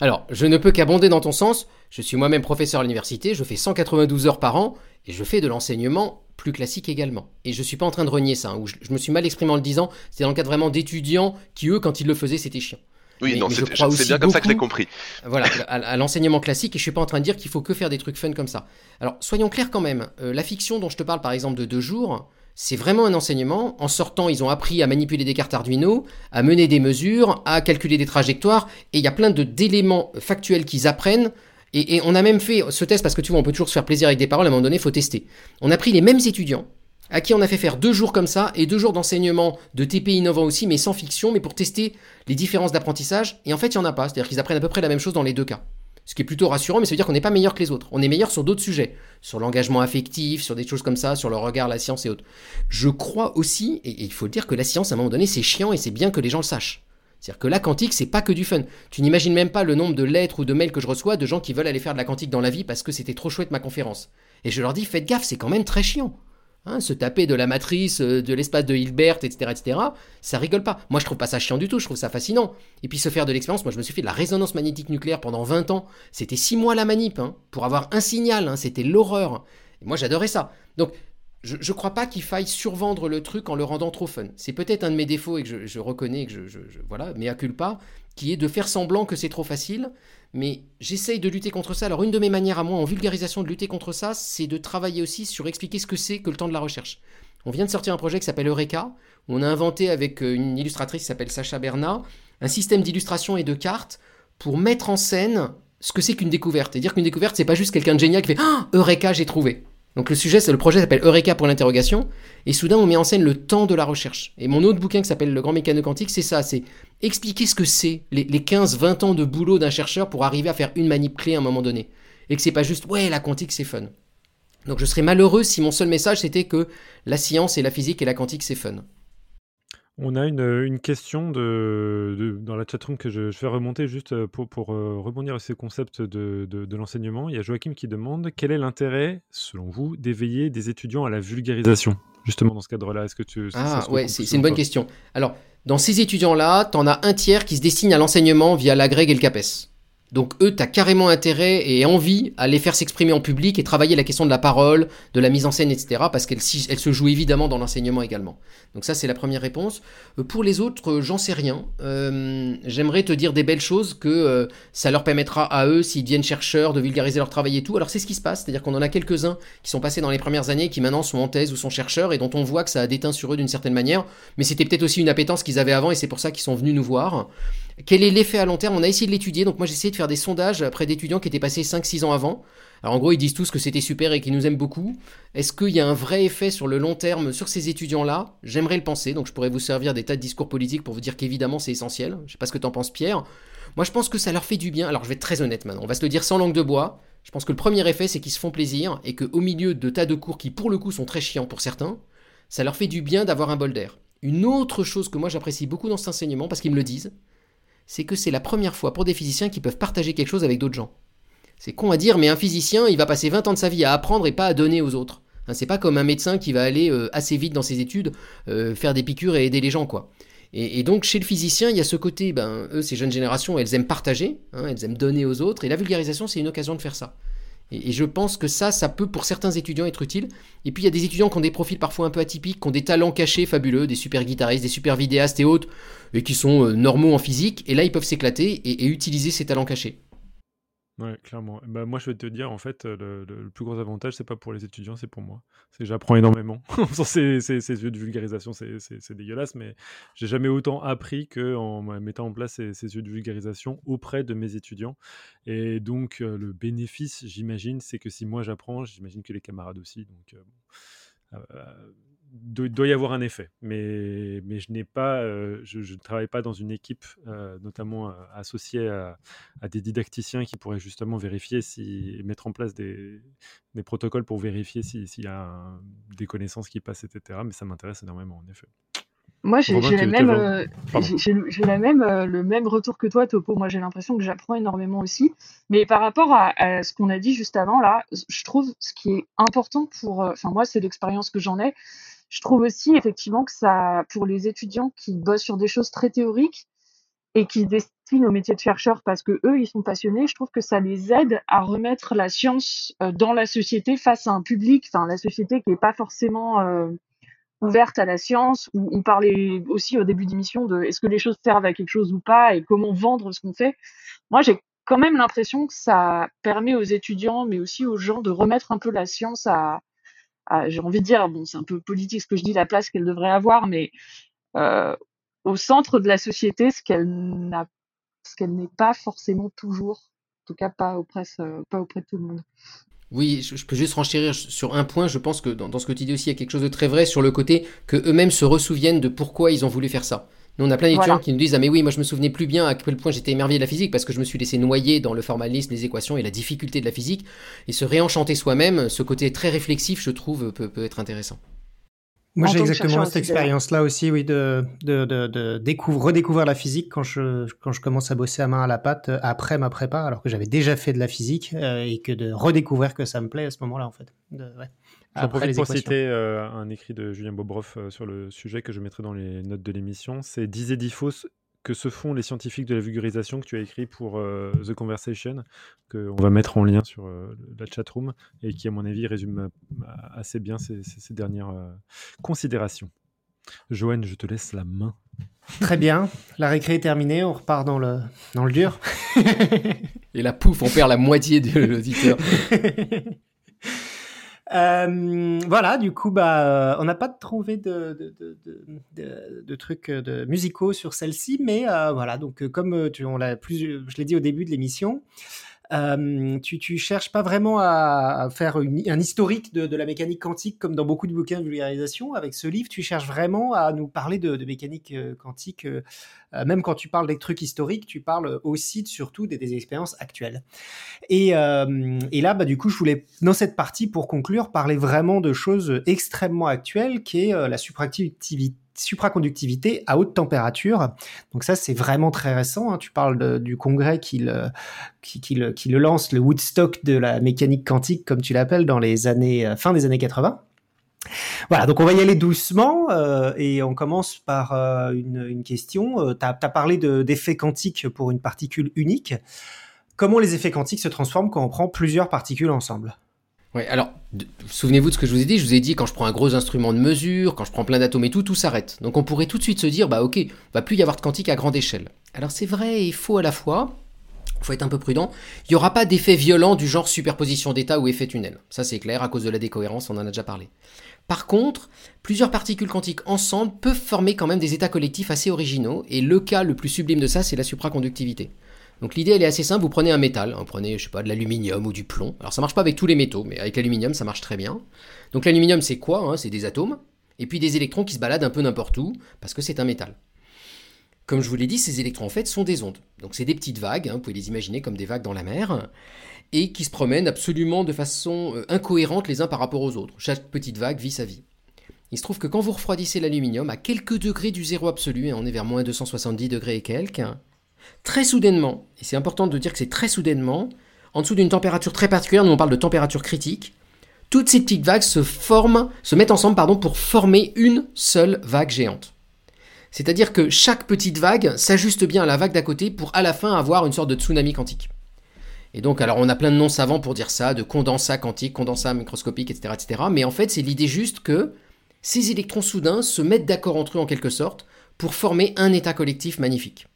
Alors, je ne peux qu'abonder dans ton sens. Je suis moi-même professeur à l'université, je fais cent quatre-vingt-douze heures par an et je fais de l'enseignement plus classique également. Et je ne suis pas en train de renier ça, hein, ou je, je me suis mal exprimé en le disant. C'était dans le cadre vraiment d'étudiants qui, eux, quand ils le faisaient, c'était chiant. Oui, mais, non, mais c'est, je crois c'est aussi bien comme beaucoup, ça que je l'ai compris. Voilà, à, à l'enseignement classique, et je ne suis pas en train de dire qu'il faut que faire des trucs fun comme ça. Alors, soyons clairs quand même. Euh, la fiction dont je te parle, par exemple, de deux jours... C'est vraiment un enseignement. En sortant, ils ont appris à manipuler des cartes Arduino, à mener des mesures, à calculer des trajectoires. Et il y a plein de, d'éléments factuels qu'ils apprennent. Et, et on a même fait ce test, parce que tu vois, on peut toujours se faire plaisir avec des paroles. À un moment donné, il faut tester. On a pris les mêmes étudiants, à qui on a fait faire deux jours comme ça, et deux jours d'enseignement de T P innovant aussi, mais sans fiction, mais pour tester les différences d'apprentissage. Et en fait, il n'y en a pas. C'est-à-dire qu'ils apprennent à peu près la même chose dans les deux cas. Ce qui est plutôt rassurant, mais ça veut dire qu'on n'est pas meilleur que les autres. On est meilleur sur d'autres sujets, sur l'engagement affectif, sur des choses comme ça, sur le regard, la science et autres. Je crois aussi, et il faut le dire, que la science, à un moment donné, c'est chiant et c'est bien que les gens le sachent. C'est-à-dire que la quantique, c'est pas que du fun. Tu n'imagines même pas le nombre de lettres ou de mails que je reçois de gens qui veulent aller faire de la quantique dans la vie parce que c'était trop chouette ma conférence. Et je leur dis, faites gaffe, c'est quand même très chiant. Hein, se taper de la matrice, de l'espace de Hilbert, et cetera, et cetera, ça rigole pas. Moi, je trouve pas ça chiant du tout, je trouve ça fascinant. Et puis, se faire de l'expérience, moi, je me suis fait de la résonance magnétique nucléaire pendant vingt ans. C'était six mois la manip, hein, pour avoir un signal, hein, c'était l'horreur. Et moi, j'adorais ça. Donc, je ne crois pas qu'il faille survendre le truc en le rendant trop fun. C'est peut-être un de mes défauts, et que je, je reconnais, que je, je, je, voilà, mea culpa, qui est de faire semblant que c'est trop facile, mais j'essaye de lutter contre ça. Alors une de mes manières à moi en vulgarisation de lutter contre ça, c'est de travailler aussi sur expliquer ce que c'est que le temps de la recherche. On vient de sortir un projet qui s'appelle Eureka, où on a inventé avec une illustratrice qui s'appelle Sacha Bernat, un système d'illustration et de cartes pour mettre en scène ce que c'est qu'une découverte. Et dire qu'une découverte, c'est pas juste quelqu'un de génial qui fait « Ah, Eureka, j'ai trouvé !» Donc le sujet, c'est, le projet s'appelle Eureka pour l'interrogation, et soudain on met en scène le temps de la recherche. Et mon autre bouquin qui s'appelle Le Grand Mécano Quantique, c'est ça, c'est expliquer ce que c'est, les, les quinze vingt ans de boulot d'un chercheur pour arriver à faire une manip clé à un moment donné. Et que c'est pas juste « ouais, la quantique c'est fun ». Donc je serais malheureux si mon seul message c'était que la science et la physique et la quantique c'est fun. On a une, une question de, de, dans la chatroom que je, je vais remonter juste pour, pour euh, rebondir sur ce concept de, de, de l'enseignement. Il y a Joachim qui demande quel est l'intérêt, selon vous, d'éveiller des étudiants à la vulgarisation, justement dans ce cadre-là. Est-ce que tu ah ça ouais, c'est, c'est une bonne question. Alors, dans ces étudiants-là, t'en as un tiers qui se destine à l'enseignement via l'agrég et le CAPES. Donc eux, t'as carrément intérêt et envie à les faire s'exprimer en public et travailler la question de la parole, de la mise en scène, et cetera, parce qu'elle elle se joue évidemment dans l'enseignement également. Donc ça, c'est la première réponse. Pour les autres, j'en sais rien. Euh, j'aimerais te dire des belles choses que euh, ça leur permettra à eux, s'ils deviennent chercheurs, de vulgariser leur travail et tout. Alors c'est ce qui se passe, c'est-à-dire qu'on en a quelques-uns qui sont passés dans les premières années, qui maintenant sont en thèse ou sont chercheurs et dont on voit que ça a déteint sur eux d'une certaine manière. Mais c'était peut-être aussi une appétence qu'ils avaient avant et c'est pour ça qu'ils sont venus nous voir. Quel est l'effet à long terme ? On a essayé de l'étudier, donc moi j'ai essayé de faire des sondages auprès d'étudiants qui étaient passés cinq six ans avant. Alors en gros, ils disent tous que c'était super et qu'ils nous aiment beaucoup. Est-ce qu'il y a un vrai effet sur le long terme sur ces étudiants-là ? J'aimerais le penser, donc je pourrais vous servir des tas de discours politiques pour vous dire qu'évidemment c'est essentiel. Je sais pas ce que t'en penses, Pierre. Moi je pense que ça leur fait du bien. Alors je vais être très honnête maintenant, on va se le dire sans langue de bois. Je pense que le premier effet, c'est qu'ils se font plaisir et qu'au milieu de tas de cours qui pour le coup sont très chiants pour certains, ça leur fait du bien d'avoir un bol d'air. Une autre chose que moi j'apprécie beaucoup dans cet enseignement, parce qu'ils me le disent, c'est que c'est la première fois pour des physiciens qui peuvent partager quelque chose avec d'autres gens. C'est con à dire, mais un physicien, il va passer vingt ans de sa vie à apprendre et pas à donner aux autres. Hein, c'est pas comme un médecin qui va aller euh, assez vite dans ses études, euh, faire des piqûres et aider les gens, quoi. Et, et donc, chez le physicien, il y a ce côté, ben, eux, ces jeunes générations, elles aiment partager, hein, elles aiment donner aux autres, et la vulgarisation, c'est une occasion de faire ça. Et, et je pense que ça, ça peut, pour certains étudiants, être utile. Et puis, il y a des étudiants qui ont des profils parfois un peu atypiques, qui ont des talents cachés fabuleux, des super guitaristes, des super vidéastes et autres, et qui sont euh, normaux en physique, et là, ils peuvent s'éclater et, et utiliser ces talents cachés. Ouais, clairement. Bah, moi, je vais te dire, en fait, le, le plus gros avantage, c'est pas pour les étudiants, c'est pour moi. C'est j'apprends énormément. Ces yeux de vulgarisation, c'est, c'est, c'est dégueulasse, mais j'ai jamais autant appris qu'en mettant en place ces, ces yeux de vulgarisation auprès de mes étudiants. Et donc, euh, le bénéfice, j'imagine, c'est que si moi j'apprends, j'imagine que les camarades aussi. Donc, euh, euh, Il doit y avoir un effet, mais, mais je n'ai pas, euh, je, je ne travaille pas dans une équipe, euh, notamment euh, associée à, à des didacticiens qui pourraient justement vérifier si, et mettre en place des, des protocoles pour vérifier s'il si y a un, des connaissances qui passent, et cetera. Mais ça m'intéresse énormément, en effet. Moi, j'ai, Robin, j'ai, la même, euh, j'ai, j'ai, j'ai la même, euh, le même retour que toi, Topo. Moi, j'ai l'impression que j'apprends énormément aussi. Mais par rapport à, à ce qu'on a dit juste avant, là, je trouve ce qui est important pour... Enfin, euh, moi, c'est l'expérience que j'en ai. Je trouve aussi, effectivement, que ça, pour les étudiants qui bossent sur des choses très théoriques et qui se destinent au métier de chercheur parce que eux, ils sont passionnés, je trouve que ça les aide à remettre la science dans la société face à un public, enfin, la société qui n'est pas forcément euh, ouverte à la science, où on parlait aussi au début d'émission de est-ce que les choses servent à quelque chose ou pas et comment vendre ce qu'on fait. Moi, j'ai quand même l'impression que ça permet aux étudiants, mais aussi aux gens de remettre un peu la science à... Ah, j'ai envie de dire, bon, c'est un peu politique ce que je dis, la place qu'elle devrait avoir, mais euh, au centre de la société, ce qu'elle n'a, ce qu'elle n'est pas forcément toujours, en tout cas pas auprès, euh, pas auprès de tout le monde. Oui, je, je peux juste renchérir sur un point. Je pense que dans, dans ce que tu dis aussi, il y a quelque chose de très vrai sur le côté que eux-mêmes se ressouviennent de pourquoi ils ont voulu faire ça. Nous, on a plein d'étudiants voilà. qui nous disent « Ah mais oui, moi je me souvenais plus bien à quel point j'étais émerveillé de la physique parce que je me suis laissé noyer dans le formalisme, les équations et la difficulté de la physique. » Et se réenchanter soi-même, ce côté très réflexif, je trouve, peut, peut être intéressant. Moi, en j'ai exactement cette expérience-là aussi, oui, de, de, de, de découvre, redécouvrir la physique quand je, quand je commence à bosser à main à la pâte après ma prépa, alors que j'avais déjà fait de la physique euh, et que de redécouvrir que ça me plaît à ce moment-là, en fait. De, ouais. J'en profite pour citer euh, un écrit de Julien Bobroff euh, sur le sujet que je mettrai dans les notes de l'émission. C'est « Disait-il fausse que se font les scientifiques de la vulgarisation que tu as écrit pour euh, The Conversation, qu'on va mettre en lien sur euh, la chatroom, et qui, à mon avis, résume assez bien ces, ces, ces dernières euh, considérations. Joanne, je te laisse la main. Très bien, la récré est terminée, on repart dans le, dans le dur. Et là, pouf, on perd la moitié de l'auditeur. Euh, voilà, du coup, bah, on n'a pas trouvé de, de, de, de, de, de trucs de musicaux sur celle-ci, mais euh, voilà, donc comme tu, on l'a plus, je l'ai dit au début de l'émission, euh, tu, tu cherches pas vraiment à, à faire une, un historique de, de la mécanique quantique comme dans beaucoup de bouquins de vulgarisation. Avec ce livre, tu cherches vraiment à nous parler de, de mécanique quantique. Euh, même quand tu parles des trucs historiques, tu parles aussi surtout des, des expériences actuelles. Et, euh, et là, bah, du coup, je voulais, dans cette partie, pour conclure, parler vraiment de choses extrêmement actuelles, qui est euh, la supraactivité. supraconductivité à haute température. Donc ça, c'est vraiment très récent, hein. Tu parles de, du congrès qui le, qui, qui, le, qui le lance, le Woodstock de la mécanique quantique, comme tu l'appelles, dans les années, fin des années quatre-vingts. Voilà, donc on va y aller doucement euh, et on commence par euh, une, une question. Euh, tu as parlé de, d'effets quantiques pour une particule unique. Comment les effets quantiques se transforment quand on prend plusieurs particules ensemble ? Ouais, alors, d- souvenez-vous de ce que je vous ai dit. Je vous ai dit, quand je prends un gros instrument de mesure, quand je prends plein d'atomes et tout, tout s'arrête. Donc on pourrait tout de suite se dire, bah ok, il ne va plus y avoir de quantique à grande échelle. Alors c'est vrai et faux à la fois, il faut être un peu prudent. Il n'y aura pas d'effet violent du genre superposition d'état ou effet tunnel. Ça c'est clair, à cause de la décohérence, on en a déjà parlé. Par contre, plusieurs particules quantiques ensemble peuvent former quand même des états collectifs assez originaux, et le cas le plus sublime de ça, c'est la supraconductivité. Donc l'idée, elle est assez simple. Vous prenez un métal, hein, prenez, je sais pas, de l'aluminium ou du plomb. Alors ça marche pas avec tous les métaux, mais avec l'aluminium, ça marche très bien. Donc l'aluminium, c'est quoi, hein? C'est des atomes, et puis des électrons qui se baladent un peu n'importe où, parce que c'est un métal. Comme je vous l'ai dit, ces électrons, en fait, sont des ondes. Donc c'est des petites vagues, hein, vous pouvez les imaginer comme des vagues dans la mer, et qui se promènent absolument de façon incohérente les uns par rapport aux autres. Chaque petite vague vit sa vie. Il se trouve que quand vous refroidissez l'aluminium, à quelques degrés du zéro absolu, et on est vers moins deux cent soixante-dix degrés et quelques, très soudainement, et c'est important de dire que c'est très soudainement, en dessous d'une température très particulière, nous on parle de température critique, toutes ces petites vagues se forment, se mettent ensemble pardon, pour former une seule vague géante. C'est-à-dire que chaque petite vague s'ajuste bien à la vague d'à côté pour à la fin avoir une sorte de tsunami quantique. Et donc, alors on a plein de noms savants pour dire ça, de condensat quantique, condensat microscopique, et cetera, et cetera. Mais en fait, c'est l'idée juste que ces électrons soudains se mettent d'accord entre eux en quelque sorte pour former un état collectif magnifique.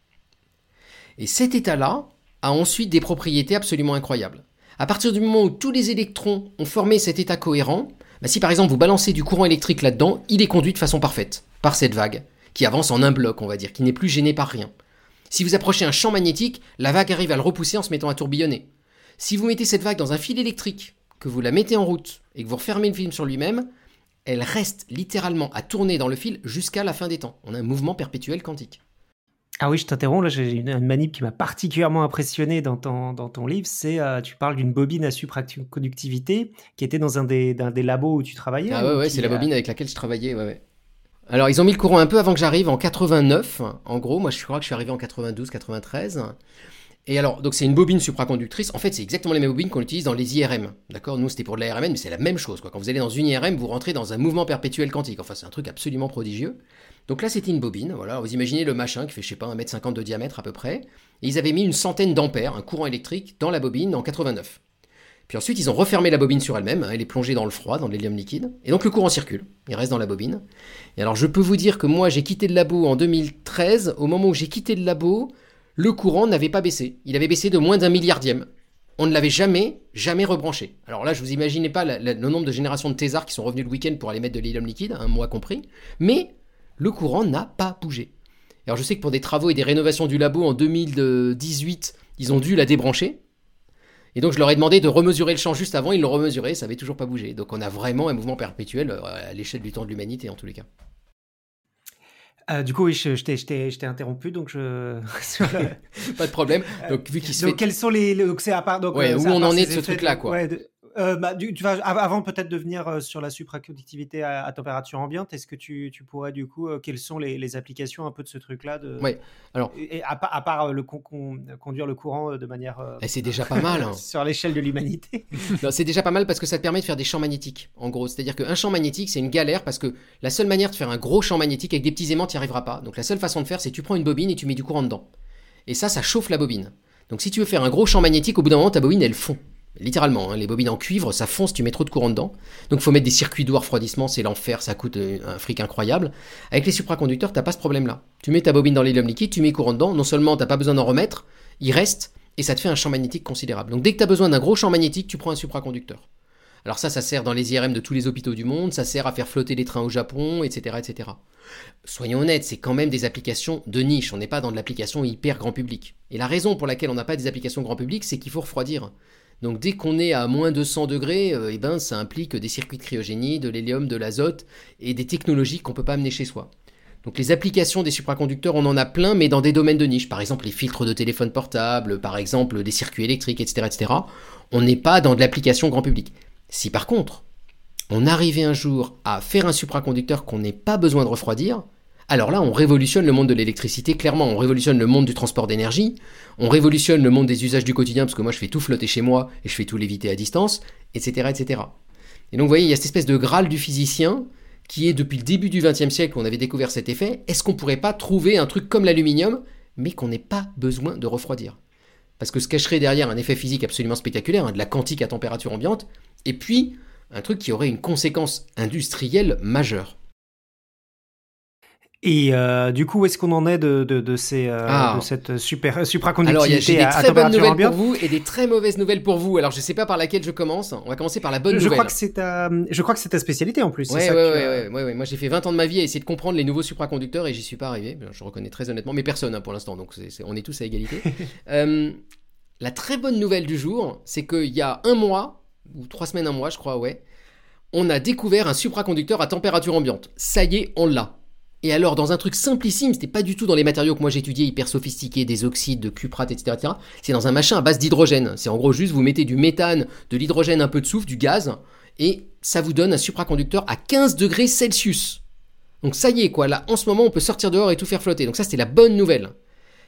Et cet état-là a ensuite des propriétés absolument incroyables. À partir du moment où tous les électrons ont formé cet état cohérent, bah si par exemple vous balancez du courant électrique là-dedans, il est conduit de façon parfaite par cette vague, qui avance en un bloc, on va dire, qui n'est plus gênée par rien. Si vous approchez un champ magnétique, la vague arrive à le repousser en se mettant à tourbillonner. Si vous mettez cette vague dans un fil électrique, que vous la mettez en route et que vous refermez le film sur lui-même, elle reste littéralement à tourner dans le fil jusqu'à la fin des temps. On a un mouvement perpétuel quantique. Ah oui, je t'interromps, là j'ai une, une manip qui m'a particulièrement impressionné dans ton, dans ton livre, c'est euh, tu parles d'une bobine à supraconductivité qui était dans un des, d'un des labos où tu travaillais. Ah ouais, ouais qui, c'est la bobine euh... avec laquelle je travaillais, ouais, ouais. Alors ils ont mis le courant un peu avant que j'arrive, en quatre-vingt-neuf, en gros, moi je crois que je suis arrivé en quatre-vingt-douze quatre-vingt-treize, et alors, donc c'est une bobine supraconductrice, en fait c'est exactement les mêmes bobines qu'on utilise dans les I R M, d'accord ? Nous c'était pour de l'A R M N, mais c'est la même chose, quoi. Quand vous allez dans une I R M, vous rentrez dans un mouvement perpétuel quantique, enfin c'est un truc absolument prodigieux. Donc là, c'était une bobine, voilà, vous imaginez le machin qui fait, je sais pas, un mètre cinquante de diamètre à peu près, et ils avaient mis une centaine d'ampères, un courant électrique, dans la bobine en quatre-vingt-neuf. Puis ensuite, ils ont refermé la bobine sur elle-même, hein, elle est plongée dans le froid, dans l'hélium liquide, et donc le courant circule, il reste dans la bobine. Et alors, je peux vous dire que moi, j'ai quitté le labo en deux mille treize, au moment où j'ai quitté le labo, le courant n'avait pas baissé, il avait baissé de moins d'un milliardième. On ne l'avait jamais, jamais rebranché. Alors là, je vous imaginez pas la, la, le nombre de générations de thésards qui sont revenus le week-end pour aller mettre de l'hélium liquide, un mois compris, mais... le courant n'a pas bougé. Alors je sais que pour des travaux et des rénovations du labo en deux mille dix-huit, ils ont dû la débrancher. Et donc je leur ai demandé de remesurer le champ juste avant, ils l'ont remesuré, ça n'avait toujours pas bougé. Donc on a vraiment un mouvement perpétuel à l'échelle du temps de l'humanité en tous les cas. Euh, du coup, oui, je, je, t'ai, je, t'ai, je t'ai interrompu, donc je... Pas de problème. Donc, vu qu'il se donc fait... quels sont les... Donc c'est à part... Donc, ouais, où on en est de ce truc-là, de... quoi. Ouais, de... Euh, bah, du, tu vas, avant peut-être de venir sur la supraconductivité à, à température ambiante, est-ce que tu, tu pourrais du coup, euh, quelles sont les, les applications un peu de ce truc-là de... Oui, alors... Et à, à part le con, con, conduire le courant de manière... Euh, et c'est déjà pas mal. Hein. Sur l'échelle de l'humanité. Non, c'est déjà pas mal parce que ça te permet de faire des champs magnétiques, en gros. C'est-à-dire qu'un champ magnétique, c'est une galère parce que la seule manière de faire un gros champ magnétique avec des petits aimants, tu n'y arriveras pas. Donc la seule façon de faire, c'est tu prends une bobine et tu mets du courant dedans. Et ça, ça chauffe la bobine. Donc si tu veux faire un gros champ magnétique, au bout d'un moment, ta bobine, elle fond. Littéralement, hein, les bobines en cuivre, ça fonce, tu mets trop de courant dedans. Donc il faut mettre des circuits d'eau à refroidissement, c'est l'enfer, ça coûte un fric incroyable. Avec les supraconducteurs, t'as pas ce problème-là. Tu mets ta bobine dans l'hélium liquide, tu mets courant dedans, non seulement t'as pas besoin d'en remettre, il reste, et ça te fait un champ magnétique considérable. Donc dès que t'as besoin d'un gros champ magnétique, tu prends un supraconducteur. Alors ça, ça sert dans les I R M de tous les hôpitaux du monde, ça sert à faire flotter les trains au Japon, et cetera, et cetera. Soyons honnêtes, c'est quand même des applications de niche, on n'est pas dans de l'application hyper grand public. Et la raison pour laquelle on n'a pas des applications grand public, c'est qu'il faut refroidir. Donc dès qu'on est à moins de cent degrés, euh, eh ben, ça implique des circuits de cryogénie, de l'hélium, de l'azote et des technologies qu'on ne peut pas amener chez soi. Donc les applications des supraconducteurs, on en a plein, mais dans des domaines de niche. Par exemple, les filtres de téléphone portable, par exemple, des circuits électriques, et cetera, et cetera. On n'est pas dans de l'application grand public. Si par contre, on arrivait un jour à faire un supraconducteur qu'on n'ait pas besoin de refroidir, alors là, on révolutionne le monde de l'électricité, clairement. On révolutionne le monde du transport d'énergie. On révolutionne le monde des usages du quotidien, parce que moi, je fais tout flotter chez moi et je fais tout léviter à distance, et cetera, et cetera. Et donc, vous voyez, il y a cette espèce de Graal du physicien qui est, depuis le début du vingtième siècle, on avait découvert cet effet. Est-ce qu'on ne pourrait pas trouver un truc comme l'aluminium, mais qu'on n'ait pas besoin de refroidir ? Parce que se cacherait derrière un effet physique absolument spectaculaire, hein, de la quantique à température ambiante, et puis un truc qui aurait une conséquence industrielle majeure. Et euh, du coup, où est-ce qu'on en est de, de, de, ces, euh, ah. de cette super, supraconductivité à, à température ambiante? Alors, j'ai des très bonnes nouvelles ambiante. pour vous et des très mauvaises nouvelles pour vous. Alors, je ne sais pas par laquelle je commence. On va commencer par la bonne je nouvelle. Crois que c'est ta, je crois que c'est ta spécialité en plus. Oui, ouais, ouais, ouais, ouais, ouais. Moi, j'ai fait vingt ans de ma vie à essayer de comprendre les nouveaux supraconducteurs et j'y suis pas arrivé. Je reconnais très honnêtement, mais personne hein, pour l'instant. Donc, c'est, c'est, on est tous à égalité. euh, la très bonne nouvelle du jour, c'est qu'il y a un mois, ou trois semaines, un mois, je crois, ouais, on a découvert un supraconducteur à température ambiante. Ça y est, on l'a. Et alors, dans un truc simplissime, c'était pas du tout dans les matériaux que moi j'étudiais, hyper sophistiqués, des oxydes, de cuprate, et cetera, et cetera. C'est dans un machin à base d'hydrogène. C'est en gros juste, vous mettez du méthane, de l'hydrogène, un peu de soufre, du gaz, et ça vous donne un supraconducteur à quinze degrés Celsius. Donc ça y est, quoi. Là, en ce moment, on peut sortir dehors et tout faire flotter. Donc ça, c'était la bonne nouvelle.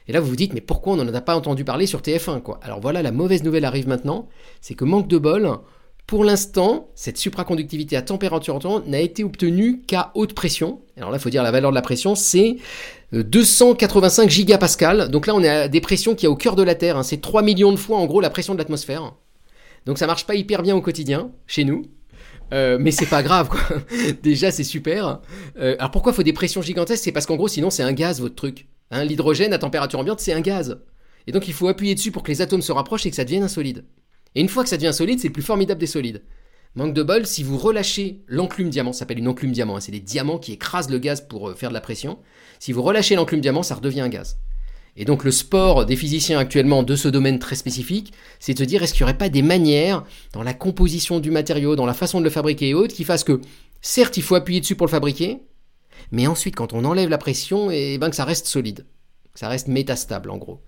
Et là, vous vous dites, mais pourquoi on n'en a pas entendu parler sur T F un, quoi. Alors voilà, la mauvaise nouvelle arrive maintenant. C'est que manque de bol, pour l'instant, cette supraconductivité à température ambiante n'a été obtenue qu'à haute pression. Alors là, il faut dire la valeur de la pression, c'est deux cent quatre-vingt-cinq gigapascales. Donc là, on est à des pressions qu'il y a au cœur de la Terre. Hein. C'est trois millions de fois, en gros, la pression de l'atmosphère. Donc ça marche pas hyper bien au quotidien, chez nous. Euh, mais c'est pas grave, quoi. Déjà, c'est super. Euh, alors pourquoi il faut des pressions gigantesques ? C'est parce qu'en gros, sinon, c'est un gaz, votre truc. Hein, l'hydrogène à température ambiante, c'est un gaz. Et donc, il faut appuyer dessus pour que les atomes se rapprochent et que ça devienne un solide. Et une fois que ça devient solide, c'est le plus formidable des solides. Manque de bol, si vous relâchez l'enclume diamant, ça s'appelle une enclume diamant, hein, c'est des diamants qui écrasent le gaz pour euh, faire de la pression. Si vous relâchez l'enclume diamant, ça redevient un gaz. Et donc le sport des physiciens actuellement de ce domaine très spécifique, c'est de se dire est-ce qu'il n'y aurait pas des manières dans la composition du matériau, dans la façon de le fabriquer et autres, qui fassent que, certes, il faut appuyer dessus pour le fabriquer, mais ensuite, quand on enlève la pression, et, et ben, que ça reste solide, que ça reste métastable en gros.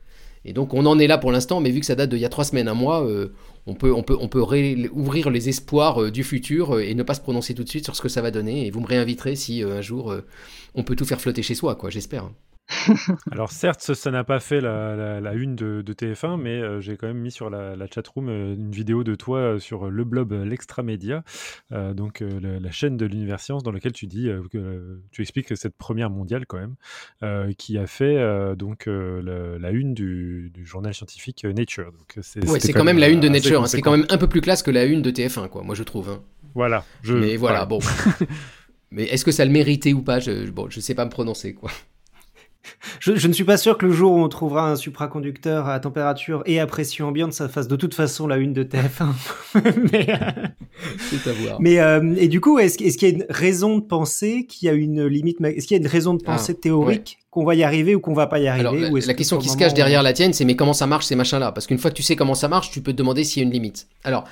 Et donc on en est là pour l'instant, mais vu que ça date d'il y a trois semaines, un mois, euh, on peut, on peut, on peut ré- ouvrir les espoirs euh, du futur euh, et ne pas se prononcer tout de suite sur ce que ça va donner. Et vous me réinviterez si euh, un jour euh, on peut tout faire flotter chez soi, quoi, j'espère. Alors certes, ça n'a pas fait la, la, la une de, de T F un, mais euh, j'ai quand même mis sur la, la chatroom euh, une vidéo de toi euh, sur le blog L'Extramédia, euh, donc euh, la, la chaîne de l'Univers Science, dans laquelle tu dis, euh, que, tu expliques cette première mondiale quand même, euh, qui a fait euh, donc euh, la, la une du, du journal scientifique Nature. Donc c'est, ouais, c'est quand, quand même la une de Nature, hein, c'est quand même un peu plus classe que la une de T F un, quoi. Moi je trouve. Hein. Voilà. Je... Mais voilà, ouais. Bon. Mais est-ce que ça le méritait ou pas ? Je, bon, je sais pas me prononcer, quoi. Je, je ne suis pas sûr que le jour où on trouvera un supraconducteur à température et à pression ambiante, ça fasse de toute façon la une de T F un. mais, c'est à voir. Mais euh, et du coup, est-ce, est-ce qu'il y a une raison de penser qu'il y a une limite, est-ce qu'il y a une raison de penser ah, théorique ouais. qu'on va y arriver ou qu'on va pas y arriver? Alors, la, ou est-ce la question que qui se cache on... derrière la tienne, c'est mais comment ça marche ces machins-là? Parce qu'une fois que tu sais comment ça marche, tu peux te demander s'il y a une limite. Alors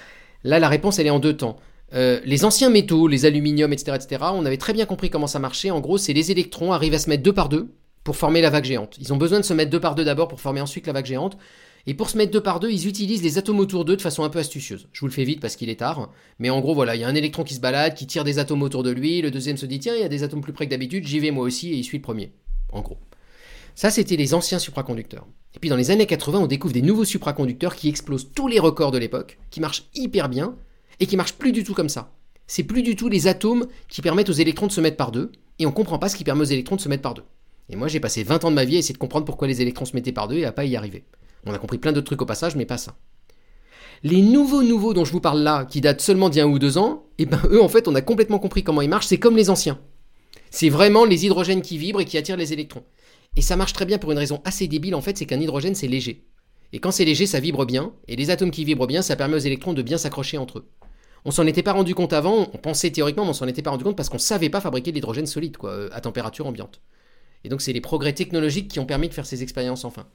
là, la réponse, elle est en deux temps. Euh, les anciens métaux, les aluminiums, et cetera, et cetera, on avait très bien compris comment ça marchait. En gros, c'est les électrons arrivent à se mettre deux par deux pour former la vague géante. Ils ont besoin de se mettre deux par deux d'abord pour former ensuite la vague géante. Et pour se mettre deux par deux, ils utilisent les atomes autour d'eux de façon un peu astucieuse. Je vous le fais vite parce qu'il est tard. Mais en gros, voilà, il y a un électron qui se balade, qui tire des atomes autour de lui. Le deuxième se dit, tiens, il y a des atomes plus près que d'habitude, j'y vais moi aussi, et il suit le premier. En gros. Ça, c'était les anciens supraconducteurs. Et puis dans les années quatre-vingts, on découvre des nouveaux supraconducteurs qui explosent tous les records de l'époque, qui marchent hyper bien, et qui marchent plus du tout comme ça. C'est plus du tout les atomes qui permettent aux électrons de se mettre par deux, et on comprend pas ce qui permet aux électrons de se mettre par deux. Et moi, j'ai passé vingt ans de ma vie à essayer de comprendre pourquoi les électrons se mettaient par deux et à pas y arriver. On a compris plein d'autres trucs au passage, mais pas ça. Les nouveaux nouveaux dont je vous parle là, qui datent seulement d'il y a un ou deux ans, et ben eux, en fait, on a complètement compris comment ils marchent, c'est comme les anciens. C'est vraiment les hydrogènes qui vibrent et qui attirent les électrons. Et ça marche très bien pour une raison assez débile, en fait, c'est qu'un hydrogène, c'est léger. Et quand c'est léger, ça vibre bien, et les atomes qui vibrent bien, ça permet aux électrons de bien s'accrocher entre eux. On s'en était pas rendu compte avant, on pensait théoriquement, mais on s'en était pas rendu compte parce qu'on savait pas fabriquer de l'hydrogène solide, quoi, à température ambiante. Et donc, c'est les progrès technologiques qui ont permis de faire ces expériences, enfin.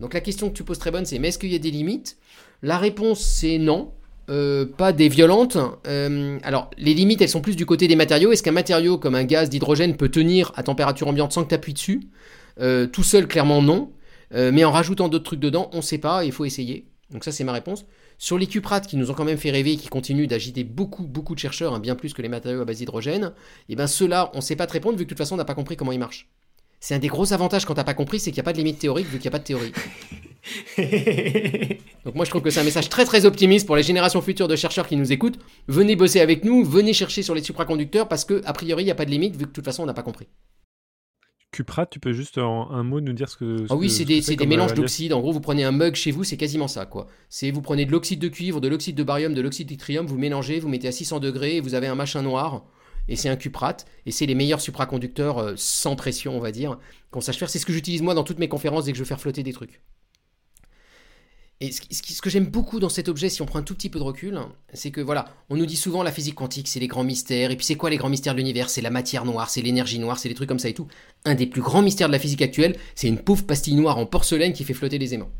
Donc, la question que tu poses très bonne, c'est, mais est-ce qu'il y a des limites ? La réponse, c'est non. Euh, pas des violentes. Euh, alors, les limites, elles sont plus du côté des matériaux. Est-ce qu'un matériau comme un gaz d'hydrogène peut tenir à température ambiante sans que tu appuies dessus ? Euh, tout seul, clairement, non. Euh, mais en rajoutant d'autres trucs dedans, on sait pas et il faut essayer. Donc ça, c'est ma réponse. Sur les cuprates qui nous ont quand même fait rêver et qui continuent d'agiter beaucoup, beaucoup de chercheurs, hein, bien plus que les matériaux à base d'hydrogène, et bien ceux-là, on sait pas te répondre vu que de toute façon, on n'a pas compris comment ils marchent. C'est un des gros avantages quand t'as pas compris, c'est qu'il n'y a pas de limite théorique vu qu'il n'y a pas de théorie. Donc moi, je trouve que c'est un message très, très optimiste pour les générations futures de chercheurs qui nous écoutent. Venez bosser avec nous, venez chercher sur les supraconducteurs parce que, a priori, il n'y a pas de limite vu que de toute façon, on n'a pas compris. Cuprat, tu peux juste en un mot nous dire ce que... Ce ah oui, que, c'est des, ce que c'est c'est des mélanges d'oxydes. En gros, vous prenez un mug chez vous, c'est quasiment ça, quoi. C'est, vous prenez de l'oxyde de cuivre, de l'oxyde de barium, de l'oxyde d'yttrium, vous mélangez, vous mettez à six cents degrés et vous avez un machin noir. Et c'est un cuprat. Et c'est les meilleurs supraconducteurs euh, sans pression, on va dire, qu'on sache faire. C'est ce que j'utilise moi dans toutes mes conférences dès que je veux faire flotter des trucs. Et ce, ce, ce que j'aime beaucoup dans cet objet, si on prend un tout petit peu de recul, c'est que voilà, on nous dit souvent la physique quantique, c'est les grands mystères. Et puis c'est quoi les grands mystères de l'univers ? C'est la matière noire, c'est l'énergie noire, c'est des trucs comme ça et tout. Un des plus grands mystères de la physique actuelle, c'est une pauvre pastille noire en porcelaine qui fait flotter des aimants.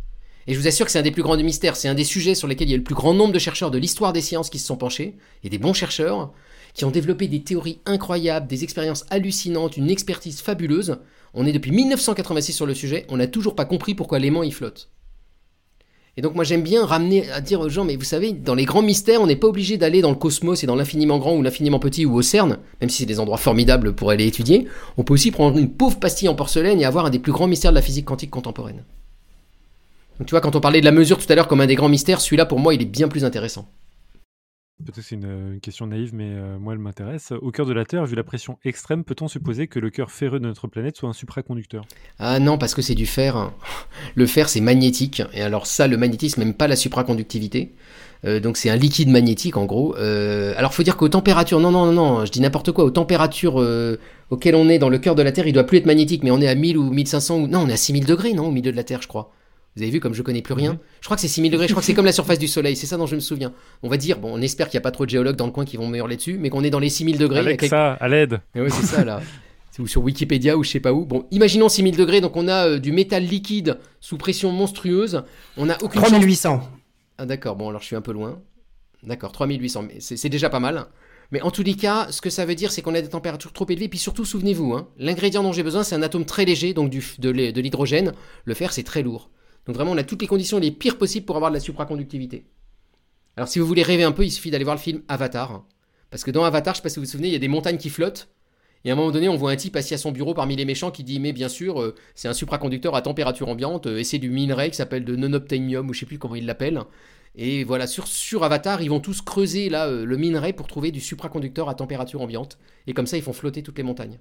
Et je vous assure que c'est un des plus grands mystères. C'est un des sujets sur lesquels il y a le plus grand nombre de chercheurs de l'histoire des sciences qui se sont penchés, et des bons chercheurs qui ont développé des théories incroyables, des expériences hallucinantes, une expertise fabuleuse. On est depuis dix-neuf cent quatre-vingt-six sur le sujet, on n'a toujours pas compris pourquoi l'aimant il flotte. Et donc moi j'aime bien ramener à dire aux gens, mais vous savez, dans les grands mystères, on n'est pas obligé d'aller dans le cosmos et dans l'infiniment grand ou l'infiniment petit ou au CERN, même si c'est des endroits formidables pour aller étudier. On peut aussi prendre une pauvre pastille en porcelaine et avoir un des plus grands mystères de la physique quantique contemporaine. Donc tu vois, quand on parlait de la mesure tout à l'heure comme un des grands mystères, celui-là pour moi il est bien plus intéressant. Peut-être que c'est une, une question naïve, mais euh, moi, elle m'intéresse. Au cœur de la Terre, vu la pression extrême, peut-on supposer que le cœur ferreux de notre planète soit un supraconducteur ? Ah non, parce que c'est du fer. Le fer, c'est magnétique. Et alors ça, le magnétisme n'aime pas la supraconductivité. Euh, donc c'est un liquide magnétique, en gros. Euh, alors, faut dire qu'aux températures... Non, non, non, non, je dis n'importe quoi. Aux températures euh, auxquelles on est dans le cœur de la Terre, il ne doit plus être magnétique. Mais on est à mille ou mille cinq cents... Ou... Non, on est à six mille degrés, non, au milieu de la Terre, je crois. Vous avez vu, comme je connais plus rien, je crois que c'est six mille degrés, je crois que c'est comme la surface du soleil, c'est ça dont je me souviens. On va dire, bon, on espère qu'il n'y a pas trop de géologues dans le coin qui vont me hurler dessus, mais qu'on est dans les six mille degrés. Avec quelques... ça, à l'aide. Et ouais, c'est ça, là. C'est ou sur Wikipédia ou je sais pas où. Bon, imaginons six mille degrés, donc on a euh, du métal liquide sous pression monstrueuse. On a aucune trois mille huit cents. Chance... Ah d'accord, bon, alors je suis un peu loin. D'accord, trois mille huit cents, mais c'est, c'est déjà pas mal. Mais en tous les cas, ce que ça veut dire, c'est qu'on a des températures trop élevées. Puis surtout, souvenez-vous, hein, l'ingrédient dont j'ai besoin, c'est un atome très léger, donc du, de, de l'hydrogène. Le fer, c'est très lourd. Donc vraiment, on a toutes les conditions les pires possibles pour avoir de la supraconductivité. Alors si vous voulez rêver un peu, il suffit d'aller voir le film Avatar. Parce que dans Avatar, je ne sais pas si vous vous souvenez, il y a des montagnes qui flottent. Et à un moment donné, on voit un type assis à son bureau parmi les méchants qui dit « Mais bien sûr, euh, c'est un supraconducteur à température ambiante, euh, et c'est du minerai qui s'appelle de nonobtainium, ou je ne sais plus comment il l'appelle. » Et voilà, sur, sur Avatar, ils vont tous creuser là, euh, le minerai pour trouver du supraconducteur à température ambiante. Et comme ça, ils font flotter toutes les montagnes.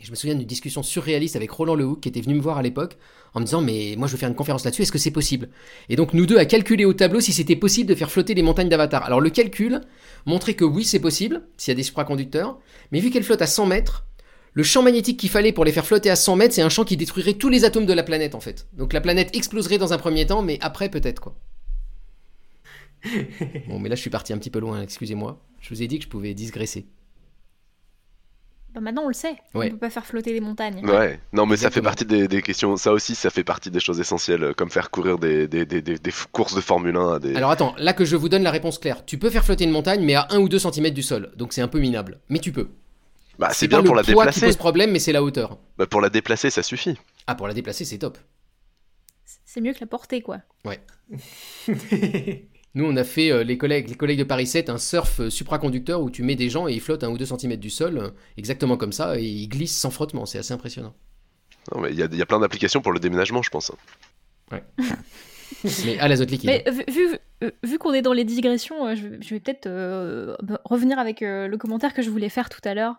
Et je me souviens d'une discussion surréaliste avec Roland Lehoucq qui était venu me voir à l'époque en me disant « mais moi je veux faire une conférence là-dessus, est-ce que c'est possible ?» Et donc nous deux à calculer au tableau si c'était possible de faire flotter les montagnes d'Avatar. Alors le calcul montrait que oui c'est possible, s'il y a des supraconducteurs, mais vu qu'elles flottent à cent mètres, le champ magnétique qu'il fallait pour les faire flotter à cent mètres, c'est un champ qui détruirait tous les atomes de la planète en fait. Donc la planète exploserait dans un premier temps, mais après peut-être quoi. Bon mais là je suis parti un petit peu loin, excusez-moi, je vous ai dit que je pouvais digresser. Bah maintenant on le sait, ouais. On ne peut pas faire flotter les montagnes. Ouais, non mais exactement. Ça fait partie des, des questions, ça aussi ça fait partie des choses essentielles, comme faire courir des, des, des, des, des courses de Formule un. Des... Alors attends, là que je vous donne la réponse claire, tu peux faire flotter une montagne mais à un ou deux centimètres du sol, donc c'est un peu minable, mais tu peux. Bah c'est, c'est bien pas pour la déplacer. C'est le poids qui pose problème mais c'est la hauteur. Bah pour la déplacer ça suffit. Ah pour la déplacer c'est top. C'est mieux que la portée, quoi. Ouais. Nous, on a fait, euh, les collègues, les collègues de Paris sept, un surf euh, supraconducteur où tu mets des gens et ils flottent un ou deux centimètres du sol, euh, exactement comme ça, et ils glissent sans frottement. C'est assez impressionnant. Non, mais il y, y a plein d'applications pour le déménagement, je pense. Ouais. Mais à l'azote liquide. Mais vu, vu, vu qu'on est dans les digressions, je, je vais peut-être euh, revenir avec euh, le commentaire que je voulais faire tout à l'heure.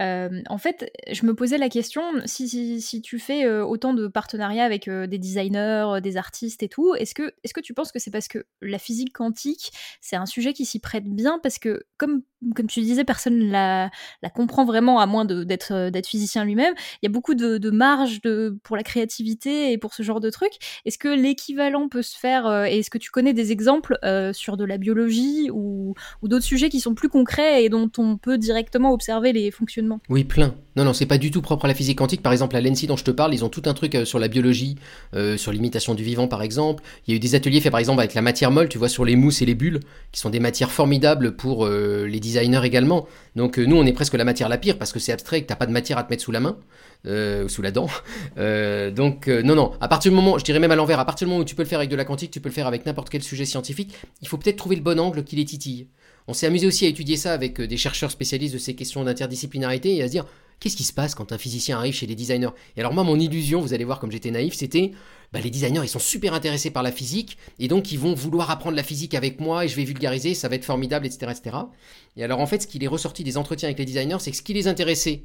Euh, en fait, je me posais la question, si, si, si tu fais euh, autant de partenariats avec euh, des designers, des artistes et tout, est-ce que, est-ce que tu penses que c'est parce que la physique quantique, c'est un sujet qui s'y prête bien? Parce que, comme, comme tu disais, personne ne la, la comprend vraiment, à moins de, d'être, d'être physicien lui-même. Il y a beaucoup de, de marge de, pour la créativité et pour ce genre de trucs. Est-ce que l'équivalent peut se faire, euh, et est-ce que tu connais des exemples euh, sur de la biologie ou, ou d'autres sujets qui sont plus concrets et dont on peut directement observer les fonctionnements? Oui, plein. Non, non, c'est pas du tout propre à la physique quantique. Par exemple, à l'E N S I dont je te parle, ils ont tout un truc euh, sur la biologie, euh, sur l'imitation du vivant, par exemple. Il y a eu des ateliers faits, par exemple, avec la matière molle, tu vois, sur les mousses et les bulles, qui sont des matières formidables pour euh, les designers également. Donc, euh, nous, on est presque la matière la pire parce que c'est abstrait et que t'as pas de matière à te mettre sous la main, euh, sous la dent. Euh, donc, euh, non, non, à partir du moment, je dirais même à l'envers, à partir du moment où tu peux le faire avec de la quantique, tu peux le faire avec n'importe quel sujet scientifique, il faut peut-être trouver le bon angle qui les titille. On s'est amusé aussi à étudier ça avec des chercheurs spécialistes de ces questions d'interdisciplinarité et à se dire, qu'est-ce qui se passe quand un physicien arrive chez les designers? Et alors moi, mon illusion, vous allez voir comme j'étais naïf, c'était, bah, les designers, ils sont super intéressés par la physique et donc ils vont vouloir apprendre la physique avec moi et je vais vulgariser, ça va être formidable, et cetera, et cetera. Et alors en fait, ce qui est ressorti des entretiens avec les designers, c'est que ce qui les intéressait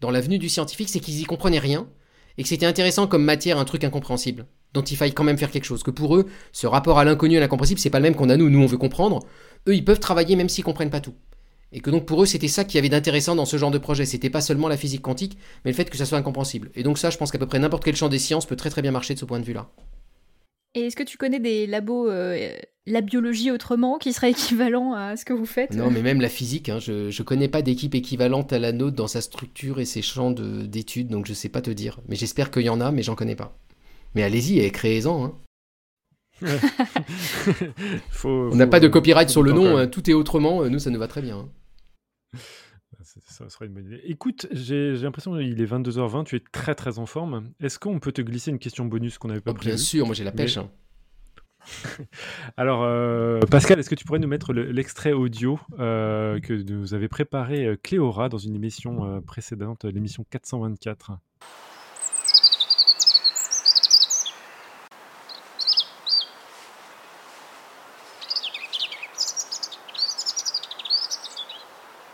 dans l'avenue du scientifique, c'est qu'ils n'y comprenaient rien et que c'était intéressant comme matière, un truc incompréhensible, dont il faille quand même faire quelque chose, que pour eux, ce rapport à l'inconnu et à l'incompréhensible, c'est pas le même qu'on a nous, nous on veut comprendre, eux ils peuvent travailler même s'ils comprennent pas tout. Et que donc pour eux, c'était ça qu'il y avait d'intéressant dans ce genre de projet, c'était pas seulement la physique quantique, mais le fait que ça soit incompréhensible. Et donc ça, je pense qu'à peu près n'importe quel champ des sciences peut très très bien marcher de ce point de vue-là. Et est-ce que tu connais des labos, euh, la biologie autrement, qui serait équivalent à ce que vous faites? Non, mais même la physique, hein, je ne connais pas d'équipe équivalente à la nôtre dans sa structure et ses champs de, d'études, donc je ne sais pas te dire. Mais j'espère qu'il y en a, mais j'en connais pas. Mais allez-y et créez-en. Hein. Ouais. faut, On n'a pas de copyright sur le nom, hein, tout est autrement, nous ça nous va très bien. Hein. Ça serait une bonne idée. Écoute, j'ai, j'ai l'impression qu'il est vingt-deux heures vingt, tu es très très en forme. Est-ce qu'on peut te glisser une question bonus qu'on n'avait pas oh, prévue? Bien sûr, moi j'ai la pêche. Mais... Hein. Alors, euh, Pascal, est-ce que tu pourrais nous mettre le, l'extrait audio euh, que nous avait préparé euh, Cléora dans une émission euh, précédente, l'émission quatre cent vingt-quatre?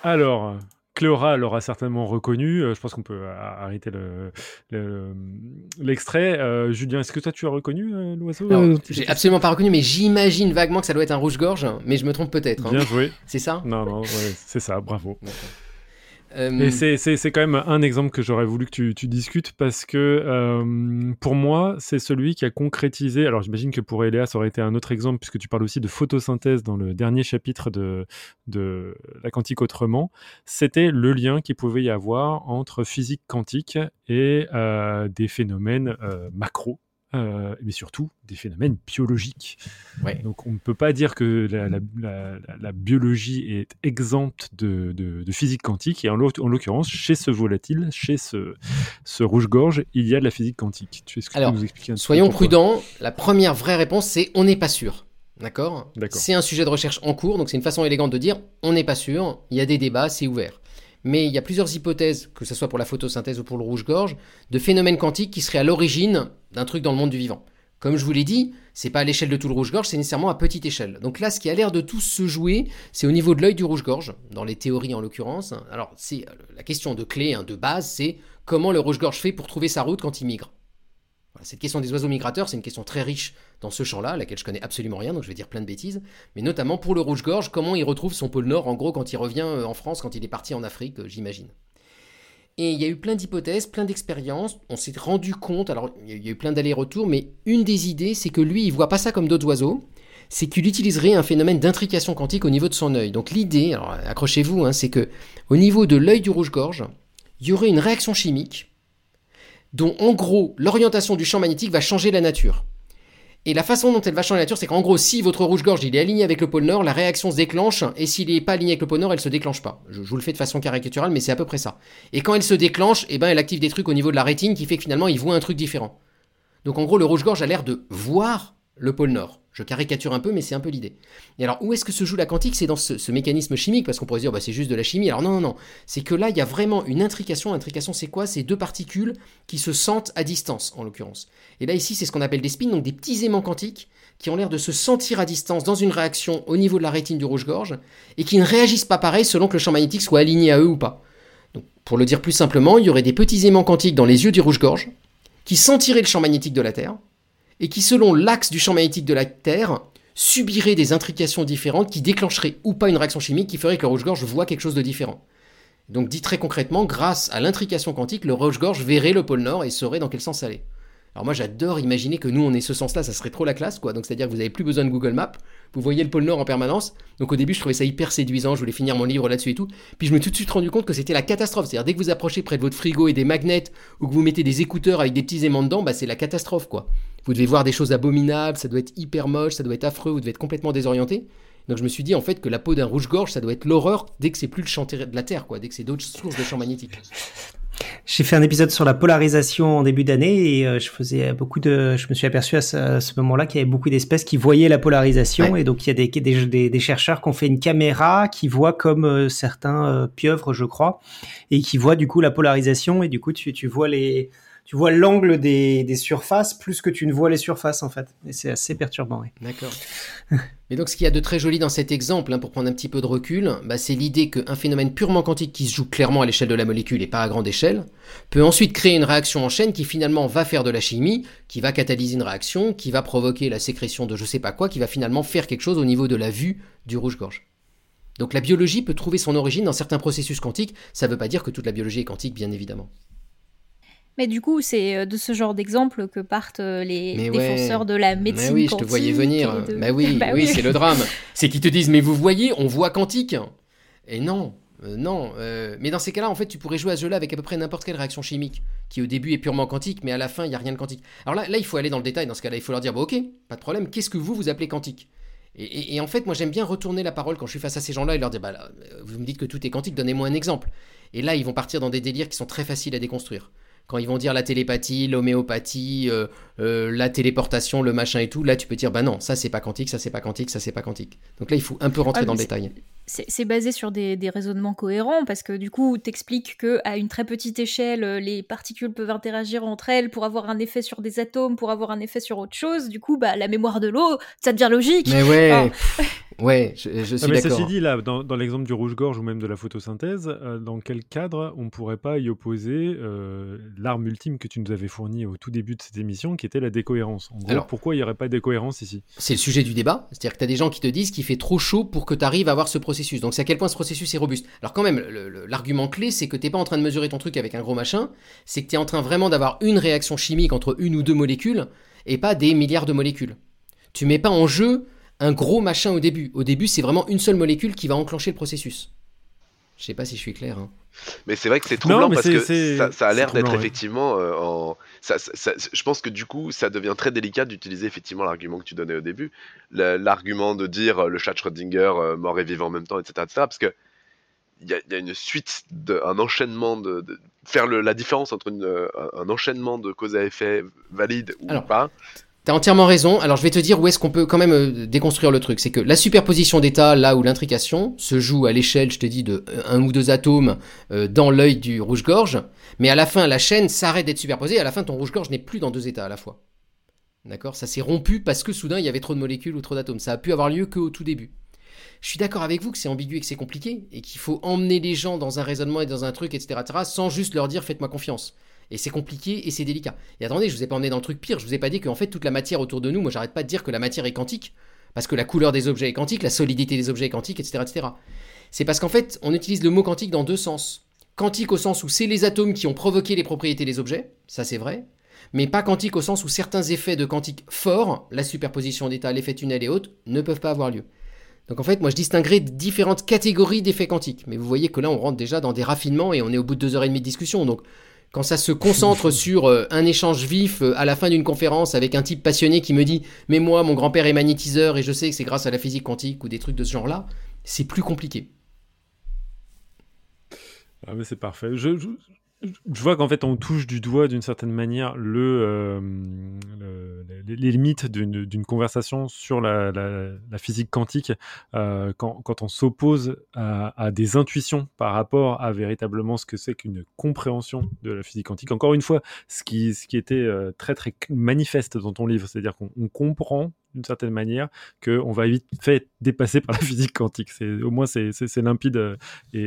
Alors, Cléora l'aura certainement reconnu. Je pense qu'on peut arrêter le, le, l'extrait. Euh, Julien, est-ce que toi, tu as reconnu euh, l'oiseau? Non, j'ai absolument pas reconnu, mais j'imagine vaguement que ça doit être un rouge-gorge, mais je me trompe peut-être. Hein. Bien joué. C'est ça? Non, non, ouais, c'est ça, bravo. D'accord. Euh... Et c'est, c'est, c'est quand même un exemple que j'aurais voulu que tu, tu discutes parce que euh, pour moi, c'est celui qui a concrétisé. Alors, j'imagine que pour Eléa, ça aurait été un autre exemple puisque tu parles aussi de photosynthèse dans le dernier chapitre de, de La quantique autrement. C'était le lien qu'il pouvait y avoir entre physique quantique et euh, des phénomènes euh, macro. Euh, mais surtout des phénomènes biologiques. Ouais. Donc on ne peut pas dire que la, la, la, la biologie est exempte de, de, de physique quantique, et en, en l'occurrence, chez ce volatile, chez ce, ce rouge-gorge, il y a de la physique quantique. Tu est-ce que Alors, tu nous expliquer un soyons prudents, la première vraie réponse, c'est on n'est pas sûr. D'accord, D'accord. C'est un sujet de recherche en cours, donc c'est une façon élégante de dire on n'est pas sûr, il y a des débats, c'est ouvert. Mais il y a plusieurs hypothèses, que ce soit pour la photosynthèse ou pour le rouge-gorge, de phénomènes quantiques qui seraient à l'origine d'un truc dans le monde du vivant. Comme je vous l'ai dit, c'est pas à l'échelle de tout le rouge-gorge, c'est nécessairement à petite échelle. Donc là, ce qui a l'air de tout se jouer, c'est au niveau de l'œil du rouge-gorge, dans les théories en l'occurrence. Alors, c'est la question de clé, hein, de base, c'est comment le rouge-gorge fait pour trouver sa route quand il migre. Voilà, cette question des oiseaux migrateurs, c'est une question très riche dans ce champ-là, à laquelle je connais absolument rien, donc je vais dire plein de bêtises. Mais notamment pour le rouge-gorge, comment il retrouve son pôle nord, en gros, quand il revient en France, quand il est parti en Afrique, j'imagine. Et il y a eu plein d'hypothèses, plein d'expériences, on s'est rendu compte, alors il y a eu plein d'allers-retours, mais une des idées, c'est que lui, il voit pas ça comme d'autres oiseaux, c'est qu'il utiliserait un phénomène d'intrication quantique au niveau de son œil. Donc l'idée, alors accrochez-vous, hein, c'est que au niveau de l'œil du rouge-gorge, il y aurait une réaction chimique dont, en gros, l'orientation du champ magnétique va changer la nature. Et la façon dont elle va changer la nature, c'est qu'en gros, si votre rouge-gorge il est aligné avec le pôle nord, la réaction se déclenche, et s'il n'est pas aligné avec le pôle nord, elle se déclenche pas. Je, je vous le fais de façon caricaturale, mais c'est à peu près ça. Et quand elle se déclenche, eh ben, elle active des trucs au niveau de la rétine qui fait que finalement, il voit un truc différent. Donc en gros, le rouge-gorge a l'air de voir le pôle Nord. Je caricature un peu, mais c'est un peu l'idée. Et alors, où est-ce que se joue la quantique ? C'est dans ce, ce mécanisme chimique, parce qu'on pourrait se dire, bah, c'est juste de la chimie. Alors non, non, non. C'est que là, il y a vraiment une intrication. L'intrication, c'est quoi ? C'est deux particules qui se sentent à distance, en l'occurrence. Et là, ici, c'est ce qu'on appelle des spins, donc des petits aimants quantiques qui ont l'air de se sentir à distance dans une réaction au niveau de la rétine du rouge-gorge et qui ne réagissent pas pareil selon que le champ magnétique soit aligné à eux ou pas. Donc, pour le dire plus simplement, il y aurait des petits aimants quantiques dans les yeux du rouge-gorge qui sentiraient le champ magnétique de la Terre et qui, selon l'axe du champ magnétique de la Terre, subirait des intrications différentes qui déclencheraient ou pas une réaction chimique qui ferait que le rouge-gorge voit quelque chose de différent. Donc dit très concrètement, grâce à l'intrication quantique, le rouge-gorge verrait le pôle Nord et saurait dans quel sens aller. Alors moi j'adore imaginer que nous on ait ce sens-là, ça serait trop la classe quoi, donc c'est-à-dire que vous n'avez plus besoin de Google Maps, vous voyez le pôle Nord en permanence, donc au début je trouvais ça hyper séduisant, je voulais finir mon livre là-dessus et tout, puis je me suis tout de suite rendu compte que c'était la catastrophe, c'est-à-dire dès que vous approchez près de votre frigo et des magnets, ou que vous mettez des écouteurs avec des petits aimants dedans, bah c'est la catastrophe quoi. Vous devez voir des choses abominables, ça doit être hyper moche, ça doit être affreux, vous devez être complètement désorienté, donc je me suis dit en fait que la peau d'un rouge-gorge ça doit être l'horreur dès que c'est plus le champ de la Terre quoi, dès que c'est d'autres sources de champs magnétiques. J'ai fait un épisode sur la polarisation en début d'année et euh, je faisais beaucoup de, je me suis aperçu à ce, à ce moment-là qu'il y avait beaucoup d'espèces qui voyaient la polarisation ouais. Et donc il y a des, des, des, des chercheurs qui ont fait une caméra qui voit comme euh, certains euh, pieuvres, je crois, et qui voient du coup la polarisation et du coup tu, tu vois les, tu vois l'angle des, des surfaces plus que tu ne vois les surfaces en fait. Et c'est assez perturbant. Ouais. D'accord. Mais donc ce qu'il y a de très joli dans cet exemple, hein, pour prendre un petit peu de recul, bah, c'est l'idée qu'un phénomène purement quantique qui se joue clairement à l'échelle de la molécule et pas à grande échelle, peut ensuite créer une réaction en chaîne qui finalement va faire de la chimie, qui va catalyser une réaction, qui va provoquer la sécrétion de je sais pas quoi, qui va finalement faire quelque chose au niveau de la vue du rouge-gorge. Donc la biologie peut trouver son origine dans certains processus quantiques, ça ne veut pas dire que toute la biologie est quantique bien évidemment. Mais du coup, c'est de ce genre d'exemple que partent les mais défenseurs ouais. de la médecine quantique. Mais oui, je te voyais venir. De... Bah oui, bah oui, oui, c'est le drame. C'est qu'ils te disent, mais vous voyez, on voit quantique. Et non, euh, non. Euh, mais dans ces cas-là, en fait, tu pourrais jouer à ce jeu-là avec à peu près n'importe quelle réaction chimique, qui au début est purement quantique, mais à la fin, il n'y a rien de quantique. Alors là, là, il faut aller dans le détail. Dans ce cas-là, il faut leur dire, bon, ok, pas de problème. Qu'est-ce que vous, vous appelez quantique ? Et, et, et en fait, moi, j'aime bien retourner la parole quand je suis face à ces gens-là et leur dire, bah, là, vous me dites que tout est quantique, donnez-moi un exemple. Et là, ils vont partir dans des délires qui sont très faciles à déconstruire. Quand ils vont dire la télépathie, l'homéopathie, euh, euh, la téléportation, le machin et tout, là tu peux dire bah non, ça c'est pas quantique, ça c'est pas quantique, ça c'est pas quantique. Donc là il faut un peu rentrer ah, dans le c'est, détail. C'est, c'est basé sur des, des raisonnements cohérents parce que du coup t'expliques qu'à une très petite échelle, les particules peuvent interagir entre elles pour avoir un effet sur des atomes, pour avoir un effet sur autre chose. Du coup bah la mémoire de l'eau, ça devient logique. Mais ouais. Alors... Ouais, je, je suis ah, mais d'accord. Mais ceci dit, là, dans, dans l'exemple du rouge-gorge ou même de la photosynthèse, euh, dans quel cadre on ne pourrait pas y opposer euh, l'arme ultime que tu nous avais fournie au tout début de cette émission, qui était la décohérence. En gros, alors, pourquoi il n'y aurait pas de décohérence ici ? C'est le sujet du débat, c'est-à-dire que tu as des gens qui te disent qu'il fait trop chaud pour que tu arrives à avoir ce processus. Donc c'est à quel point ce processus est robuste. Alors quand même, le, le, l'argument clé, c'est que tu n'es pas en train de mesurer ton truc avec un gros machin, c'est que tu es en train vraiment d'avoir une réaction chimique entre une ou deux molécules et pas des milliards de molécules. Tu mets pas en jeu... un gros machin au début. Au début, c'est vraiment une seule molécule qui va enclencher le processus. Je sais pas si je suis clair. Hein. Mais c'est vrai que c'est troublant non, parce c'est, que c'est, ça, ça a l'air d'être ouais. effectivement... Euh, en... ça, ça, ça, je pense que du coup, ça devient très délicat d'utiliser effectivement l'argument que tu donnais au début. Le, l'argument de dire euh, le chat Schrödinger euh, mort et vivant en même temps, et cetera et cetera parce que il y, y a une suite, de, un enchaînement de... de faire le, la différence entre une, un enchaînement de cause à effet valide ou Alors, pas... T'as entièrement raison. Alors je vais te dire où est-ce qu'on peut quand même déconstruire le truc. C'est que la superposition d'états, là où l'intrication, se joue à l'échelle, je te dis, de un ou deux atomes euh, dans l'œil du rouge-gorge. Mais à la fin, la chaîne s'arrête d'être superposée. À la fin, ton rouge-gorge n'est plus dans deux états à la fois. D'accord ? Ça s'est rompu parce que soudain, il y avait trop de molécules ou trop d'atomes. Ça a pu avoir lieu qu'au tout début. Je suis d'accord avec vous que c'est ambigu et que c'est compliqué et qu'il faut emmener les gens dans un raisonnement et dans un truc, et cetera, et cetera, sans juste leur dire « faites-moi confiance ». Et c'est compliqué et c'est délicat. Et attendez, je vous ai pas emmené dans le truc pire. Je vous ai pas dit qu'en fait, toute la matière autour de nous, moi, j'arrête pas de dire que la matière est quantique, parce que la couleur des objets est quantique, la solidité des objets est quantique, et cetera, et cetera. C'est parce qu'en fait, on utilise le mot quantique dans deux sens. Quantique au sens où c'est les atomes qui ont provoqué les propriétés des objets, ça c'est vrai, mais pas quantique au sens où certains effets de quantique forts, la superposition d'états, l'effet tunnel et autres, ne peuvent pas avoir lieu. Donc en fait, moi, je distinguerai différentes catégories d'effets quantiques. Mais vous voyez que là, on rentre déjà dans des raffinements et on est au bout de deux heures et demie de discussion, donc... Quand ça se concentre sur euh, un échange vif euh, à la fin d'une conférence avec un type passionné qui me dit « Mais moi, mon grand-père est magnétiseur et je sais que c'est grâce à la physique quantique » ou des trucs de ce genre-là, c'est plus compliqué. Ah mais c'est parfait. Je, je, Je vois qu'en fait, on touche du doigt, d'une certaine manière, le, euh, le, les limites d'une, d'une conversation sur la, la, la physique quantique euh, quand, quand on s'oppose à, à des intuitions par rapport à véritablement ce que c'est qu'une compréhension de la physique quantique. Encore une fois, ce qui, ce qui était très, très manifeste dans ton livre, c'est-à-dire qu'on on comprend d'une certaine manière, qu'on va vite fait dépasser par la physique quantique. C'est, au moins, c'est, c'est, c'est limpide et,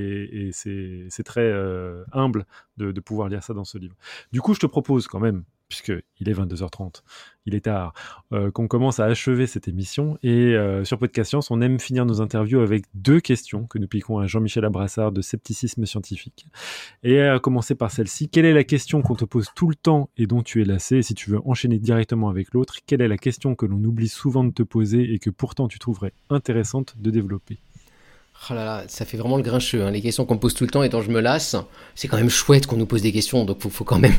et c'est, c'est très euh, humble de, de pouvoir lire ça dans ce livre. Du coup, je te propose quand même, puisqu'il est vingt-deux heures trente, il est tard, euh, qu'on commence à achever cette émission. Et euh, sur Podcast Science, on aime finir nos interviews avec deux questions que nous piquons à Jean-Michel Abrassard de Scepticisme Scientifique. Et à commencer par celle-ci, quelle est la question qu'on te pose tout le temps et dont tu es lassé? Si tu veux enchaîner directement avec l'autre, quelle est la question que l'on oublie souvent de te poser et que pourtant tu trouverais intéressante de développer? Oh là là, ça fait vraiment le grincheux, hein. Les questions qu'on me pose tout le temps et dont je me lasse, c'est quand même chouette qu'on nous pose des questions, donc il faut, faut quand même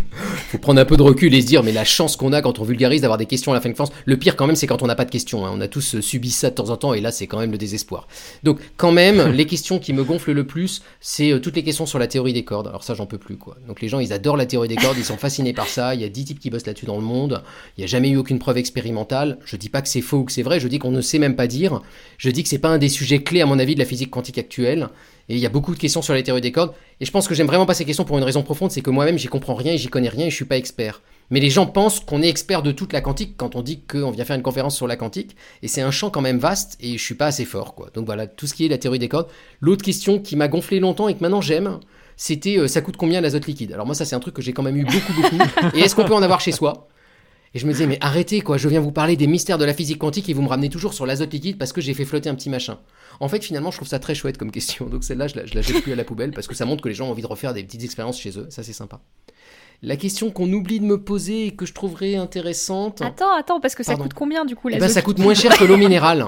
faut prendre un peu de recul et se dire, mais la chance qu'on a quand on vulgarise d'avoir des questions à la fin de France, le pire quand même c'est quand on n'a pas de questions, hein. On a tous subi ça de temps en temps et là c'est quand même le désespoir. Donc quand même, les questions qui me gonflent le plus, c'est toutes les questions sur la théorie des cordes, alors ça j'en peux plus quoi. Donc les gens ils adorent la théorie des cordes, ils sont fascinés par ça, il y a dix types qui bossent là-dessus dans le monde, il n'y a jamais eu aucune preuve expérimentale, je dis pas que c'est faux ou que c'est vrai, je dis qu'on ne sait même pas dire, je dis que c'est pas un des sujets clés à mon avis de la physique quantique actuelle, et il y a beaucoup de questions sur la théorie des cordes, et je pense que j'aime vraiment pas ces questions pour une raison profonde, c'est que moi-même j'y comprends rien et j'y connais rien et je suis pas expert. Mais les gens pensent qu'on est expert de toute la quantique quand on dit qu'on vient faire une conférence sur la quantique, et c'est un champ quand même vaste et je suis pas assez fort quoi. Donc voilà, tout ce qui est la théorie des cordes. L'autre question qui m'a gonflé longtemps et que maintenant j'aime, c'était euh, ça coûte combien l'azote liquide? Alors moi ça c'est un truc que j'ai quand même eu beaucoup beaucoup, et est-ce qu'on peut en avoir chez soi? Et je me disais mais arrêtez quoi, je viens vous parler des mystères de la physique quantique et vous me ramenez toujours sur l'azote liquide parce que j'ai fait flotter un petit machin. En fait finalement je trouve ça très chouette comme question, donc celle-là je la, je la jette plus à la poubelle parce que ça montre que les gens ont envie de refaire des petites expériences chez eux, ça c'est sympa. La question qu'on oublie de me poser et que je trouverais intéressante... Attends, attends, parce que ça Pardon. coûte combien du coup l'azote? Eh ben, ça coûte moins cher que l'eau minérale.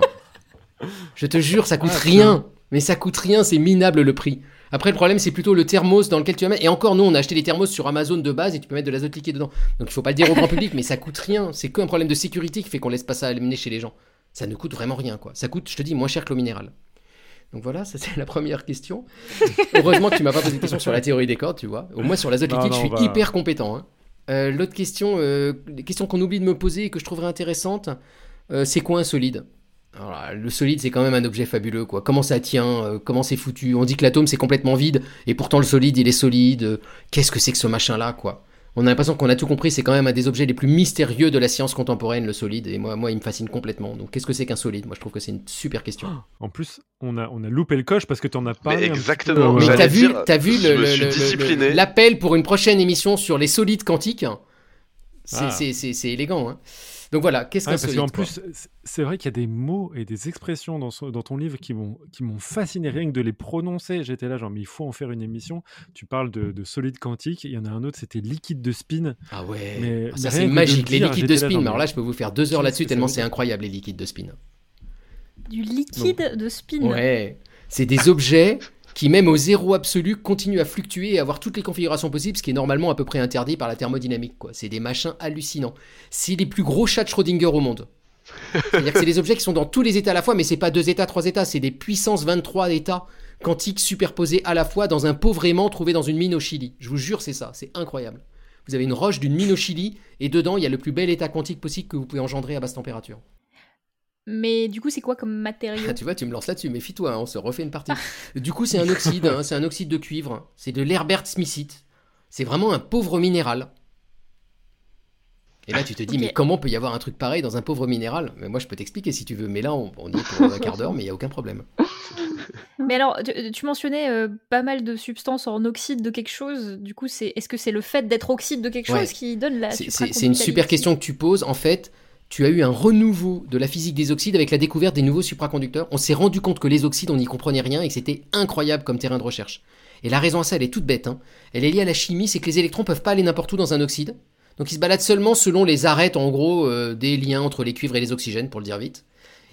Je te jure ça coûte ah, rien, mais ça coûte rien, c'est minable le prix. Après, le problème, c'est plutôt le thermos dans lequel tu vas mettre. Et encore, nous, on a acheté des thermos sur Amazon de base et tu peux mettre de l'azote liquide dedans. Donc, il faut pas le dire au grand public, mais ça coûte rien. C'est qu'un problème de sécurité qui fait qu'on laisse pas ça amener chez les gens. Ça ne coûte vraiment rien, quoi. Ça coûte, je te dis, moins cher que l'eau minérale. Donc voilà, ça c'est la première question. Heureusement que tu m'as pas posé de question sur la théorie des cordes, tu vois. Au moins, sur l'azote liquide, non, non, je suis bah... hyper compétent, hein. Euh, l'autre question, euh, question qu'on oublie de me poser et que je trouverais intéressante, euh, c'est quoi un solide? Alors là, le solide c'est quand même un objet fabuleux quoi. Comment ça tient, euh, comment c'est foutu. On dit que l'atome c'est complètement vide et pourtant le solide il est solide. Qu'est-ce que c'est que ce machin là quoi? On a l'impression qu'on a tout compris, c'est quand même un des objets les plus mystérieux de la science contemporaine, le solide, et moi, moi il me fascine complètement. Donc qu'est-ce que c'est qu'un solide? Moi je trouve que c'est une super question. En plus, on a, on a loupé le coche parce que t'en as pas... Mais exactement. Mais t'as vu, dire, t'as vu le, le, le, le, l'appel pour une prochaine émission sur les solides quantiques? C'est, ah. c'est, c'est, c'est élégant, hein. Donc voilà, qu'est-ce ah, qu'un solide? Parce qu'en plus, c'est vrai qu'il y a des mots et des expressions dans, so- dans ton livre qui m'ont, qui m'ont fasciné, rien que de les prononcer. J'étais là, genre, mais il faut en faire une émission. Tu parles de, de solide quantique, il y en a un autre, c'était liquide de spin. Ah ouais, mais, ah, ça mais c'est magique, les dire, liquides de spin. Là, genre, alors là, je peux vous faire deux heures là-dessus, tellement c'est incroyable, les liquides de spin. Du liquide bon. de spin. Ouais, c'est des objets qui, même au zéro absolu, continuent à fluctuer et avoir toutes les configurations possibles, ce qui est normalement à peu près interdit par la thermodynamique, quoi. C'est des machins hallucinants. C'est les plus gros chats de Schrödinger au monde. C'est-à-dire que c'est des objets qui sont dans tous les états à la fois, mais c'est pas deux états, trois états, c'est des puissances vingt-trois états quantiques superposés à la fois dans un pauvre aimant trouvé dans une mine au Chili. Je vous jure, c'est ça, c'est incroyable. Vous avez une roche d'une mine au Chili, et dedans, il y a le plus bel état quantique possible que vous pouvez engendrer à basse température. Mais du coup, c'est quoi comme matériau? Ah, tu vois, tu me lances là-dessus, méfie-toi, hein, on se refait une partie. Du coup, c'est un oxyde, hein, c'est un oxyde de cuivre, c'est de l'Herbert smithite. C'est vraiment un pauvre minéral. Et là, tu te dis, okay. mais comment peut y avoir un truc pareil dans un pauvre minéral? Mais moi, je peux t'expliquer si tu veux, mais là, on, on y est pour un quart d'heure, mais il n'y a aucun problème. Mais alors, tu, tu mentionnais euh, pas mal de substances en oxyde de quelque chose. Du coup, c'est, est-ce que c'est le fait d'être oxyde de quelque ouais. chose qui donne la... C'est, c'est, c'est une super question que tu poses, en fait. Tu as eu un renouveau de la physique des oxydes avec la découverte des nouveaux supraconducteurs. On s'est rendu compte que les oxydes, on n'y comprenait rien et que c'était incroyable comme terrain de recherche. Et la raison à ça, elle est toute bête, hein. Elle est liée à la chimie, c'est que les électrons peuvent pas aller n'importe où dans un oxyde. Donc ils se baladent seulement selon les arêtes, en gros, euh, des liens entre les cuivres et les oxygènes, pour le dire vite.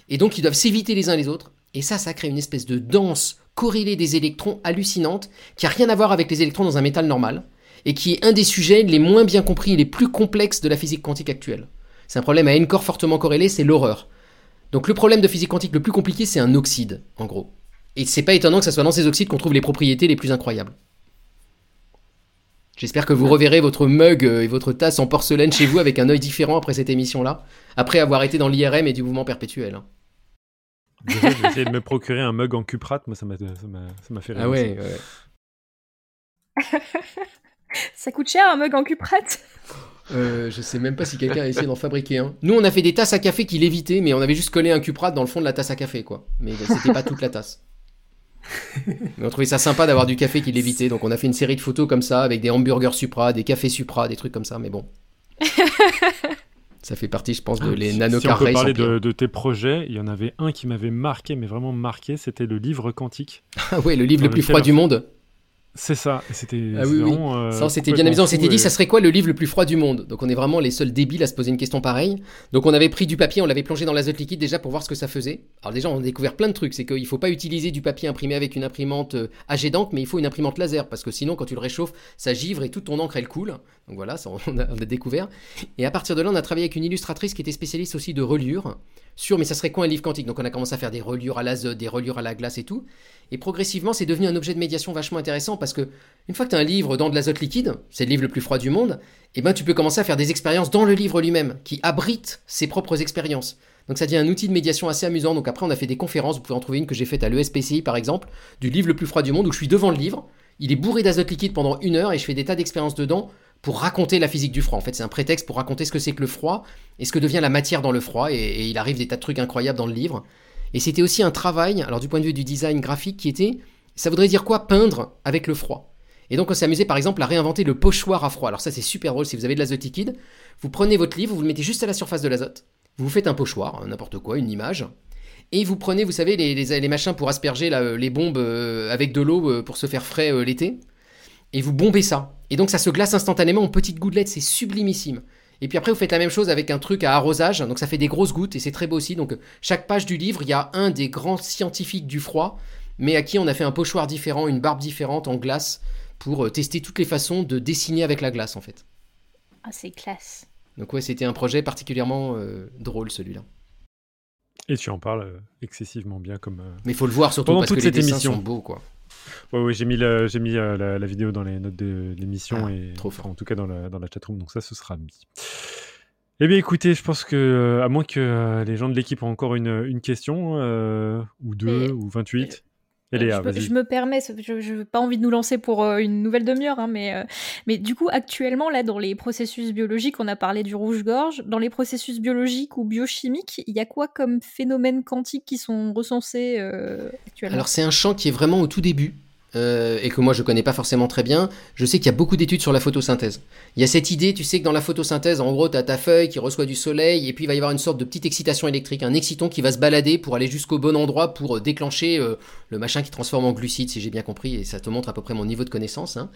Et donc ils doivent s'éviter les uns les autres. Et ça, ça crée une espèce de danse corrélée des électrons hallucinante qui a rien à voir avec les électrons dans un métal normal et qui est un des sujets les moins bien compris et les plus complexes de la physique quantique actuelle. C'est un problème à n corps fortement corrélé, c'est l'horreur. Donc le problème de physique quantique le plus compliqué, c'est un oxyde, en gros. Et c'est pas étonnant que ça soit dans ces oxydes qu'on trouve les propriétés les plus incroyables. J'espère que vous reverrez votre mug et votre tasse en porcelaine chez vous avec un œil différent après cette émission-là, après avoir été dans l'I R M et du mouvement perpétuel. Déjà, j'ai essayé de me procurer un mug en cuprate, moi ça m'a, ça m'a, ça m'a fait rire. Ah ouais, ouais. Ça coûte cher un mug en cuprate. Euh, je sais même pas si quelqu'un a essayé d'en fabriquer un. Nous, on a fait des tasses à café qui lévitaient, mais on avait juste collé un cuprate dans le fond de la tasse à café, quoi. Mais c'était pas toute la tasse. Mais on trouvait ça sympa d'avoir du café qui l'évitait, donc on a fait une série de photos comme ça avec des hamburgers Supra, des cafés Supra, des trucs comme ça, mais bon. Ça fait partie, je pense, de les nano car race. Si on peut parler de, de tes projets, il y en avait un qui m'avait marqué, mais vraiment marqué, c'était le livre quantique. Ah ouais, le livre le plus froid du monde. C'est ça, c'était, ah oui, c'était, oui. Vraiment, euh, ça, c'était bien amusant, on s'était et... dit ça serait quoi le livre le plus froid du monde, donc on est vraiment les seuls débiles à se poser une question pareille. Donc on avait pris du papier, on l'avait plongé dans l'azote liquide déjà pour voir ce que ça faisait. Alors déjà on a découvert plein de trucs, c'est qu'il ne faut pas utiliser du papier imprimé avec une imprimante à jet d'encre, mais il faut une imprimante laser, parce que sinon quand tu le réchauffes ça givre et toute ton encre elle coule. Donc voilà, ça, on, a, on a découvert, et à partir de là on a travaillé avec une illustratrice qui était spécialiste aussi de reliure sur mais ça serait quoi un livre quantique. Donc on a commencé à faire des reliures à l'azote, des reliures à la glace et tout, et progressivement c'est devenu un objet de médiation vachement intéressant, parce que une fois que tu as un livre dans de l'azote liquide, c'est le livre le plus froid du monde, et ben tu peux commencer à faire des expériences dans le livre lui-même qui abrite ses propres expériences. Donc ça devient un outil de médiation assez amusant. Donc après on a fait des conférences, vous pouvez en trouver une que j'ai faite à l'E S P C I par exemple, du livre le plus froid du monde, où je suis devant le livre, il est bourré d'azote liquide pendant une heure et je fais des tas d'expériences dedans pour raconter la physique du froid. En fait, c'est un prétexte pour raconter ce que c'est que le froid et ce que devient la matière dans le froid. Et, et il arrive des tas de trucs incroyables dans le livre. Et c'était aussi un travail, alors du point de vue du design graphique, qui était, ça voudrait dire quoi peindre avec le froid. Et donc on s'est amusé par exemple à réinventer le pochoir à froid. Alors ça c'est super drôle, si vous avez de l'azote liquide, vous prenez votre livre, vous le mettez juste à la surface de l'azote, vous faites un pochoir, n'importe quoi, une image, et vous prenez, vous savez, les, les, les machins pour asperger la, les bombes avec de l'eau pour se faire frais l'été, et vous bombez ça. Et donc ça se glace instantanément en petites gouttelettes, c'est sublimissime. Et puis après vous faites la même chose avec un truc à arrosage, donc ça fait des grosses gouttes et c'est très beau aussi. Donc chaque page du livre, il y a un des grands scientifiques du froid, mais à qui on a fait un pochoir différent, une barbe différente en glace, pour tester toutes les façons de dessiner avec la glace en fait. Ah, c'est classe. Donc ouais, c'était un projet particulièrement euh, drôle celui-là. Et tu en parles excessivement bien comme... Euh... Mais il faut le voir surtout, pendant parce que les dessins émission. Sont beaux quoi. Oui, ouais, j'ai mis, la, j'ai mis la, la, la vidéo dans les notes de, de l'émission, ah, et trop enfin, en tout cas dans la, dans la chatroom, donc ça, ce sera mis. Eh bien, écoutez, je pense que, euh, à moins que euh, les gens de l'équipe aient encore une, une question, euh, ou deux, et, ou vingt-huit. Et, et Léa, je, vas-y. Je me permets, je n'ai pas envie de nous lancer pour euh, une nouvelle demi-heure, hein, mais, euh, mais du coup, actuellement, là, dans les processus biologiques, on a parlé du rouge-gorge. Dans les processus biologiques ou biochimiques, il y a quoi comme phénomènes quantiques qui sont recensés euh, actuellement ? Alors, c'est un champ qui est vraiment au tout début. Euh, et que moi je connais pas forcément très bien. Je sais qu'il y a beaucoup d'études sur la photosynthèse. Il y a cette idée, tu sais que dans la photosynthèse, en gros, t'as ta feuille qui reçoit du soleil et puis il va y avoir une sorte de petite excitation électrique, un exciton qui va se balader pour aller jusqu'au bon endroit pour déclencher euh, le machin qui transforme en glucides, si j'ai bien compris, et ça te montre à peu près mon niveau de connaissance, hein.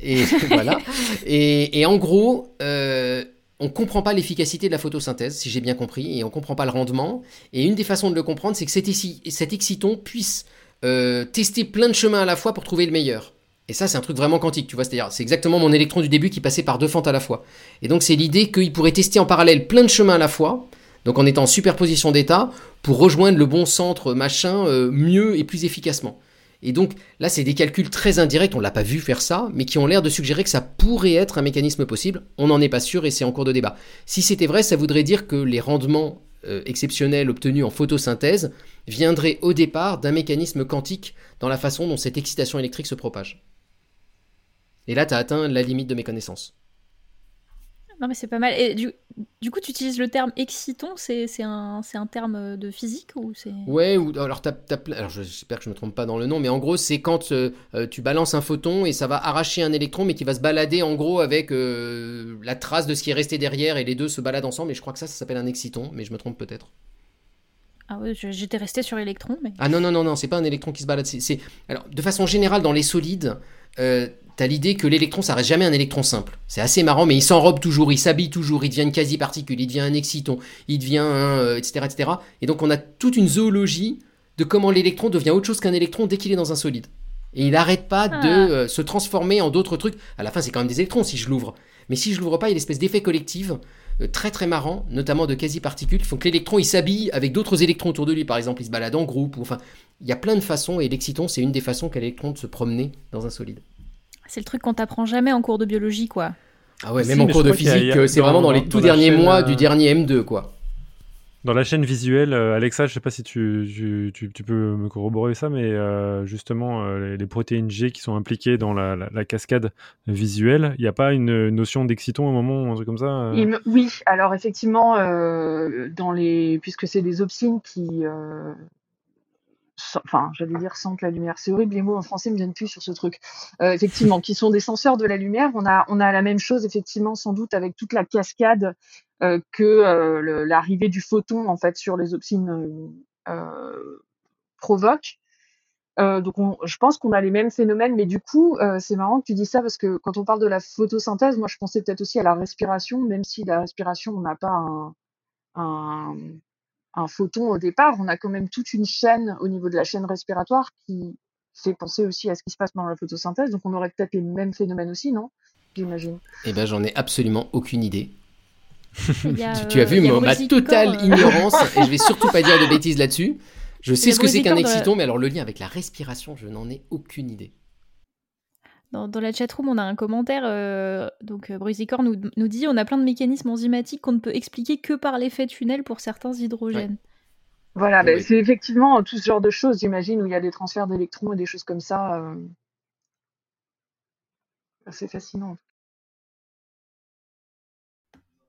Et voilà. Et, et en gros, euh, on comprend pas l'efficacité de la photosynthèse, si j'ai bien compris, et on comprend pas le rendement. Et une des façons de le comprendre, c'est que cet, ici, cet exciton puisse Euh, tester plein de chemins à la fois pour trouver le meilleur. Et ça, c'est un truc vraiment quantique, tu vois, c'est-à-dire c'est exactement mon électron du début qui passait par deux fentes à la fois. Et donc c'est l'idée qu'il pourrait tester en parallèle plein de chemins à la fois, donc en étant en superposition d'états, pour rejoindre le bon centre machin euh, mieux et plus efficacement. Et donc là, c'est des calculs très indirects, on l'a pas vu faire ça, mais qui ont l'air de suggérer que ça pourrait être un mécanisme possible. On n'en est pas sûr et c'est en cours de débat. Si c'était vrai, ça voudrait dire que les rendements Euh, exceptionnel obtenu en photosynthèse viendrait au départ d'un mécanisme quantique dans la façon dont cette excitation électrique se propage. Et là, tu as atteint la limite de mes connaissances. Non mais c'est pas mal. Et du, du coup, tu utilises le terme exciton, c'est, c'est, un, c'est un terme de physique ou c'est... Ouais, ou, alors, t'as, t'as, alors j'espère que je ne me trompe pas dans le nom, mais en gros, c'est quand euh, tu balances un photon et ça va arracher un électron, mais qui va se balader en gros avec euh, la trace de ce qui est resté derrière, et les deux se baladent ensemble, et je crois que ça, ça s'appelle un exciton, mais je me trompe peut-être. Ah ouais, j'étais resté sur électron, mais... Ah non, non, non, non, c'est pas un électron qui se balade, c'est... c'est... Alors, de façon générale, dans les solides... Euh, t'as l'idée que l'électron, ça reste jamais un électron simple. C'est assez marrant, mais il s'enrobe toujours, il s'habille toujours, il devient une quasi-particule, il devient un exciton, il devient un... Euh, et cetera, et cetera. Et donc on a toute une zoologie de comment l'électron devient autre chose qu'un électron dès qu'il est dans un solide. Et il n'arrête pas ah. de euh, se transformer en d'autres trucs. À la fin, c'est quand même des électrons si je l'ouvre. Mais si je l'ouvre pas, il y a une espèce d'effet collectif euh, très très marrant, notamment de quasi-particules, qui font que l'électron, il s'habille avec d'autres électrons autour de lui. Par exemple, il se balade en groupe. Ou, enfin, il y a plein de façons, et l'exciton, c'est une des façons qu'a l'électron de se promener dans un solide. C'est le truc qu'on t'apprend jamais en cours de biologie, quoi. Ah ouais, même si, en cours de physique, a, c'est dans, vraiment dans les tout dans derniers chaîne, mois euh... du dernier M deux, quoi. Dans la chaîne visuelle, euh, Alexa, je sais pas si tu, tu, tu, tu peux me corroborer ça, mais euh, justement, euh, les, les protéines G qui sont impliquées dans la, la, la cascade visuelle, il n'y a pas une notion d'exciton à un moment, un truc comme ça euh... me... Oui, alors effectivement, euh, dans les... puisque c'est des opsines qui... Euh... Enfin, j'allais dire sentent la lumière. C'est horrible, les mots en français me viennent plus sur ce truc. Euh, effectivement, qui sont des senseurs de la lumière. On a, on a la même chose, effectivement, sans doute, avec toute la cascade euh, que euh, le, l'arrivée du photon, en fait, sur les opsines euh, euh, provoque. Euh, donc, on, je pense qu'on a les mêmes phénomènes, mais du coup, euh, c'est marrant que tu dis ça parce que quand on parle de la photosynthèse, moi, je pensais peut-être aussi à la respiration, même si la respiration, on n'a pas un... un un photon au départ, on a quand même toute une chaîne au niveau de la chaîne respiratoire qui fait penser aussi à ce qui se passe pendant la photosynthèse, donc on aurait peut-être les mêmes phénomènes aussi, non ? J'imagine. Eh ben, j'en ai absolument aucune idée. A, tu, tu as vu mon, ma totale euh... ignorance, et je vais surtout pas dire de bêtises là-dessus. Je sais ce que c'est qu'un exciton, de... mais alors le lien avec la respiration, je n'en ai aucune idée. Dans, dans la chatroom, on a un commentaire, euh, donc Brusicorn nous, nous dit « On a plein de mécanismes enzymatiques qu'on ne peut expliquer que par l'effet tunnel pour certains hydrogènes. » Voilà, oui. Ben, c'est effectivement tout ce genre de choses, j'imagine, où il y a des transferts d'électrons et des choses comme ça. Euh... C'est fascinant.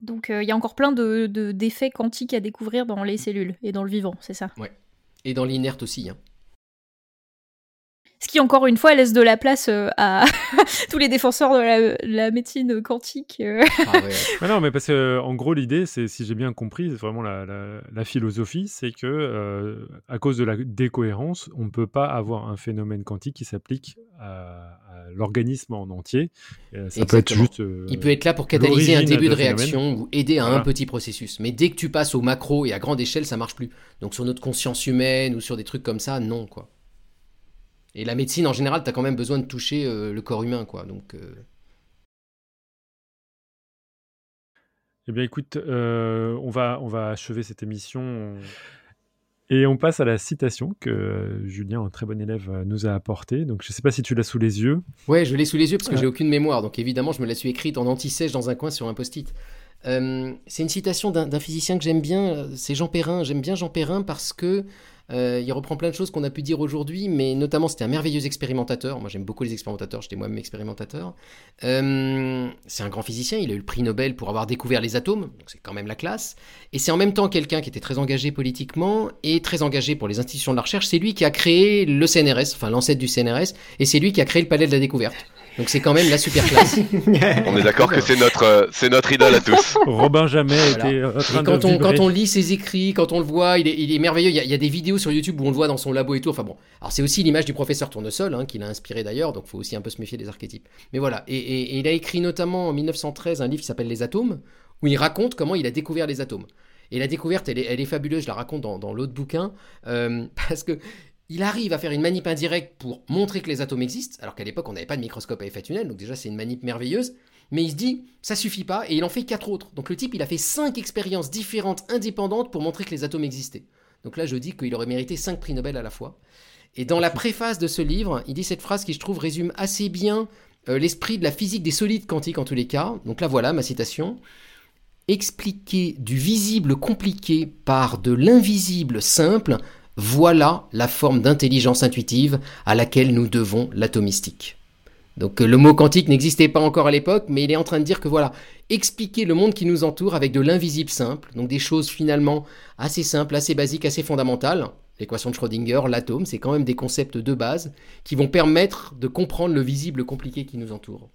Donc, il euh, y a encore plein de, de, d'effets quantiques à découvrir dans les cellules et dans le vivant, c'est ça ? Oui, et dans l'inerte aussi, hein. Ce qui, encore une fois, laisse de la place euh, à tous les défenseurs de la, de la médecine quantique. Euh. Ah ouais. Mais non, mais parce que, en gros, l'idée, c'est, si j'ai bien compris, c'est vraiment la, la, la philosophie, c'est que, euh, à cause de la décohérence, on ne peut pas avoir un phénomène quantique qui s'applique à, à l'organisme en entier. Euh, ça peut être juste, euh, il peut être là pour catalyser un début de, de réaction ou aider à voilà. un petit processus. Mais dès que tu passes au macro et à grande échelle, ça ne marche plus. Donc, sur notre conscience humaine ou sur des trucs comme ça, non, quoi. Et la médecine, en général, t'as quand même besoin de toucher euh, le corps humain, quoi, donc... Euh... Eh bien, écoute, euh, on va, on va achever cette émission... Et on passe à la citation que Julien, un très bon élève, nous a apportée. Donc, je ne sais pas si tu l'as sous les yeux. Ouais, je l'ai sous les yeux parce que ah. j'ai aucune mémoire. Donc, évidemment, je me la suis écrite en anti-sèche dans un coin sur un post-it. Euh, c'est une citation d'un, d'un physicien que j'aime bien, c'est Jean Perrin. J'aime bien Jean Perrin parce que euh, il reprend plein de choses qu'on a pu dire aujourd'hui, mais notamment, c'était un merveilleux expérimentateur. Moi, j'aime beaucoup les expérimentateurs. J'étais moi-même expérimentateur. Euh, c'est un grand physicien. Il a eu le prix Nobel pour avoir découvert les atomes. Donc, c'est quand même la classe. Et c'est en même temps quelqu'un qui était très engagé politiquement et très engagé pour les institutions de la recherche. C'est lui qui a créé le C N R S, enfin l'ancêtre du C N R S, et c'est lui qui a créé le Palais de la Découverte. Donc c'est quand même la super classe. On est d'accord que c'est notre, euh, c'est notre idole à tous. Robin jamais voilà. était en train et quand de on, quand on lit ses écrits, quand on le voit, il est, il est merveilleux. Il y, a, il y a des vidéos sur YouTube où on le voit dans son labo et tout. Enfin bon, alors c'est aussi l'image du professeur Tournesol, hein, qui l'a inspiré d'ailleurs, donc il faut aussi un peu se méfier des archétypes. Mais voilà, et, et, et il a écrit notamment en dix-neuf cent treize un livre qui s'appelle « Les atomes », où il raconte comment il a découvert les atomes. Et la découverte, elle est, elle est fabuleuse, je la raconte dans, dans l'autre bouquin, euh, parce que il arrive à faire une manip indirecte pour montrer que les atomes existent, alors qu'à l'époque, on n'avait pas de microscope à effet tunnel, donc déjà, c'est une manip merveilleuse, mais il se dit, ça suffit pas, et il en fait quatre autres. Donc le type, il a fait cinq expériences différentes, indépendantes, pour montrer que les atomes existaient. Donc là, je dis qu'il aurait mérité cinq prix Nobel à la fois. Et dans la préface de ce livre, il dit cette phrase qui, je trouve, résume assez bien euh, l'esprit de la physique des solides quantiques, en tous les cas. Donc là, voilà ma citation. « Expliquer du visible compliqué par de l'invisible simple », voilà la forme d'intelligence intuitive à laquelle nous devons l'atomistique. Donc le mot quantique n'existait pas encore à l'époque, mais il est en train de dire que voilà, expliquer le monde qui nous entoure avec de l'invisible simple, donc des choses finalement assez simples, assez basiques, assez fondamentales, l'équation de Schrödinger, l'atome, c'est quand même des concepts de base qui vont permettre de comprendre le visible compliqué qui nous entoure.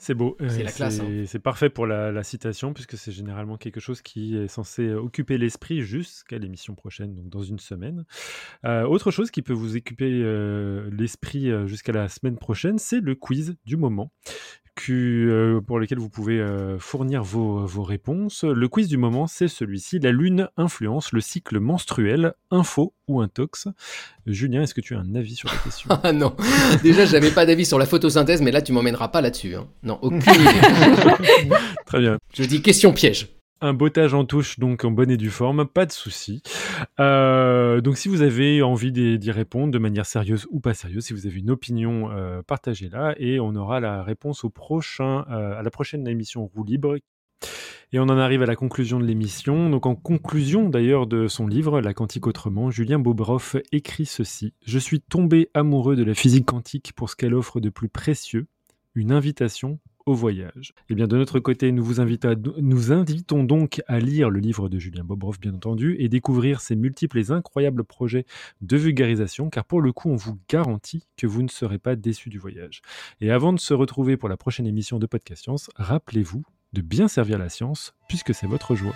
C'est beau, c'est, euh, la classe, c'est, hein. c'est parfait pour la, la citation puisque c'est généralement quelque chose qui est censé occuper l'esprit jusqu'à l'émission prochaine, donc dans une semaine. Euh, autre chose qui peut vous occuper euh, l'esprit jusqu'à la semaine prochaine, c'est le quiz du moment. Pour lesquels vous pouvez fournir vos, vos réponses. Le quiz du moment, c'est celui-ci. La lune influence le cycle menstruel, info ou intox. Julien, est-ce que tu as un avis sur la question ? Ah non, déjà, je n'avais pas d'avis sur la photosynthèse, mais là, tu ne m'emmèneras pas là-dessus. Hein. Non, aucune idée. Très bien. Je dis question piège. Un bottage en touche, donc en bonne et due forme, pas de souci. Euh, donc si vous avez envie d'y répondre de manière sérieuse ou pas sérieuse, si vous avez une opinion, euh, partagez-la et on aura la réponse au prochain, euh, à la prochaine émission Roue Libre. Et on en arrive à la conclusion de l'émission. Donc en conclusion d'ailleurs de son livre La quantique autrement, Julien Bobroff écrit ceci: « Je suis tombé amoureux de la physique quantique pour ce qu'elle offre de plus précieux, une invitation au voyage. » Et bien de notre côté, nous vous invitons, à, nous invitons donc à lire le livre de Julien Bobroff bien entendu et découvrir ses multiples et incroyables projets de vulgarisation, car pour le coup on vous garantit que vous ne serez pas déçus du voyage. Et avant de se retrouver pour la prochaine émission de Podcast Science, rappelez-vous de bien servir la science, puisque c'est votre joie.